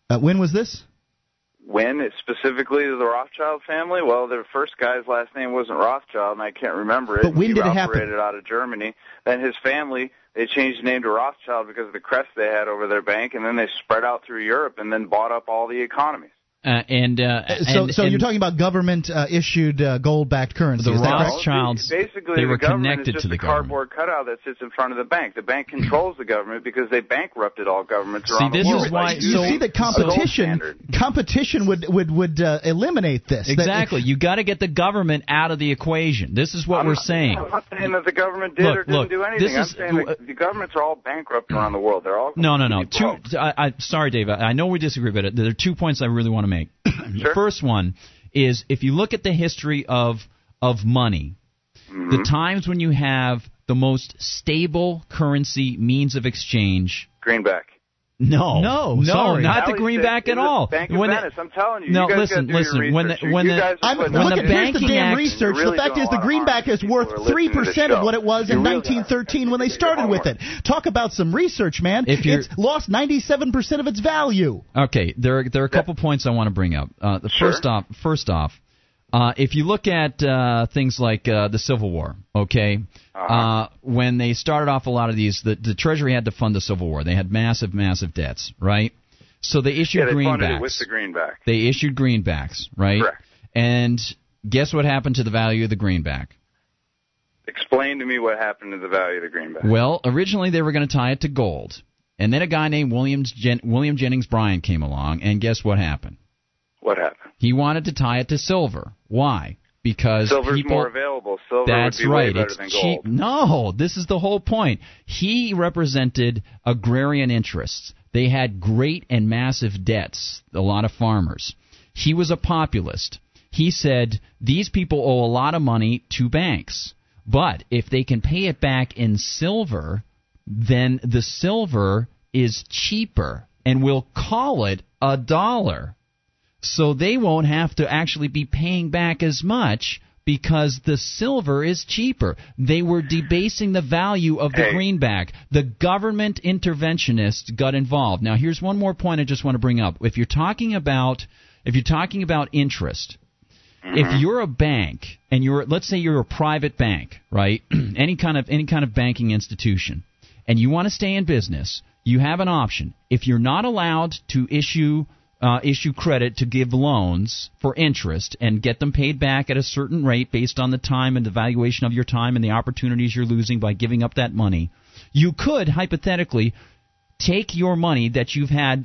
Uh, when was this? When specifically to the Rothschild family? Well, the first guy's last name wasn't Rothschild, and I can't remember it. But when he did it happen? He operated out of Germany. Then his family, they changed the name to Rothschild because of the crest they had over their bank, and then they spread out through Europe and then bought up all the economies. Uh, and, uh, and so, so and you're talking about government-issued uh, uh, gold-backed currency. The Rothschilds, basically, they were the government connected is just to the a cardboard government. Cutout that sits in front of the bank. The bank controls the government because they bankrupted all governments around the world. See, this is why. Like, so you see that competition, competition would would would uh, eliminate this. Exactly. It, you got to get the government out of the equation. This is what I'm we're not, saying. I'm not saying that the government did look, or didn't look, do anything. This I'm is, saying uh, the governments are all bankrupt around the world. They're all no, no, no. Two, I, I, sorry, Dave. I, I know we disagree, but there are two points I really want to make. The first one is if you look at the history of of money, mm-hmm. the times when you have the most stable currency means of exchange. Greenback. No, no, no, sorry. not now the greenback at all. Bank of when Venice, the, I'm telling you. No, you guys listen, listen. When the when you the I'm, when look the banking the damn act, research, really the fact is the greenback is worth three percent of what it was you in really nineteen thirteen when they started with it. Talk about some research, man. If it's lost ninety-seven percent of its value. Okay, there there are a couple yeah. points I want to bring up. Uh, the sure. First off, first off, uh, if you look at uh, things like uh, the Civil War, okay. Uh, when they started off a lot of these, the, the Treasury had to fund the Civil War. They had massive, massive debts, right? So they issued yeah, they greenbacks. Funded it with the greenback. They issued greenbacks, right? Correct. And guess what happened to the value of the greenback? Explain to me what happened to the value of the greenback. Well, originally they were going to tie it to gold. And then a guy named William, Jen- William Jennings Bryan came along, and guess what happened? What happened? He wanted to tie it to silver. Why? Because silver's people, more available. Silver that's would be right. way better it's than cheap. Gold. No, this is the whole point. He represented agrarian interests. They had great and massive debts, a lot of farmers. He was a populist. He said, these people owe a lot of money to banks, but if they can pay it back in silver, then the silver is cheaper, and we'll call it a dollar. So they won't have to actually be paying back as much because the silver is cheaper. They were debasing the value of the hey. greenback. The government interventionists got involved. Now, here's one more point I just want to bring up. If you're talking about if you're talking about interest, mm-hmm. if you're a bank and you're let's say you're a private bank, right? any kind of any kind of banking institution, and you want to stay in business, you have an option. If you're not allowed to issue Uh, issue credit to give loans for interest and get them paid back at a certain rate based on the time and the valuation of your time and the opportunities you're losing by giving up that money, you could hypothetically take your money that you've had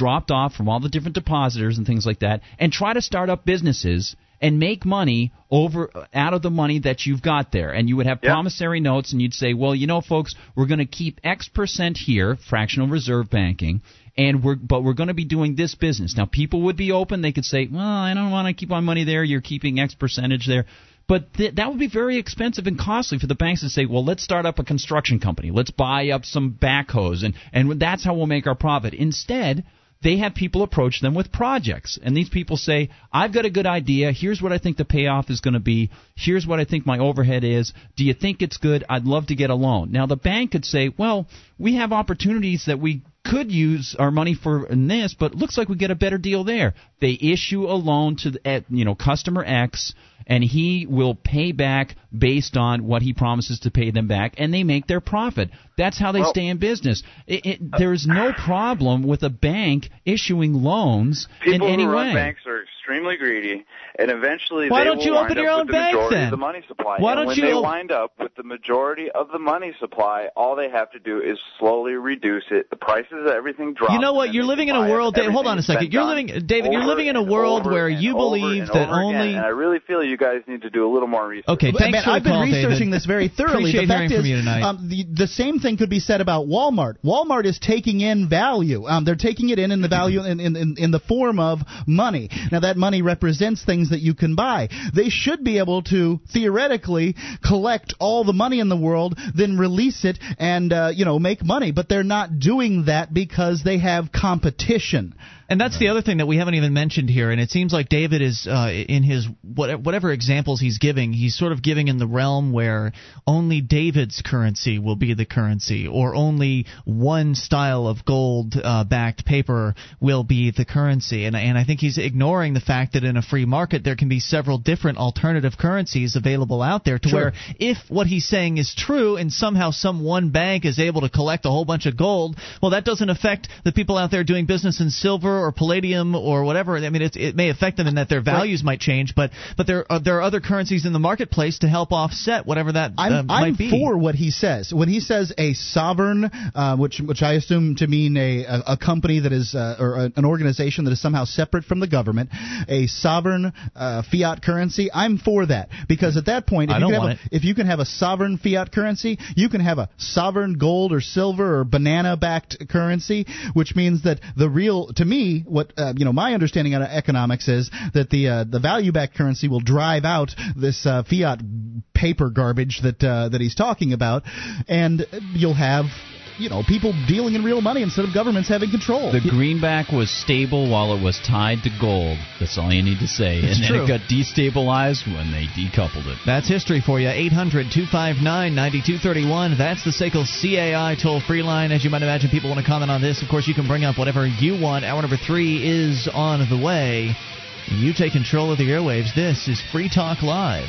dropped off from all the different depositors and things like that and try to start up businesses and make money over out of the money that you've got there. And you would have yep. promissory notes, and you'd say, well, you know, folks, we're going to keep X percent here, fractional reserve banking, and we're but we're going to be doing this business. Now, people would be open. They could say, well, I don't want to keep my money there. You're keeping X percentage there. But th- that would be very expensive and costly for the banks to say, well, let's start up a construction company. Let's buy up some backhoes, and, and that's how we'll make our profit. Instead, they have people approach them with projects, and these people say, I've got a good idea. Here's what I think the payoff is going to be. Here's what I think my overhead is. Do you think it's good? I'd love to get a loan. Now, the bank could say, well, we have opportunities that we could use our money for in this, but it looks like we get a better deal there. They issue a loan to the, you know, customer X, and he will pay back based on what he promises to pay them back, and they make their profit. That's how they well, stay in business. It, it, there is no problem with a bank issuing loans in any way. People who run banks are extremely greedy, and eventually Why they don't will you wind open your up own with bank, the majority then? Of the money supply. Why and don't when you they open... wind up with the majority of the money supply, all they have to do is slowly reduce it. The prices of everything drop. You know what? You're living in a world, Dave, hold on a second. You're living, David, you're living in a world where you believe that only... And I really feel you guys need to do a little more research. Okay, thanks Man, for I've the call, I've been researching David. this very thoroughly. Appreciate the fact hearing is, from you tonight. Um, the, the same thing could be said about Walmart. Walmart is taking in value. Um, they're taking it in in the value in, in, in, in the form of money. Now, that money represents things that you can buy. They should be able to theoretically collect all the money in the world, then release it and uh, you know make money. But they're not doing that because they have competition. And that's the other thing that we haven't even mentioned here. And it seems like David is uh, in his what, whatever examples he's giving, he's sort of giving in the realm where only David's currency will be the currency, or only one style of gold-backed uh, paper will be the currency. And, and I think he's ignoring the fact that in a free market there can be several different alternative currencies available out there to sure. where if what he's saying is true and somehow some one bank is able to collect a whole bunch of gold, well, that doesn't affect the people out there doing business in silver or palladium or whatever. I mean, it's, it may affect them in that their values right. might change, but but there are, there are other currencies in the marketplace to help offset whatever that I'm, uh, might I'm be. I'm for what he says. When he says a sovereign, uh, which which I assume to mean a, a, a company that is uh, or a, an organization that is somehow separate from the government, a sovereign uh, fiat currency, I'm for that, because at that point, if, I you, don't can have a, if you can have a sovereign fiat currency, you can have a sovereign gold or silver or banana-backed currency, which means that the real, to me, what uh, you know, my understanding out of economics is that the uh, the value-backed currency will drive out this uh, fiat paper garbage that uh, that he's talking about, and you'll have, you know, people dealing in real money instead of governments having control. The greenback was stable while it was tied to gold. That's all you need to say. It's and then true. It got destabilized when they decoupled it. That's history for you. eight hundred, two five nine, nine two three one. That's the S A C L C A I toll-free line. As you might imagine, people want to comment on this. Of course, you can bring up whatever you want. Hour number three is on the way. You take control of the airwaves. This is Free Talk Live.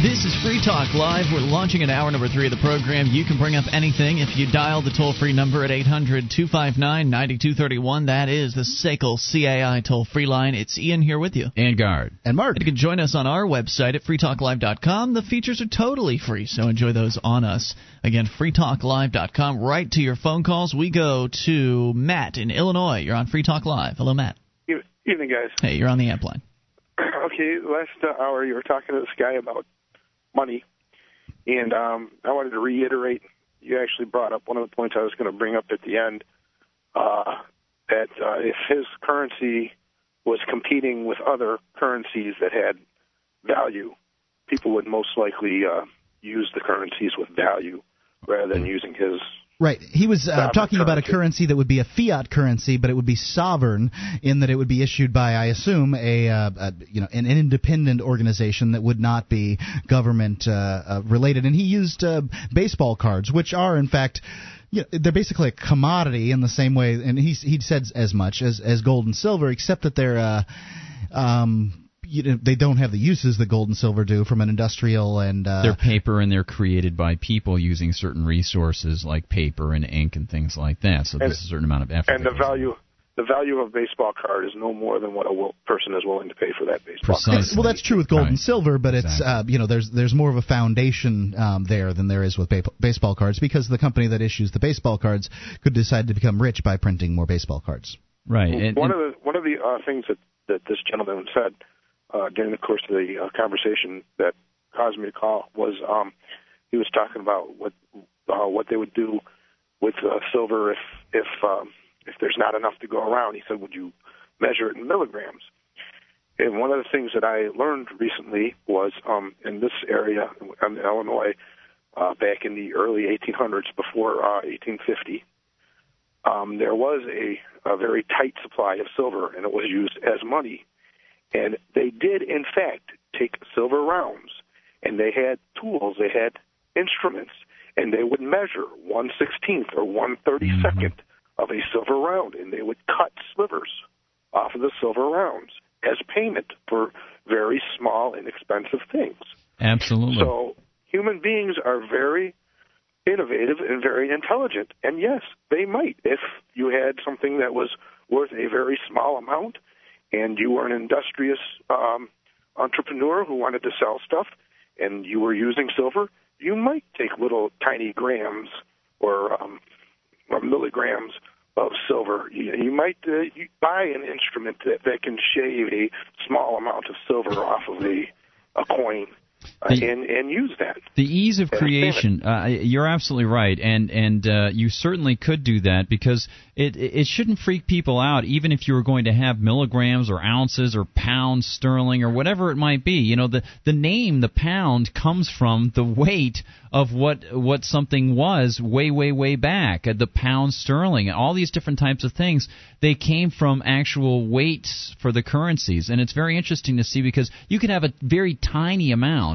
This is Free Talk Live. We're launching an hour number three of the program. You can bring up anything if you dial the toll-free number at eight hundred, two five nine, nine two three one. That is the S A C L C A I toll-free line. It's Ian here with you. And Guard. And Mark. And you can join us on our website at free talk live dot com. The features are totally free, so enjoy those on us. Again, free talk live dot com. Right to your phone calls. We go to Matt in Illinois. You're on Free Talk Live. Hello, Matt. Evening, guys. Hey, you're on the amp line. Okay, last hour you were talking to this guy about money, and um, I wanted to reiterate, you actually brought up one of the points I was going to bring up at the end, uh, that uh, if his currency was competing with other currencies that had value, people would most likely uh, use the currencies with value rather than using his. Right. He was uh, talking currency. about a currency that would be a fiat currency, but it would be sovereign in that it would be issued by, I assume, a, uh, a you know an independent organization that would not be government uh, uh, related. And he used uh, baseball cards, which are, in fact, you know, they're basically a commodity in the same way. And he he said as much as as gold and silver, except that they're. Uh, um, You know, they don't have the uses that gold and silver do from an industrial and... Uh, they're paper, and they're created by people using certain resources like paper and ink and things like that. So there's a certain amount of effort. And the value... The value of a baseball card is no more than what a will, person is willing to pay for that baseball Precisely. card. Well, that's true with gold right. and silver, but exactly. it's uh, you know there's there's more of a foundation um, there than there is with ba- baseball cards, because the company that issues the baseball cards could decide to become rich by printing more baseball cards. Right. Well, and, one and, of the one of the uh, things that, that this gentleman said Uh, during the course of the uh, conversation that caused me to call was um, he was talking about what uh, what they would do with uh, silver if if um, if there's not enough to go around. He said, "Would you measure it in milligrams?" And one of the things that I learned recently was um, in this area in Illinois, uh, back in the early eighteen hundreds, before uh, eighteen fifty, um, there was a, a very tight supply of silver, and it was used as money. And they did, in fact, take silver rounds, and they had tools, they had instruments, and they would measure one sixteenth or one thirty-second of a silver round, and they would cut slivers off of the silver rounds as payment for very small, inexpensive things. Absolutely. So human beings are very innovative and very intelligent, and yes, they might. If you had something that was worth a very small amount, and you were an industrious um, entrepreneur who wanted to sell stuff, and you were using silver, you might take little tiny grams or um, uh, or milligrams of silver. You, you might uh, you buy an instrument that, that can shave a small amount of silver off of a, a coin. Uh, the, and, and use that. The ease of creation, uh, you're absolutely right, and and uh, you certainly could do that, because it it shouldn't freak people out, even if you were going to have milligrams or ounces or pounds sterling or whatever it might be. You know, the, the name, the pound, comes from the weight of what what something was way, way, way back. The pound sterling, all these different types of things, they came from actual weights for the currencies, and it's very interesting to see, because you could have a very tiny amount,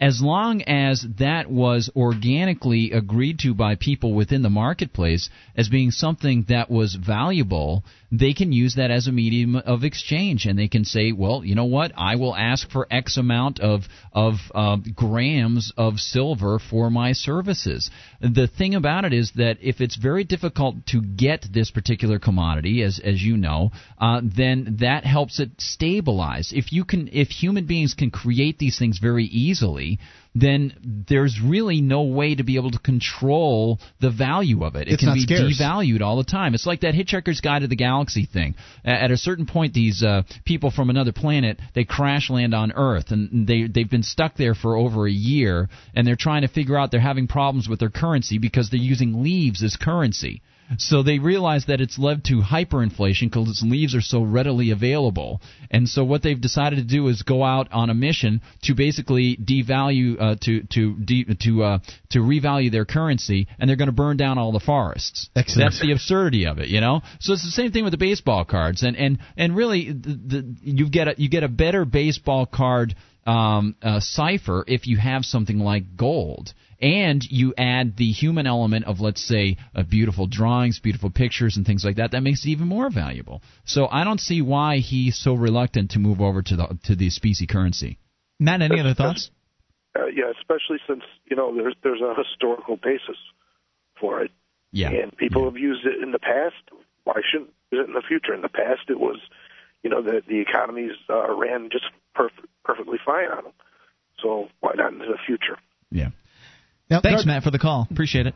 as long as that was organically agreed to by people within the marketplace as being something that was valuable. They can use that as a medium of exchange, and they can say, well, you know what, I will ask for X amount of of uh, grams of silver for my services. The thing about it is that if it's very difficult to get this particular commodity, as as you know, uh, then that helps it stabilize. If you can, if human beings can create these things very easily, then there's really no way to be able to control the value of it. It it's can be scarce. Devalued all the time. It's like that Hitchhiker's Guide to the Galaxy thing. At a certain point, these uh, people from another planet, they crash land on Earth, and they, they've been stuck there for over a year, and they're trying to figure out, they're having problems with their currency because they're using leaves as currency. So they realize that it's led to hyperinflation because its leaves are so readily available. And so what they've decided to do is go out on a mission to basically devalue, uh, to to de- to uh, to revalue their currency, and they're going to burn down all the forests. Excellent. That's the absurdity of it, you know. So it's the same thing with the baseball cards, and and and really, the, the, you get a, you get a better baseball card um, uh, cipher if you have something like gold. And you add the human element of, let's say, uh, beautiful drawings, beautiful pictures, and things like that. That makes it even more valuable. So I don't see why he's so reluctant to move over to the to the specie currency. Matt, any other thoughts? Uh, yeah, especially since, you know, there's there's a historical basis for it. Yeah, and people yeah. have used it in the past. Why shouldn't it in the future? In the past, it was, you know, the the economies uh, ran just perf- perfectly fine on them. So why not in the future? Yeah. Now, Thanks, Gardner, Matt, for the call. Appreciate it.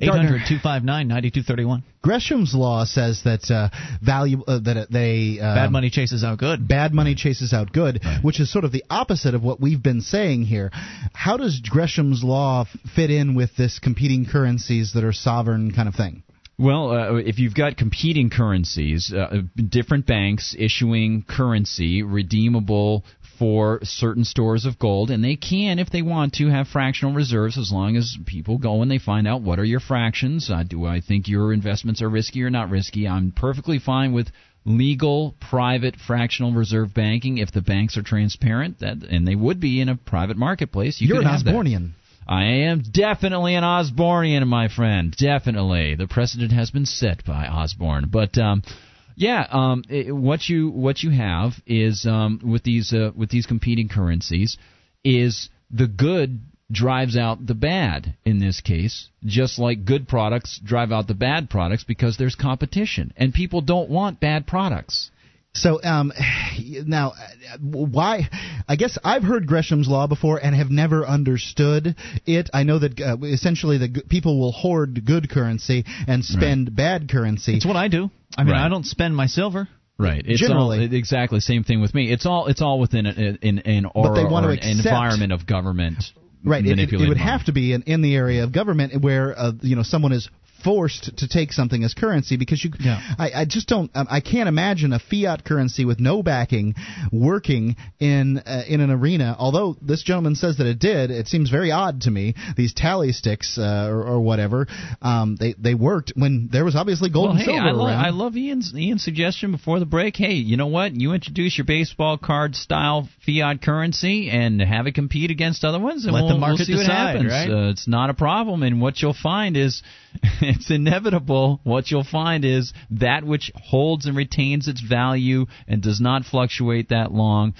eight hundred two five nine nine two three one. Gresham's law says that uh, value uh, that they uh, bad money chases out good. Bad money chases out good, right. Which is sort of the opposite of what we've been saying here. How does Gresham's law f- fit in with this competing currencies that are sovereign kind of thing? Well, uh, if you've got competing currencies, uh, different banks issuing currency redeemable for certain stores of gold, and they can, if they want to, have fractional reserves, as long as people go and they find out, what are your fractions? Uh, do I think your investments are risky or not risky? I'm perfectly fine with legal, private, fractional reserve banking if the banks are transparent, that, and they would be in a private marketplace. You You're could an have Osbornian. That. I am definitely an Osbornian, my friend. Definitely. The precedent has been set by Osborne. But um, yeah, um, it, what you what you have is um, with these uh, with these competing currencies is the good drives out the bad in this case, just like good products drive out the bad products, because there's competition and people don't want bad products. So um, now, why? I guess I've heard Gresham's law before and have never understood it. I know that uh, essentially the g- people will hoard good currency and spend right. bad currency. It's what I do. I mean, right. I don't spend my silver. Right. It's Generally. All, exactly. Same thing with me. It's all. It's all within an an, an aura or an environment of government. Right. It, it, it would have to be in, in the area of government where uh, you know someone is forced to take something as currency, because you yeah. I, I just don't I can't imagine a fiat currency with no backing working in uh, in an arena, although this gentleman says that it did. It seems very odd to me. These tally sticks uh, or, or whatever um, they, they worked when there was obviously gold well, and hey, silver I love, around. I love Ian's, Ian's suggestion before the break. Hey, you know what? You introduce your baseball card style fiat currency and have it compete against other ones, and let we'll, the market we'll see decide, what happens. Right? Uh, it's not a problem, and what you'll find is it's inevitable. What you'll find is that which holds and retains its value and does not fluctuate that long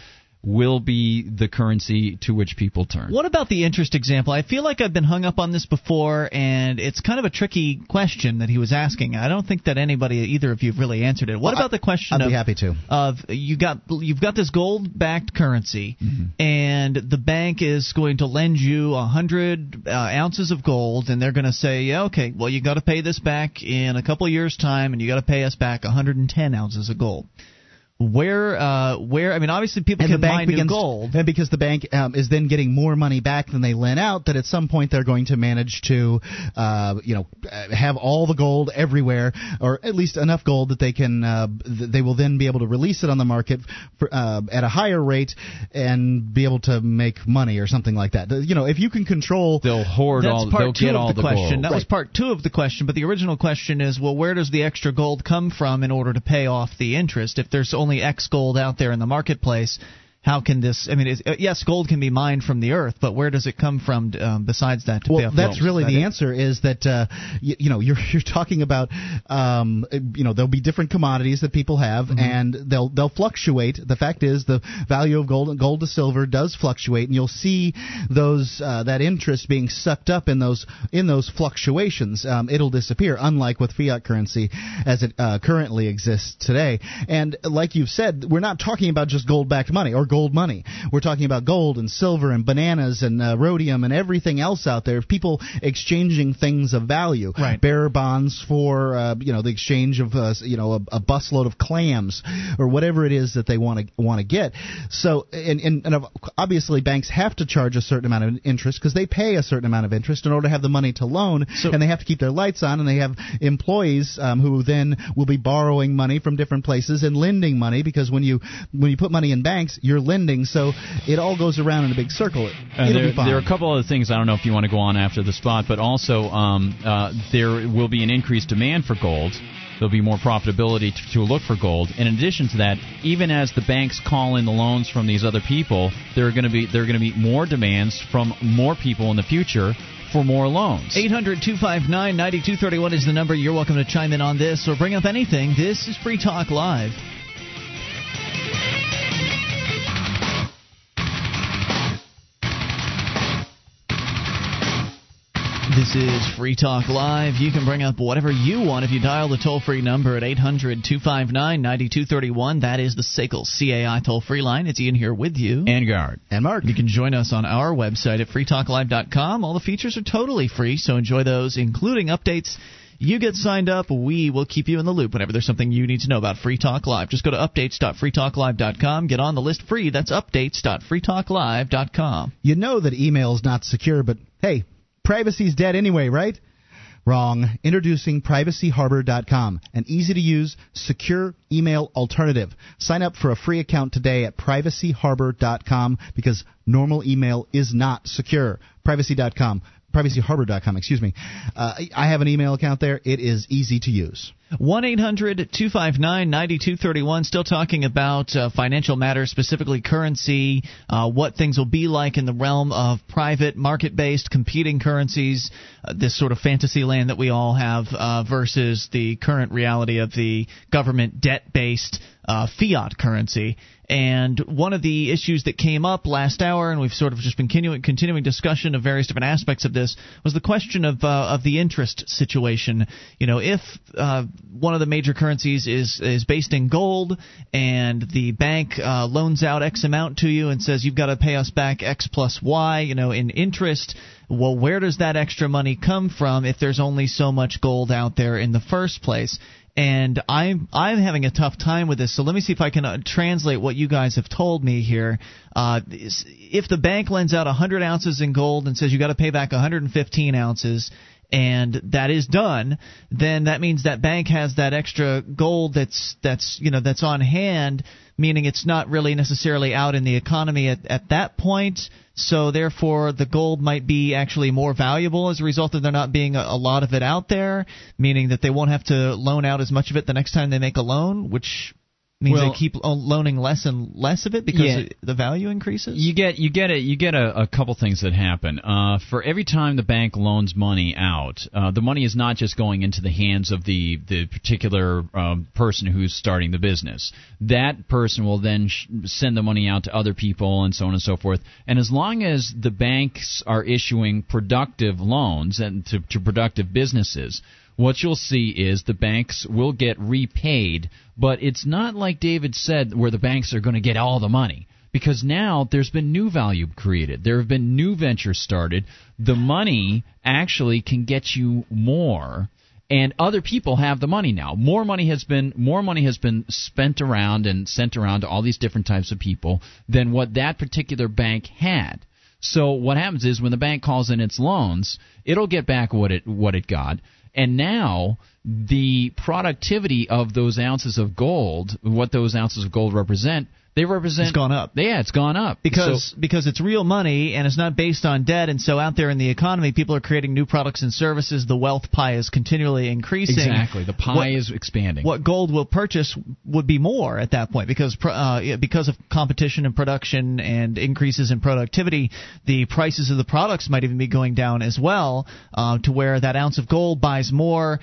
will be the currency to which people turn. What about the interest example? I feel like I've been hung up on this before, and it's kind of a tricky question that he was asking. I don't think that anybody, either of you, have really answered it. What well, about I, the question? I'd be happy to. Of you got you've got this gold-backed currency, mm-hmm. and the bank is going to lend you a hundred uh, ounces of gold, and they're going to say, yeah, okay, well you got to pay this back in a couple of years' time, and you got to pay us back one hundred ten ounces of gold. Where, uh, where? I mean, obviously people and can the bank mine begins, new gold, and because the bank um, is then getting more money back than they lent out, that at some point they're going to manage to, uh, you know, have all the gold everywhere, or at least enough gold that they can, uh, th- they will then be able to release it on the market for, uh, at a higher rate and be able to make money or something like that. You know, if you can control, they'll hoard that's all. Part they'll two get of all the, the question. Gold. That right. was part two of the question, but the original question is, well, where does the extra gold come from in order to pay off the interest? If there's only Only X gold out there in the marketplace, how can this – I mean, is, yes, gold can be mined from the earth, but where does it come from um, besides that to well, pay off gold? Well, that's really that the is. answer is that, uh, you, you know, you're, you're talking about, um, you know, there'll be different commodities that people have, mm-hmm. and they'll they'll fluctuate. The fact is the value of gold, gold to silver does fluctuate, and you'll see those uh, that interest being sucked up in those in those fluctuations. Um, it'll disappear, unlike with fiat currency as it uh, currently exists today. And like you've said, we're not talking about just gold-backed money or gold Gold money. We're talking about gold and silver and bananas and uh, rhodium and everything else out there. People exchanging things of value, right. Bearer bonds for uh, you know the exchange of uh, you know a, a busload of clams or whatever it is that they want to want to get. So and, and, and obviously banks have to charge a certain amount of interest because they pay a certain amount of interest in order to have the money to loan, so, and they have to keep their lights on, and they have employees um, who then will be borrowing money from different places and lending money because when you when you put money in banks, you're lending, so it all goes around in a big circle. It, uh, there, there are a couple other things. I don't know if you want to go on after the spot, but also um, uh, there will be an increased demand for gold. There'll be more profitability to, to look for gold. In addition to that, even as the banks call in the loans from these other people, there are going to be there are going to be more demands from more people in the future for more loans. eight hundred, two five nine, nine two three one is the number. You're welcome to chime in on this or bring up anything. This is Free Talk Live. This is Free Talk Live. You can bring up whatever you want if you dial the toll-free number at eight hundred, two five nine, nine two three one. That is the S A C L C A I toll-free line. It's Ian here with you. And Guard. And Mark. You can join us on our website at free talk live dot com. All the features are totally free, so enjoy those, including updates. You get signed up, we will keep you in the loop whenever there's something you need to know about Free Talk Live. Just go to updates dot free talk live dot com. Get on the list free. That's updates dot free talk live dot com. You know that email's not secure, but hey, privacy's dead anyway, right? Wrong. Introducing privacy harbor dot com, an easy-to-use, secure email alternative. Sign up for a free account today at privacy harbor dot com because normal email is not secure. Privacy dot com. privacy harbor dot com, excuse me. Uh, I have an email account there. It is easy to use. one eight hundred, two five nine, nine two three one. Still talking about uh, financial matters, specifically currency, uh, what things will be like in the realm of private, market-based, competing currencies, uh, this sort of fantasy land that we all have uh, versus the current reality of the government debt-based uh, fiat currency. And one of the issues that came up last hour, and we've sort of just been continuing, continuing discussion of various different aspects of this, was the question of uh, of the interest situation. You know, if uh, one of the major currencies is is based in gold, and the bank uh, loans out X amount to you and says you've got to pay us back X plus Y, you know, in interest. Well, where does that extra money come from if there's only so much gold out there in the first place? And I'm I'm having a tough time with this, so let me see if I can translate what you guys have told me here. Uh, if the bank lends out one hundred ounces in gold and says you got to pay back one hundred fifteen ounces, and that is done, then that means that bank has that extra gold that's that's you know that's on hand, meaning it's not really necessarily out in the economy at, at that point. So therefore, the gold might be actually more valuable as a result of there not being a, a lot of it out there, meaning that they won't have to loan out as much of it the next time they make a loan, which means well, they keep loaning less and less of it because yeah. it, the value increases? You get you get a, you get a, a couple things that happen. Uh, for every time the bank loans money out, uh, the money is not just going into the hands of the, the particular um, person who's starting the business. That person will then sh- send the money out to other people and so on and so forth. And as long as the banks are issuing productive loans and to, to productive businesses, what you'll see is the banks will get repaid, but it's not like David said where the banks are going to get all the money, because now there's been new value created. There have been new ventures started. The money actually can get you more, and other people have the money now. More money has been more money has been spent around and sent around to all these different types of people than what that particular bank had. So what happens is when the bank calls in its loans, it'll get back what it what it got. And now the productivity of those ounces of gold, what those ounces of gold represent, they represent. It's gone up. Yeah, it's gone up. Because so, because it's real money and it's not based on debt. And so out there in the economy, people are creating new products and services. The wealth pie is continually increasing. Exactly. The pie what, is expanding. What gold will purchase would be more at that point because uh, because of competition and production and increases in productivity, the prices of the products might even be going down as well uh, to where that ounce of gold buys more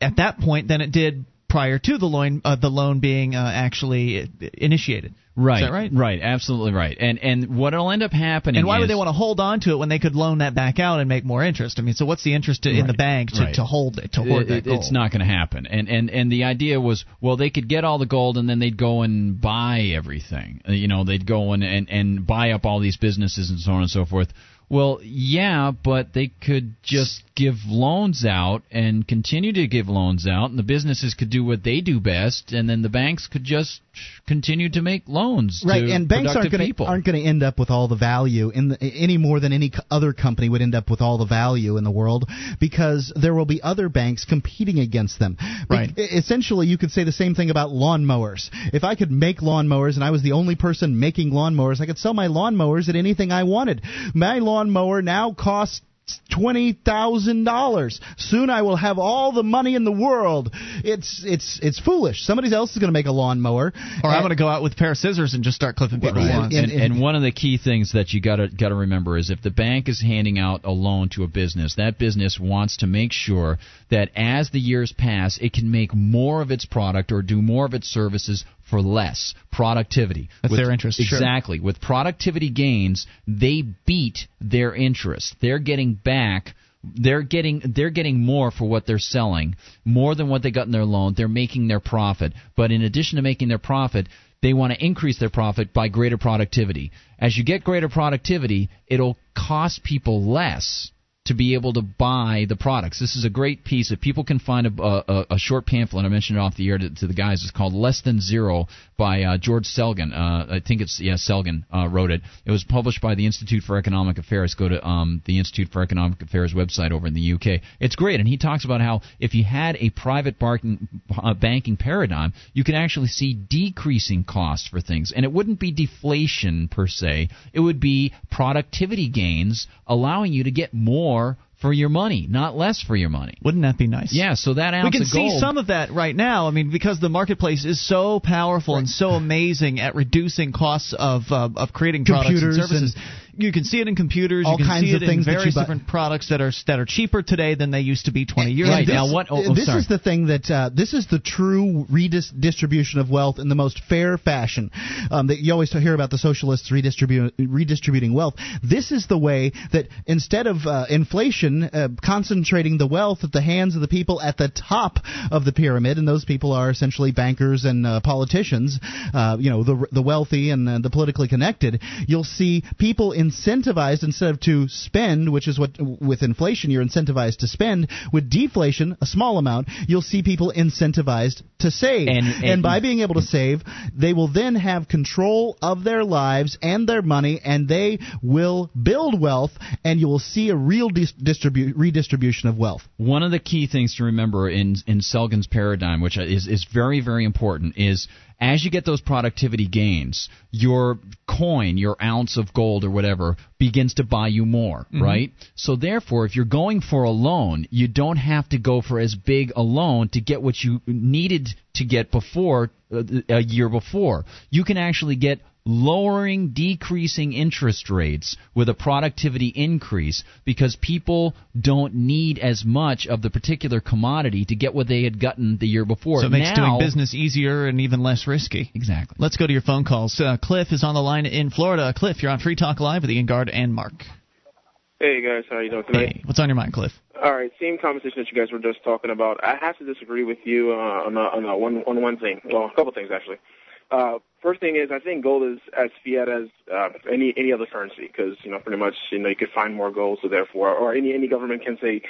at that point than it did prior to the loan, uh, the loan being uh, actually initiated. Right. Is that right? Right. Absolutely right. And and what will end up happening And why is, would they want to hold on to it when they could loan that back out and make more interest? I mean, so what's the interest to, right, in the bank to, right. to hold it, to hoard it, that gold? It's not going to happen. And, and and the idea was, well, they could get all the gold and then they'd go and buy everything. You know, they'd go and, and, and buy up all these businesses and so on and so forth. Well, yeah, but they could just give loans out and continue to give loans out, and the businesses could do what they do best, and then the banks could just continue to make loans right, to and banks aren't gonna, people. aren't going to end up with all the value in the, any more than any other company would end up with all the value in the world because there will be other banks competing against them. Right. Be- essentially, you could say the same thing about lawnmowers. If I could make lawnmowers and I was the only person making lawnmowers, I could sell my lawnmowers at anything I wanted. My lawnmower now costs twenty thousand dollars. Soon I will have all the money in the world. It's it's it's foolish. Somebody else is going to make a lawnmower. Or I'm going to go out with a pair of scissors and just start clipping people's right. lawns. And, and, and one of the key things that you got to got to remember is if the bank is handing out a loan to a business, that business wants to make sure that as the years pass, it can make more of its product or do more of its services for less. Productivity. That's with, their interest. Exactly. Sure. With productivity gains, they beat their interest. They're getting back. They're getting they're getting more for what they're selling, more than what they got in their loan. They're making their profit. But in addition to making their profit, they want to increase their profit by greater productivity. As you get greater productivity, it'll cost people less to be able to buy the products. This is a great piece. If people can find a, a, a short pamphlet, I mentioned it off the air to, to the guys, it's called Less Than Zero by uh, George Selgin. Uh, I think it's, yeah, Selgin uh, wrote it. It was published by the Institute for Economic Affairs. Go to um, the Institute for Economic Affairs website over in the U K. It's great, and he talks about how if you had a private barking, uh, banking paradigm, you could actually see decreasing costs for things, and it wouldn't be deflation per se. It would be productivity gains allowing you to get more for your money, not less for your money. Wouldn't that be nice? Yeah, so that ounce of gold. We can see some of that right now. I mean, because the marketplace is so powerful right. and so amazing at reducing costs of uh, of creating computers products and services. And you can see it in computers. All you can kinds see it of things in various different products that are that are cheaper today than they used to be twenty years ago. Right. Now, what? Oh, oh, this sorry. is the thing that uh, this is the true redistribution of wealth in the most fair fashion. Um, that you always hear about the socialists redistribu- redistributing wealth. This is the way that instead of uh, inflation. Uh, concentrating the wealth at the hands of the people at the top of the pyramid, and those people are essentially bankers and uh, politicians, uh, you know, the the wealthy and uh, the politically connected. You'll see people incentivized instead of to spend, which is what with inflation you're incentivized to spend. With deflation, a small amount, you'll see people incentivized to save, and, and, and by being able to save, they will then have control of their lives and their money, and they will build wealth, and you will see a real dis- distribution. Redistribution of wealth. One of the key things to remember in in Selgin's paradigm, which is, is very, very important, is As you get those productivity gains, your coin, your ounce of gold or whatever, begins to buy you more, mm-hmm. right? So therefore, if you're going for a loan, you don't have to go for as big a loan to get what you needed to get before, uh, a year before. You can actually get lowering, decreasing interest rates with a productivity increase because people don't need as much of the particular commodity to get what they had gotten the year before. So it makes now, doing business easier and even less risky. Exactly. Let's go to your phone calls. Uh, Cliff is on the line in Florida. Cliff, you're on Free Talk Live with Ian Guard and Mark. Hey, guys. How are you doing tonight? Hey, what's on your mind, Cliff? All right. Same conversation that you guys were just talking about. I have to disagree with you uh, on, uh, on, uh, one, on one thing. Well, a couple things, actually. Uh, first thing is, I think gold is as fiat as uh, any any other currency because, you know, pretty much, you know, you could find more gold, so therefore, or any any government can say,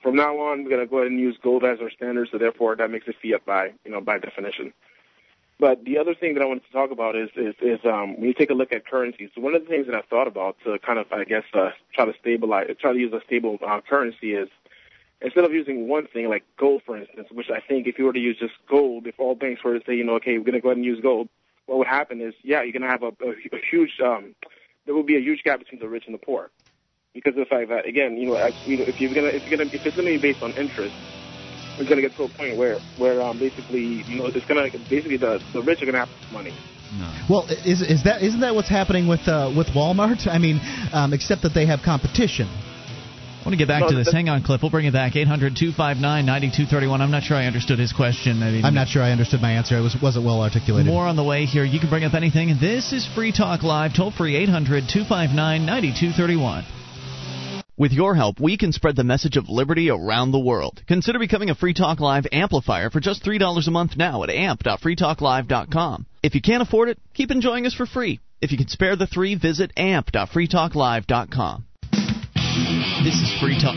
from now on, we're going to go ahead and use gold as our standard, so therefore, that makes it fiat by, you know, by definition. But the other thing that I wanted to talk about is is, is um, when you take a look at currencies, so one of the things that I thought about to kind of, I guess, uh, try to stabilize, try to use a stable uh, currency is, instead of using one thing, like gold, for instance, which I think if you were to use just gold, if all banks were to say, you know, okay, we're going to go ahead and use gold, what would happen is, yeah, you're going to have a, a, a huge um, – there will be a huge gap between the rich and the poor because of the fact that, again, you know, if you're going to – if you're going to if it's going to be based on interest, it's going to get to a point where, where um, basically, you know, it's going to – basically the, the rich are going to have money. No. Well, is is that isn't that what's happening with uh, with Walmart? I mean, um, except that they have competition. I want to get back to this. Hang on, Cliff. We'll bring it back. eight hundred, two five nine, nine two three one. I'm not sure I understood his question. I mean, I'm not sure I understood my answer. It was, wasn't well articulated. More on the way here. You can bring up anything. This is Free Talk Live. Toll free, eight hundred, two five nine, nine two three one. With your help, we can spread the message of liberty around the world. Consider becoming a Free Talk Live amplifier for just three dollars a month now at amp dot free talk live dot com. If you can't afford it, keep enjoying us for free. If you can spare the three, visit amp dot free talk live dot com. This is Free Talk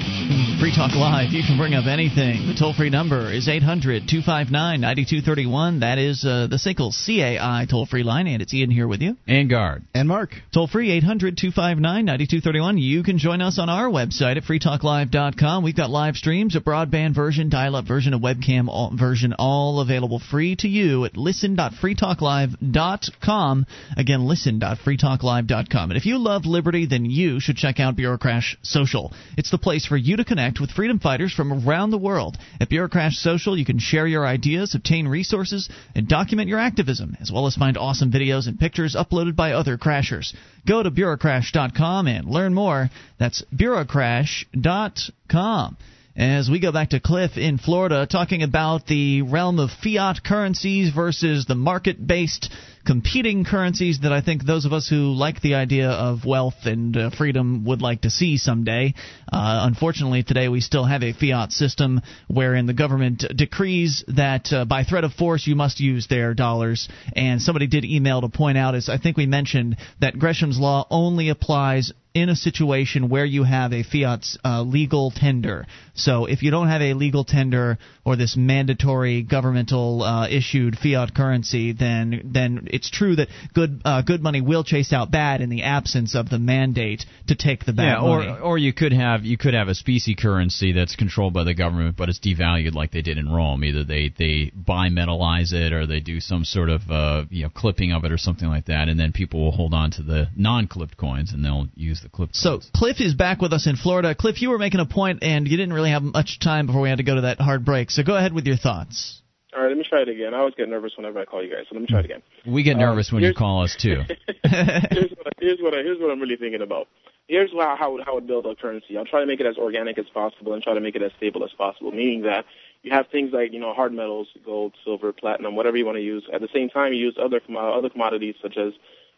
Free Talk Live. You can bring up anything. The toll-free number is eight hundred, two five nine, nine two three one. That is uh, the S A C L C A I toll-free line, and it's Ian here with you. And Guard. And Mark. Toll-free, eight hundred, two five nine, nine two three one. You can join us on our website at free talk live dot com. We've got live streams, a broadband version, dial-up version, a webcam all, version, all available free to you at listen dot free talk live dot com. Again, listen dot free talk live dot com. And if you love liberty, then you should check out Bureaucrash Social. It's the place for you to connect with freedom fighters from around the world. At Bureaucrash Social, you can share your ideas, obtain resources, and document your activism, as well as find awesome videos and pictures uploaded by other crashers. Go to bureaucrash dot com and learn more. That's bureaucrash dot com. As we go back to Cliff in Florida, talking about the realm of fiat currencies versus the market-based competing currencies that I think those of us who like the idea of wealth and uh, freedom would like to see someday. Uh, unfortunately, today we still have a fiat system wherein the government decrees that uh, by threat of force you must use their dollars. And somebody did email to point out, as I think we mentioned, that Gresham's Law only applies in a situation where you have a fiat uh, legal tender. So if you don't have a legal tender or this mandatory governmental uh, issued fiat currency, then then it's true that good uh, good money will chase out bad in the absence of the mandate to take the bad yeah, or, money. Or you could have you could have a specie currency that's controlled by the government, but it's devalued like they did in Rome. Either they they bimetallize it or they do some sort of uh, you know clipping of it or something like that, and then people will hold on to the non-clipped coins and they'll use the Clip so Cliff is back with us in Florida. Cliff, you were making a point, and you didn't really have much time before we had to go to that hard break. So go ahead with your thoughts. All right, let me try it again. I always get nervous whenever I call you guys, so let me try it again. We get nervous uh, when you call us, too. here's, what I, here's, what I, here's what I'm really thinking about. Here's how, how, how I would build a currency. I'll try to make it as organic as possible and try to make it as stable as possible, meaning that you have things like, you know, hard metals, gold, silver, platinum, whatever you want to use. At the same time, you use other other commodities such as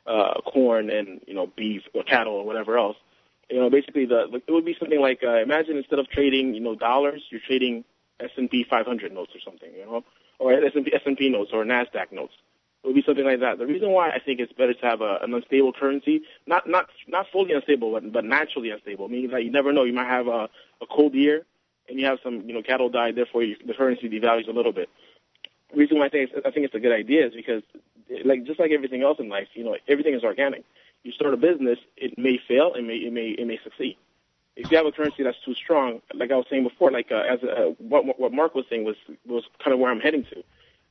Uh, corn and, you know, beef or cattle or whatever else. You know, basically the it would be something like uh, imagine instead of trading, you know, dollars, you're trading S and P five hundred notes or something, you know, or S and P notes or NASDAQ notes. It would be something like that. The reason why I think it's better to have a, an unstable currency, not not not fully unstable, but, but naturally unstable, meaning that you never know. You might have a, a cold year and you have some, you know, cattle die, therefore you, the currency devalues a little bit. The reason why I think it's, I think it's a good idea is because, like just like everything else in life, you know, everything is organic. You start a business, it may fail, it may it may it may succeed. If you have a currency that's too strong, like I was saying before, like uh, as a, what what Mark was saying was was kind of where I'm heading to.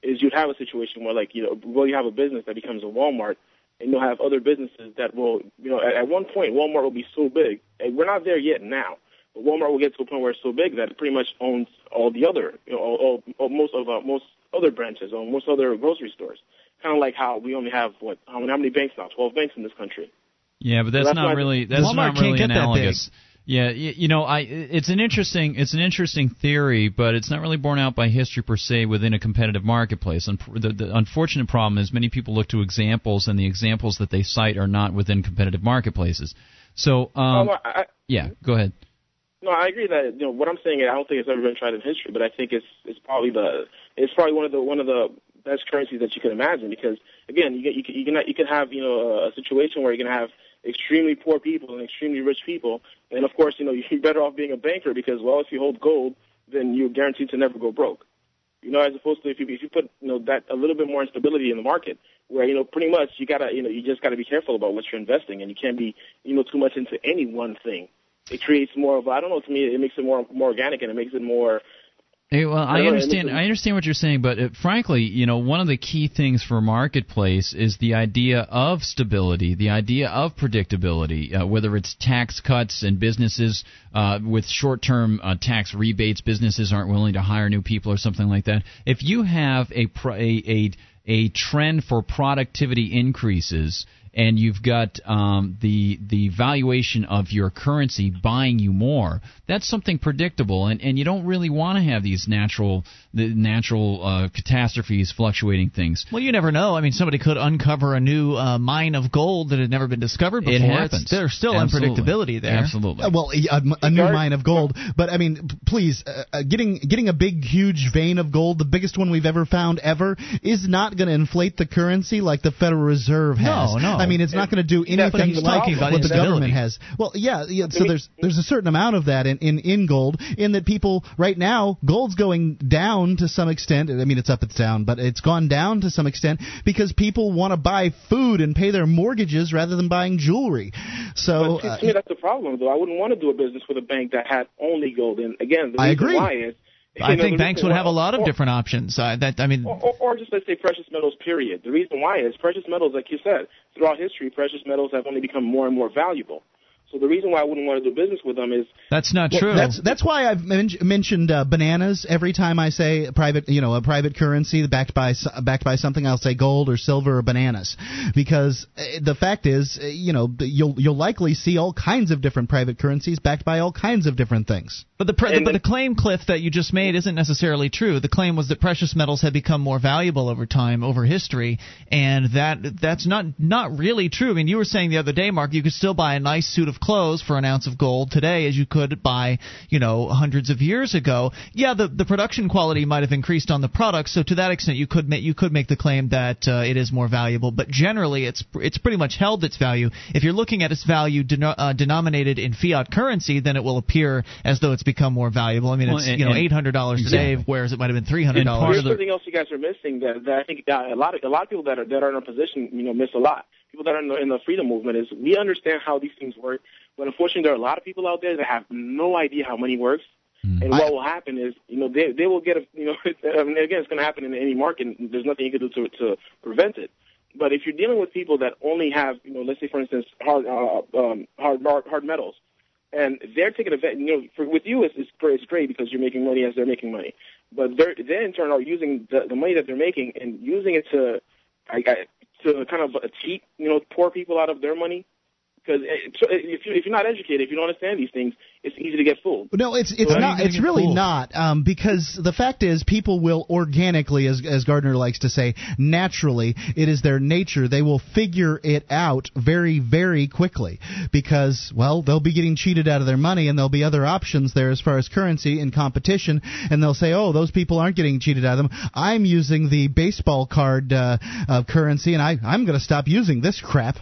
is you'd have a situation where, like, you know, well, you have a business that becomes a Walmart, and you'll have other businesses that will, you know, at, at one point Walmart will be so big, and we're not there yet now, but Walmart will get to a point where it's so big that it pretty much owns all the other, you know, all, all, most of uh, most other branches, or most other grocery stores. Kind of like how we only have, what, how many, how many banks now? Twelve banks in this country. Yeah, but that's, so that's not really that's Walmart not really analogous. Yeah, you know, I it's an interesting it's an interesting theory, but it's not really borne out by history per se within a competitive marketplace. And the, the unfortunate problem is many people look to examples, and the examples that they cite are not within competitive marketplaces. So, um, um, I, yeah, go ahead. No, I agree that, you know, what I'm saying, I don't think it's ever been tried in history, but I think it's it's probably the it's probably one of the one of the best currencies that you can imagine, because again, you you can you can, you can have, you know, a situation where you can have extremely poor people and extremely rich people, and of course, you know, you're better off being a banker because, well, if you hold gold, then you're guaranteed to never go broke. You know, as opposed to if you if you put, you know, that a little bit more instability in the market, where, you know, pretty much you gotta, you know, you just gotta be careful about what you're investing, and you can't be, you know, too much into any one thing. It creates more of, I don't know, to me, it makes it more more organic, and it makes it more. Hey, well, I understand. I understand what you're saying, but uh, frankly, you know, one of the key things for a marketplace is the idea of stability, the idea of predictability. Uh, whether it's tax cuts and businesses uh, with short-term uh, tax rebates, businesses aren't willing to hire new people or something like that. If you have a pro- a, a a trend for productivity increases, and you've got um, the the valuation of your currency buying you more, that's something predictable, and, and you don't really want to have these natural the natural uh, catastrophes, fluctuating things. Well, you never know. I mean, somebody could uncover a new uh, mine of gold that had never been discovered before. It happens. It's, there's still Absolutely. unpredictability there. Absolutely. Uh, well, a, a new mine of gold. But, I mean, please, uh, getting getting a big, huge vein of gold, the biggest one we've ever found ever, is not going to inflate the currency like the Federal Reserve has. No, no. I mean, it's not going to do anything like what the government has. Well, yeah, yeah, so there's there's a certain amount of that in, in, in gold, in that people, right now, gold's going down to some extent. I mean, it's up, it's down, but it's gone down to some extent because people want to buy food and pay their mortgages rather than buying jewelry. So, but to me, that's the problem, though. I wouldn't want to do a business with a bank that had only gold. And again, the reason why is, I think banks would have a lot of different options. Uh, that I mean, or, or, or just let's say precious metals, period. The reason why is precious metals, like you said, throughout history, precious metals have only become more and more valuable. So the reason why I wouldn't want to do business with them is that's not true. Well, that's that's why I've men- mentioned uh, bananas every time I say private, you know, a private currency backed by backed by something. I'll say gold or silver or bananas, because the fact is, you know, you'll you'll likely see all kinds of different private currencies backed by all kinds of different things. But the pre- but the claim, Cliff, that you just made isn't necessarily true. The claim was that precious metals had become more valuable over time, over history, and that that's not not really true. I mean, you were saying the other day, Mark, you could still buy a nice suit of clothes for an ounce of gold today as you could buy, you know, hundreds of years ago. Yeah, the, the production quality might have increased on the product, so to that extent you could make, you could make the claim that uh, it is more valuable, but generally it's it's pretty much held its value. If you're looking at its value deno- uh, denominated in fiat currency, then it will appear as though it's become more valuable. I mean, it's, well, and, you know, eight hundred dollars today, exactly, whereas it might have been three hundred dollars. There's something else you guys are missing that, that I think that a lot of a lot of people that are that are in our position, you know, miss a lot. People that are in the, in the freedom movement is we understand how these things work, but unfortunately there are a lot of people out there that have no idea how money works. Mm. And what I, will happen is, you know, they they will get a, you know, I mean, again, it's going to happen in any market. And there's nothing you can do to to prevent it. But if you're dealing with people that only have, you know, let's say for instance hard uh, um, hard, hard hard metals, and they're taking advantage. You know, for, with you it's, it's great, it's great because you're making money as they're making money, but they're they in turn are using the, the money that they're making and using it to, I, I to kind of cheat, you know, poor people out of their money. Because if you if you're not educated, if you don't understand these things, it's easy to get fooled. No, it's it's so not. It's really fooled. not um, because the fact is, people will organically, as as Gardner likes to say, naturally. It is their nature. They will figure it out very, very quickly because, well, they'll be getting cheated out of their money, and there'll be other options there as far as currency and competition. And they'll say, oh, those people aren't getting cheated out of them. I'm using the baseball card uh, uh, currency, and I I'm going to stop using this crap.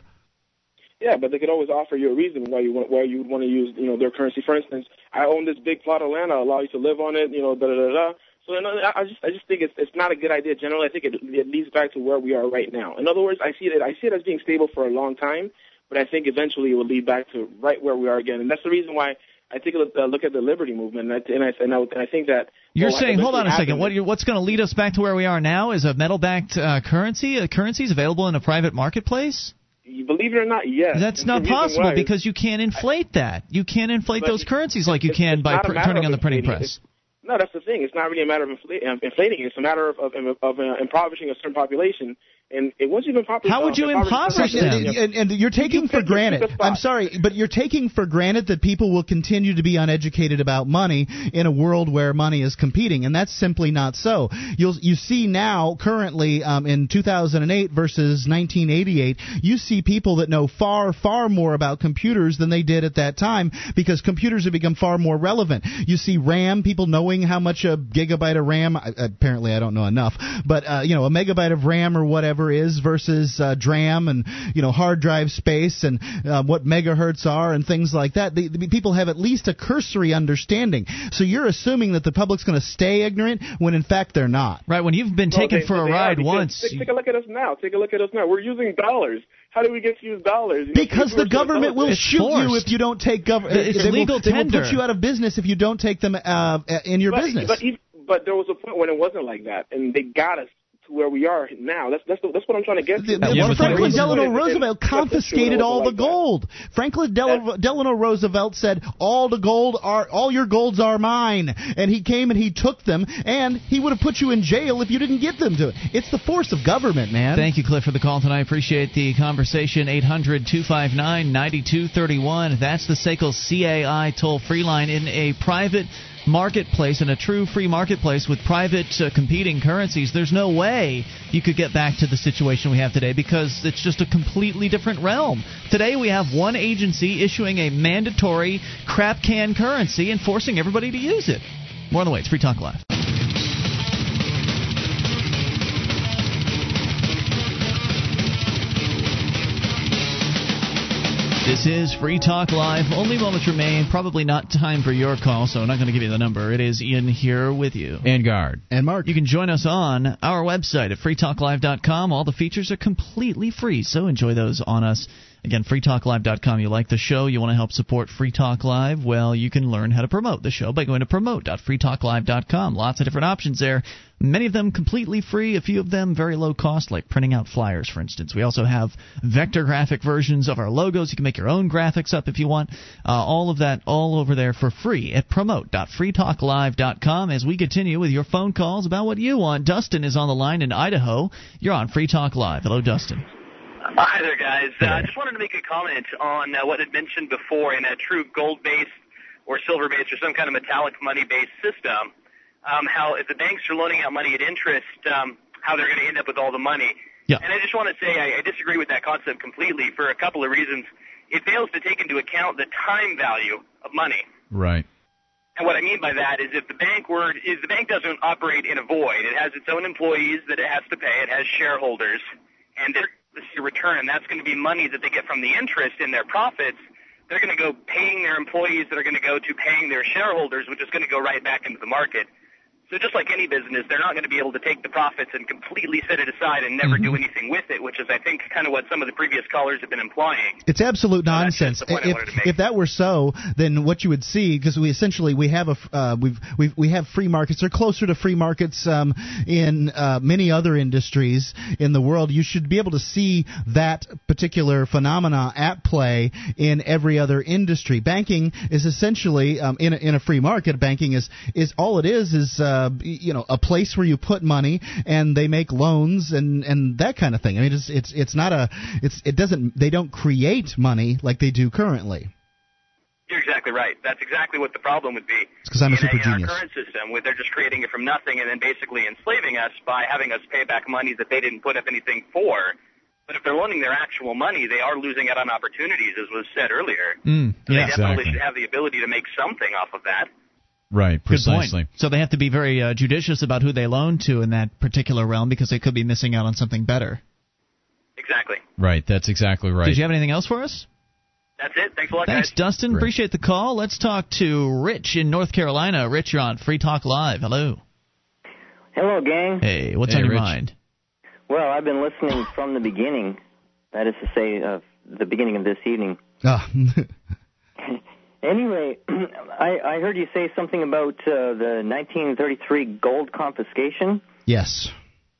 Yeah, but they could always offer you a reason why you want, why you would want to use, you know, their currency. For instance, I own this big plot of land. I'll allow you to live on it. You know, da da da da. So you know, I just I just think it's it's not a good idea. Generally, I think it, it leads back to where we are right now. In other words, I see it I see it as being stable for a long time, but I think eventually it will lead back to right where we are again. And that's the reason why I take a look at the liberty movement, and I and I, and I, and I think that you're well, saying, hold on a second, what you, what's going to lead us back to where we are now is a metal-backed uh, currency, uh, currencies available in a private marketplace. You believe it or not, yes. That's and not possible because you can't inflate that. You can't inflate those it, currencies like you can by pr- turning on the printing press. It's, no, that's the thing. It's not really a matter of infl- inflating. It's a matter of, of, of, of uh, impoverishing a certain population. And it wasn't even popular. How would you impoverish them? And, and you're taking you for granted. I'm sorry, but you're taking for granted that people will continue to be uneducated about money in a world where money is competing, and that's simply not so. You'll you see now currently um, in two thousand eight versus nineteen eighty-eight, you see people that know far far more about computers than they did at that time because computers have become far more relevant. You see RAM, people knowing how much a gigabyte of RAM. Apparently, I don't know enough, but uh, you know, a megabyte of RAM or whatever is versus uh, D RAM and, you know, hard drive space and uh, what megahertz are and things like that. The, the people have at least a cursory understanding. So you're assuming that the public's going to stay ignorant when, in fact, they're not. Right. When you've been taken well, they, for they a ride once. Take, take a look at us now. Take a look at us now. We're using dollars. How do we get to use dollars? You because the government will shoot forced. you if you don't take government. It's they legal will, tender. They will put you out of business if you don't take them uh, in your but, business. But, even, but there was a point when it wasn't like that, and they got us to where we are now. That's that's that's what I'm trying to get to. Yeah, Franklin Delano Roosevelt confiscated all the gold. Franklin Del- Delano Roosevelt said, "All the gold are all your golds are mine," and he came and he took them, and he would have put you in jail if you didn't give them to it. It's the force of government, man. Thank you, Cliff, for the call tonight. I appreciate the conversation. eight hundred two five nine nine two three one. That's the S A C L C A I toll-free line in a private marketplace, and a true free marketplace with private uh, competing currencies. There's no way you could get back to the situation we have today because it's just a completely different realm. Today we have one agency issuing a mandatory crap can currency and forcing everybody to use it. More on the way. It's Free Talk Live. This is Free Talk Live. Only moments remain. Probably not time for your call, so I'm not going to give you the number. It is Ian here with you. And Guard. And Mark. You can join us on our website at free talk live dot com. All the features are completely free, so enjoy those on us. Again, free talk live dot com. You like the show, you want to help support Free Talk Live, well, you can learn how to promote the show by going to promote dot free talk live dot com. Lots of different options there, many of them completely free, a few of them very low cost, like printing out flyers, for instance. We also have vector graphic versions of our logos. You can make your own graphics up if you want. Uh, all of that all over there for free at promote dot free talk live dot com. As we continue with your phone calls about what you want, Dustin is on the line in Idaho. You're on Free Talk Live. Hello, Dustin. Hi there, guys. I uh, just wanted to make a comment on uh, what had mentioned before in a true gold-based or silver-based or some kind of metallic money-based system, um, how if the banks are loaning out money at interest, um, how they're going to end up with all the money. Yeah. And I just want to say I, I disagree with that concept completely for a couple of reasons. It fails to take into account the time value of money. Right. And what I mean by that is if the bank were is the bank doesn't operate in a void. It has its own employees that it has to pay. It has shareholders, and they're see a return, and that's going to be money that they get from the interest in their profits. They're going to go paying their employees that are going to go to paying their shareholders, which is going to go right back into the market. So just like any business, they're not going to be able to take the profits and completely set it aside and never mm-hmm. do anything with it, which is, I think, kind of what some of the previous callers have been implying. It's absolute so nonsense. If, if that were so, then what you would see, because we essentially we have a uh, we've, we've we have free markets. They're closer to free markets um, in uh, many other industries in the world. You should be able to see that particular phenomena at play in every other industry. Banking is essentially um, in a, in a free market. Banking is is all it is is. Uh, Uh, you know, a place where you put money and they make loans and, and that kind of thing. I mean, it's it's it's not a it's it doesn't they don't create money like they do currently. You're exactly right. That's exactly what the problem would be. It's because I'm a super genius. In our current system, where they're just creating it from nothing and then basically enslaving us by having us pay back money that they didn't put up anything for. But if they're loaning their actual money, they are losing out on opportunities, as was said earlier. Mm, yeah, so they definitely exactly. should have the ability to make something off of that. Right, precisely. So they have to be very uh, judicious about who they loan to in that particular realm because they could be missing out on something better. Exactly. Right, that's exactly right. Did you have anything else for us? That's it. Thanks a lot, Thanks, guys. Thanks, Dustin. Great. Appreciate the call. Let's talk to Rich in North Carolina. Rich, you're on Free Talk Live. Hello. Hello, gang. Hey, what's hey, on your Rich. mind? Well, I've been listening from the beginning, that is to say, uh, the beginning of this evening. Ah. Anyway, I, I heard you say something about uh, the nineteen thirty-three gold confiscation. Yes.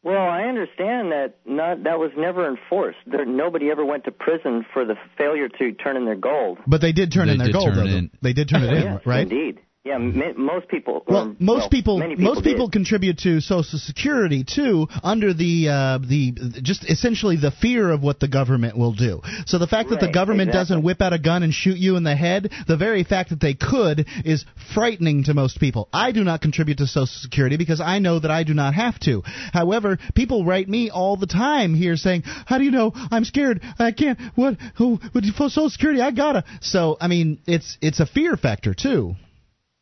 Well, I understand that not that was never enforced. There, nobody ever went to prison for the failure to turn in their gold. But they did turn they in their gold, though. They did turn it in, yes, right? Indeed. Yeah, ma- most people. Well, um, most well, people, people. Most people did. Contribute to Social Security too, under the uh, the just essentially the fear of what the government will do. So the fact right, that the government exactly. doesn't whip out a gun and shoot you in the head, the very fact that they could, is frightening to most people. I do not contribute to Social Security because I know that I do not have to. However, people write me all the time here saying, "How do you know? I'm scared. I can't. What? Who? What, Social Security? I gotta." So I mean, it's it's a fear factor too.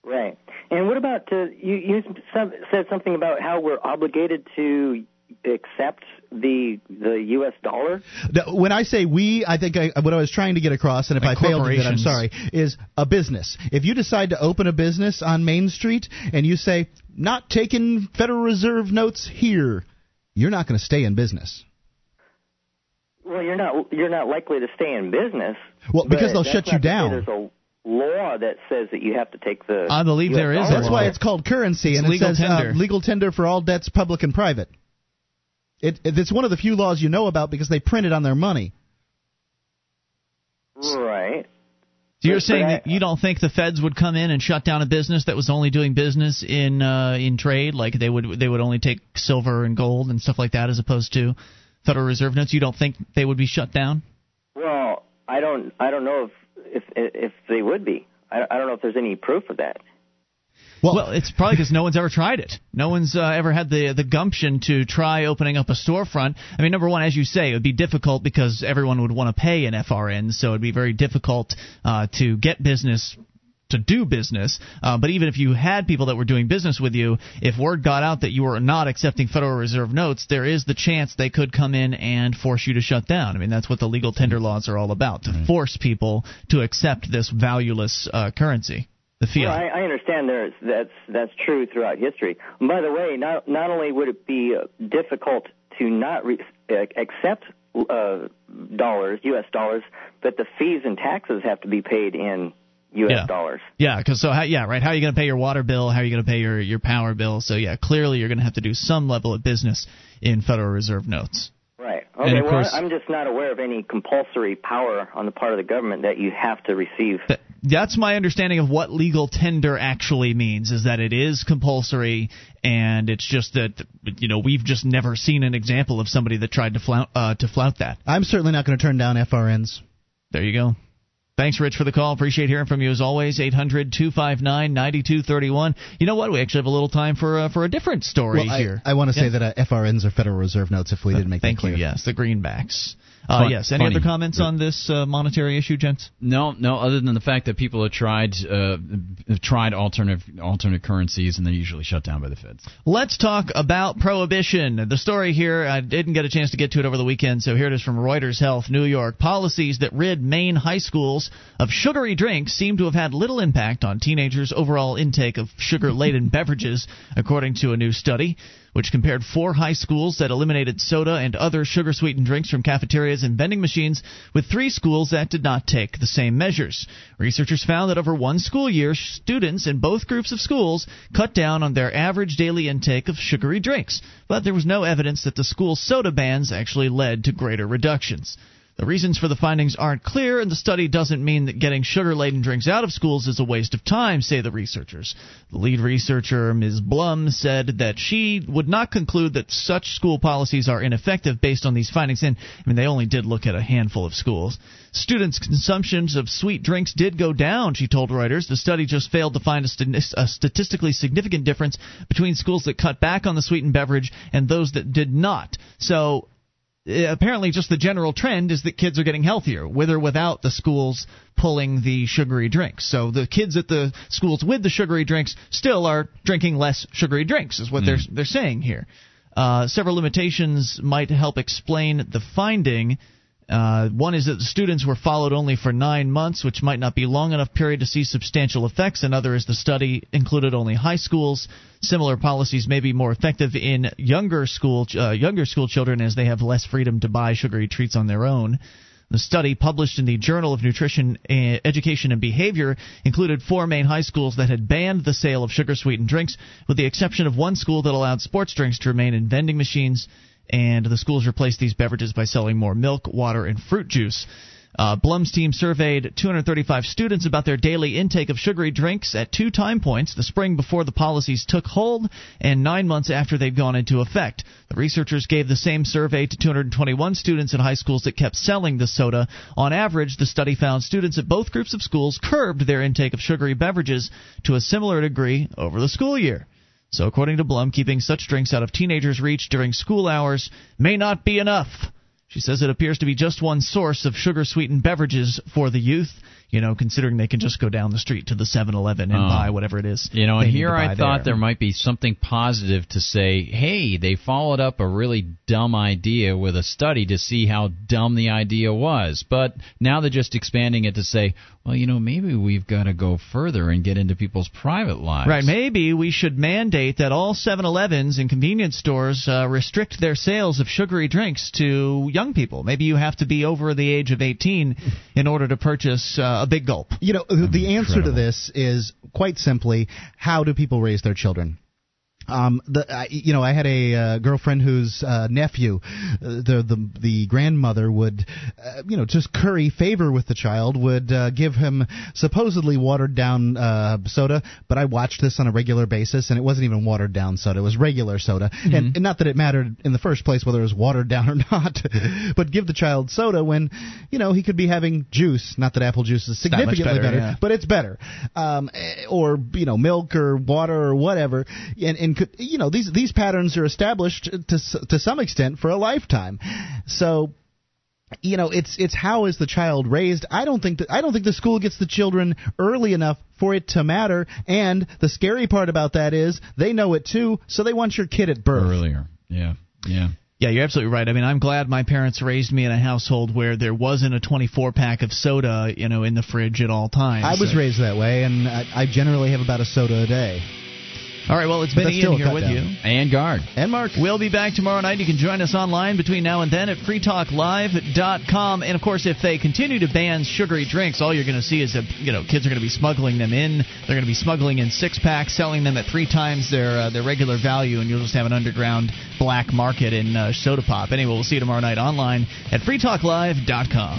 Right. And what about, uh, you, you said something about how we're obligated to accept the the U S dollar? When I say we, I think I, what I was trying to get across, and if like I failed to do that, I'm sorry, is a business. If you decide to open a business on Main Street and you say, not taking Federal Reserve notes here, you're not going to stay in business. Well, you're not, you're not likely to stay in business. Well, because they'll shut you down. Law that says that you have to take the. I believe U S there is. That's why it's called currency, it's and legal it says tender. Uh, legal tender for all debts, public and private. It, it, it's one of the few laws you know about because they print it on their money. Right. So you're but saying I, that you don't think the feds would come in and shut down a business that was only doing business in uh, in trade, like they would they would only take silver and gold and stuff like that, as opposed to Federal Reserve notes. You don't think they would be shut down? Well, I don't. I don't know if. If if they would be, I I don't know if there's any proof of that. Well, well it's probably because no one's ever tried it. No one's uh, ever had the the gumption to try opening up a storefront. I mean, number one, as you say, it would be difficult because everyone would want to pay an F R N, so it'd be very difficult uh, to get business. To do business, uh, but even if you had people that were doing business with you, if word got out that you were not accepting Federal Reserve notes, there is the chance they could come in and force you to shut down. I mean, that's what the legal tender laws are all about, to force people to accept this valueless uh, currency, the fiat. Well, I, I understand there's, that's that's true throughout history. And by the way, not not only would it be difficult to not re- accept uh, dollars, U S dollars, but the fees and taxes have to be paid in U S yeah. dollars. Yeah, because so how, yeah, right. How are you going to pay your water bill? How are you going to pay your, your power bill? So yeah, clearly you're going to have to do some level of business in Federal Reserve notes. Right. Okay. Well, course, I'm just not aware of any compulsory power on the part of the government that you have to receive. That, that's my understanding of what legal tender actually means, is that it is compulsory, and it's just that, you know, we've just never seen an example of somebody that tried to flout uh, to flout that. I'm certainly not going to turn down F R Ns. There you go. Thanks, Rich, for the call. Appreciate hearing from you as always. eight hundred two five nine nine two three one. You know what? We actually have a little time for uh, for a different story well, here. I, I want to yeah. say that uh, F R Ns are Federal Reserve notes, if we uh, didn't make that clear. Thank you, yes. The greenbacks. Uh, yes. Any Funny. other comments on this uh, monetary issue, gents? No, no. Other than the fact that people have tried uh, have tried alternative alternate currencies, and they're usually shut down by the feds. Let's talk about prohibition. The story here, I didn't get a chance to get to it over the weekend, so here it is from Reuters Health, New York. Policies that rid Maine high schools of sugary drinks seem to have had little impact on teenagers' overall intake of sugar-laden beverages, according to a new study, which compared four high schools that eliminated soda and other sugar-sweetened drinks from cafeterias and vending machines with three schools that did not take the same measures. Researchers found that over one school year, students in both groups of schools cut down on their average daily intake of sugary drinks, but there was no evidence that the school soda bans actually led to greater reductions. The reasons for the findings aren't clear, and the study doesn't mean that getting sugar-laden drinks out of schools is a waste of time, say the researchers. The lead researcher, Miz Blum, said that she would not conclude that such school policies are ineffective based on these findings, and I mean, they only did look at a handful of schools. Students' consumptions of sweet drinks did go down, she told Reuters. The study just failed to find a, st- a statistically significant difference between schools that cut back on the sweetened beverage and those that did not. So apparently just the general trend is that kids are getting healthier, with or without the schools pulling the sugary drinks. So the kids at the schools with the sugary drinks still are drinking less sugary drinks, is what mm. they're they're saying here. Uh, several limitations might help explain the finding. Uh, one is that the students were followed only for nine months, which might not be long enough period to see substantial effects. Another is the study included only high schools. Similar policies may be more effective in younger school uh, younger school children, as they have less freedom to buy sugary treats on their own. The study, published in the Journal of Nutrition, Education, and Behavior, included four main high schools that had banned the sale of sugar-sweetened drinks, with the exception of one school that allowed sports drinks to remain in vending machines, and the schools replaced these beverages by selling more milk, water, and fruit juice. Uh, Blum's team surveyed two hundred thirty-five students about their daily intake of sugary drinks at two time points, the spring before the policies took hold and nine months after they'd gone into effect. The researchers gave the same survey to two hundred twenty-one students in high schools that kept selling the soda. On average, the study found students at both groups of schools curbed their intake of sugary beverages to a similar degree over the school year. So according to Blum, keeping such drinks out of teenagers' reach during school hours may not be enough. She says it appears to be just one source of sugar-sweetened beverages for the youth, you know, considering they can just go down the street to the seven eleven and oh. buy whatever it is. You know, and here I thought there. there might be something positive to say, hey, they followed up a really dumb idea with a study to see how dumb the idea was. But now they're just expanding it to say, well, you know, maybe we've got to go further and get into people's private lives. Right, maybe we should mandate that all seven elevens and convenience stores uh, restrict their sales of sugary drinks to young people. Maybe you have to be over the age of eighteen in order to purchase uh, a big gulp. You know, the Incredible. answer to this is quite simply, how do people raise their children? Um, the, I, you know, I had a uh, girlfriend whose uh, nephew, uh, the, the the grandmother would, uh, you know, just curry favor with the child, would uh, give him supposedly watered down uh, soda. But I watched this on a regular basis, and it wasn't even watered down soda; it was regular soda. Mm-hmm. And, and not that it mattered in the first place whether it was watered down or not, but give the child soda when, you know, he could be having juice. Not that apple juice is significantly better, better yeah. but it's better, um, or you know, milk or water or whatever, and, and Could, you know, these these patterns are established to to some extent for a lifetime. So, you know, it's it's how is the child raised? I don't think that, I don't think the school gets the children early enough for it to matter. And the scary part about that is they know it too, so they want your kid at birth. Earlier, yeah, yeah. Yeah, you're absolutely right. I mean, I'm glad my parents raised me in a household where there wasn't a twenty-four pack of soda, you know, in the fridge at all times. I was so. raised that way, and I, I generally have about a soda a day. All right, well, it's been Ian here with down. you. And Guard. And Mark. We'll be back tomorrow night. You can join us online between now and then at free talk live dot com. And, of course, if they continue to ban sugary drinks, all you're going to see is that, you know, kids are going to be smuggling them in. They're going to be smuggling in six-packs, selling them at three times their uh, their regular value, and you'll just have an underground black market in uh, soda pop. Anyway, we'll see you tomorrow night online at free talk live dot com.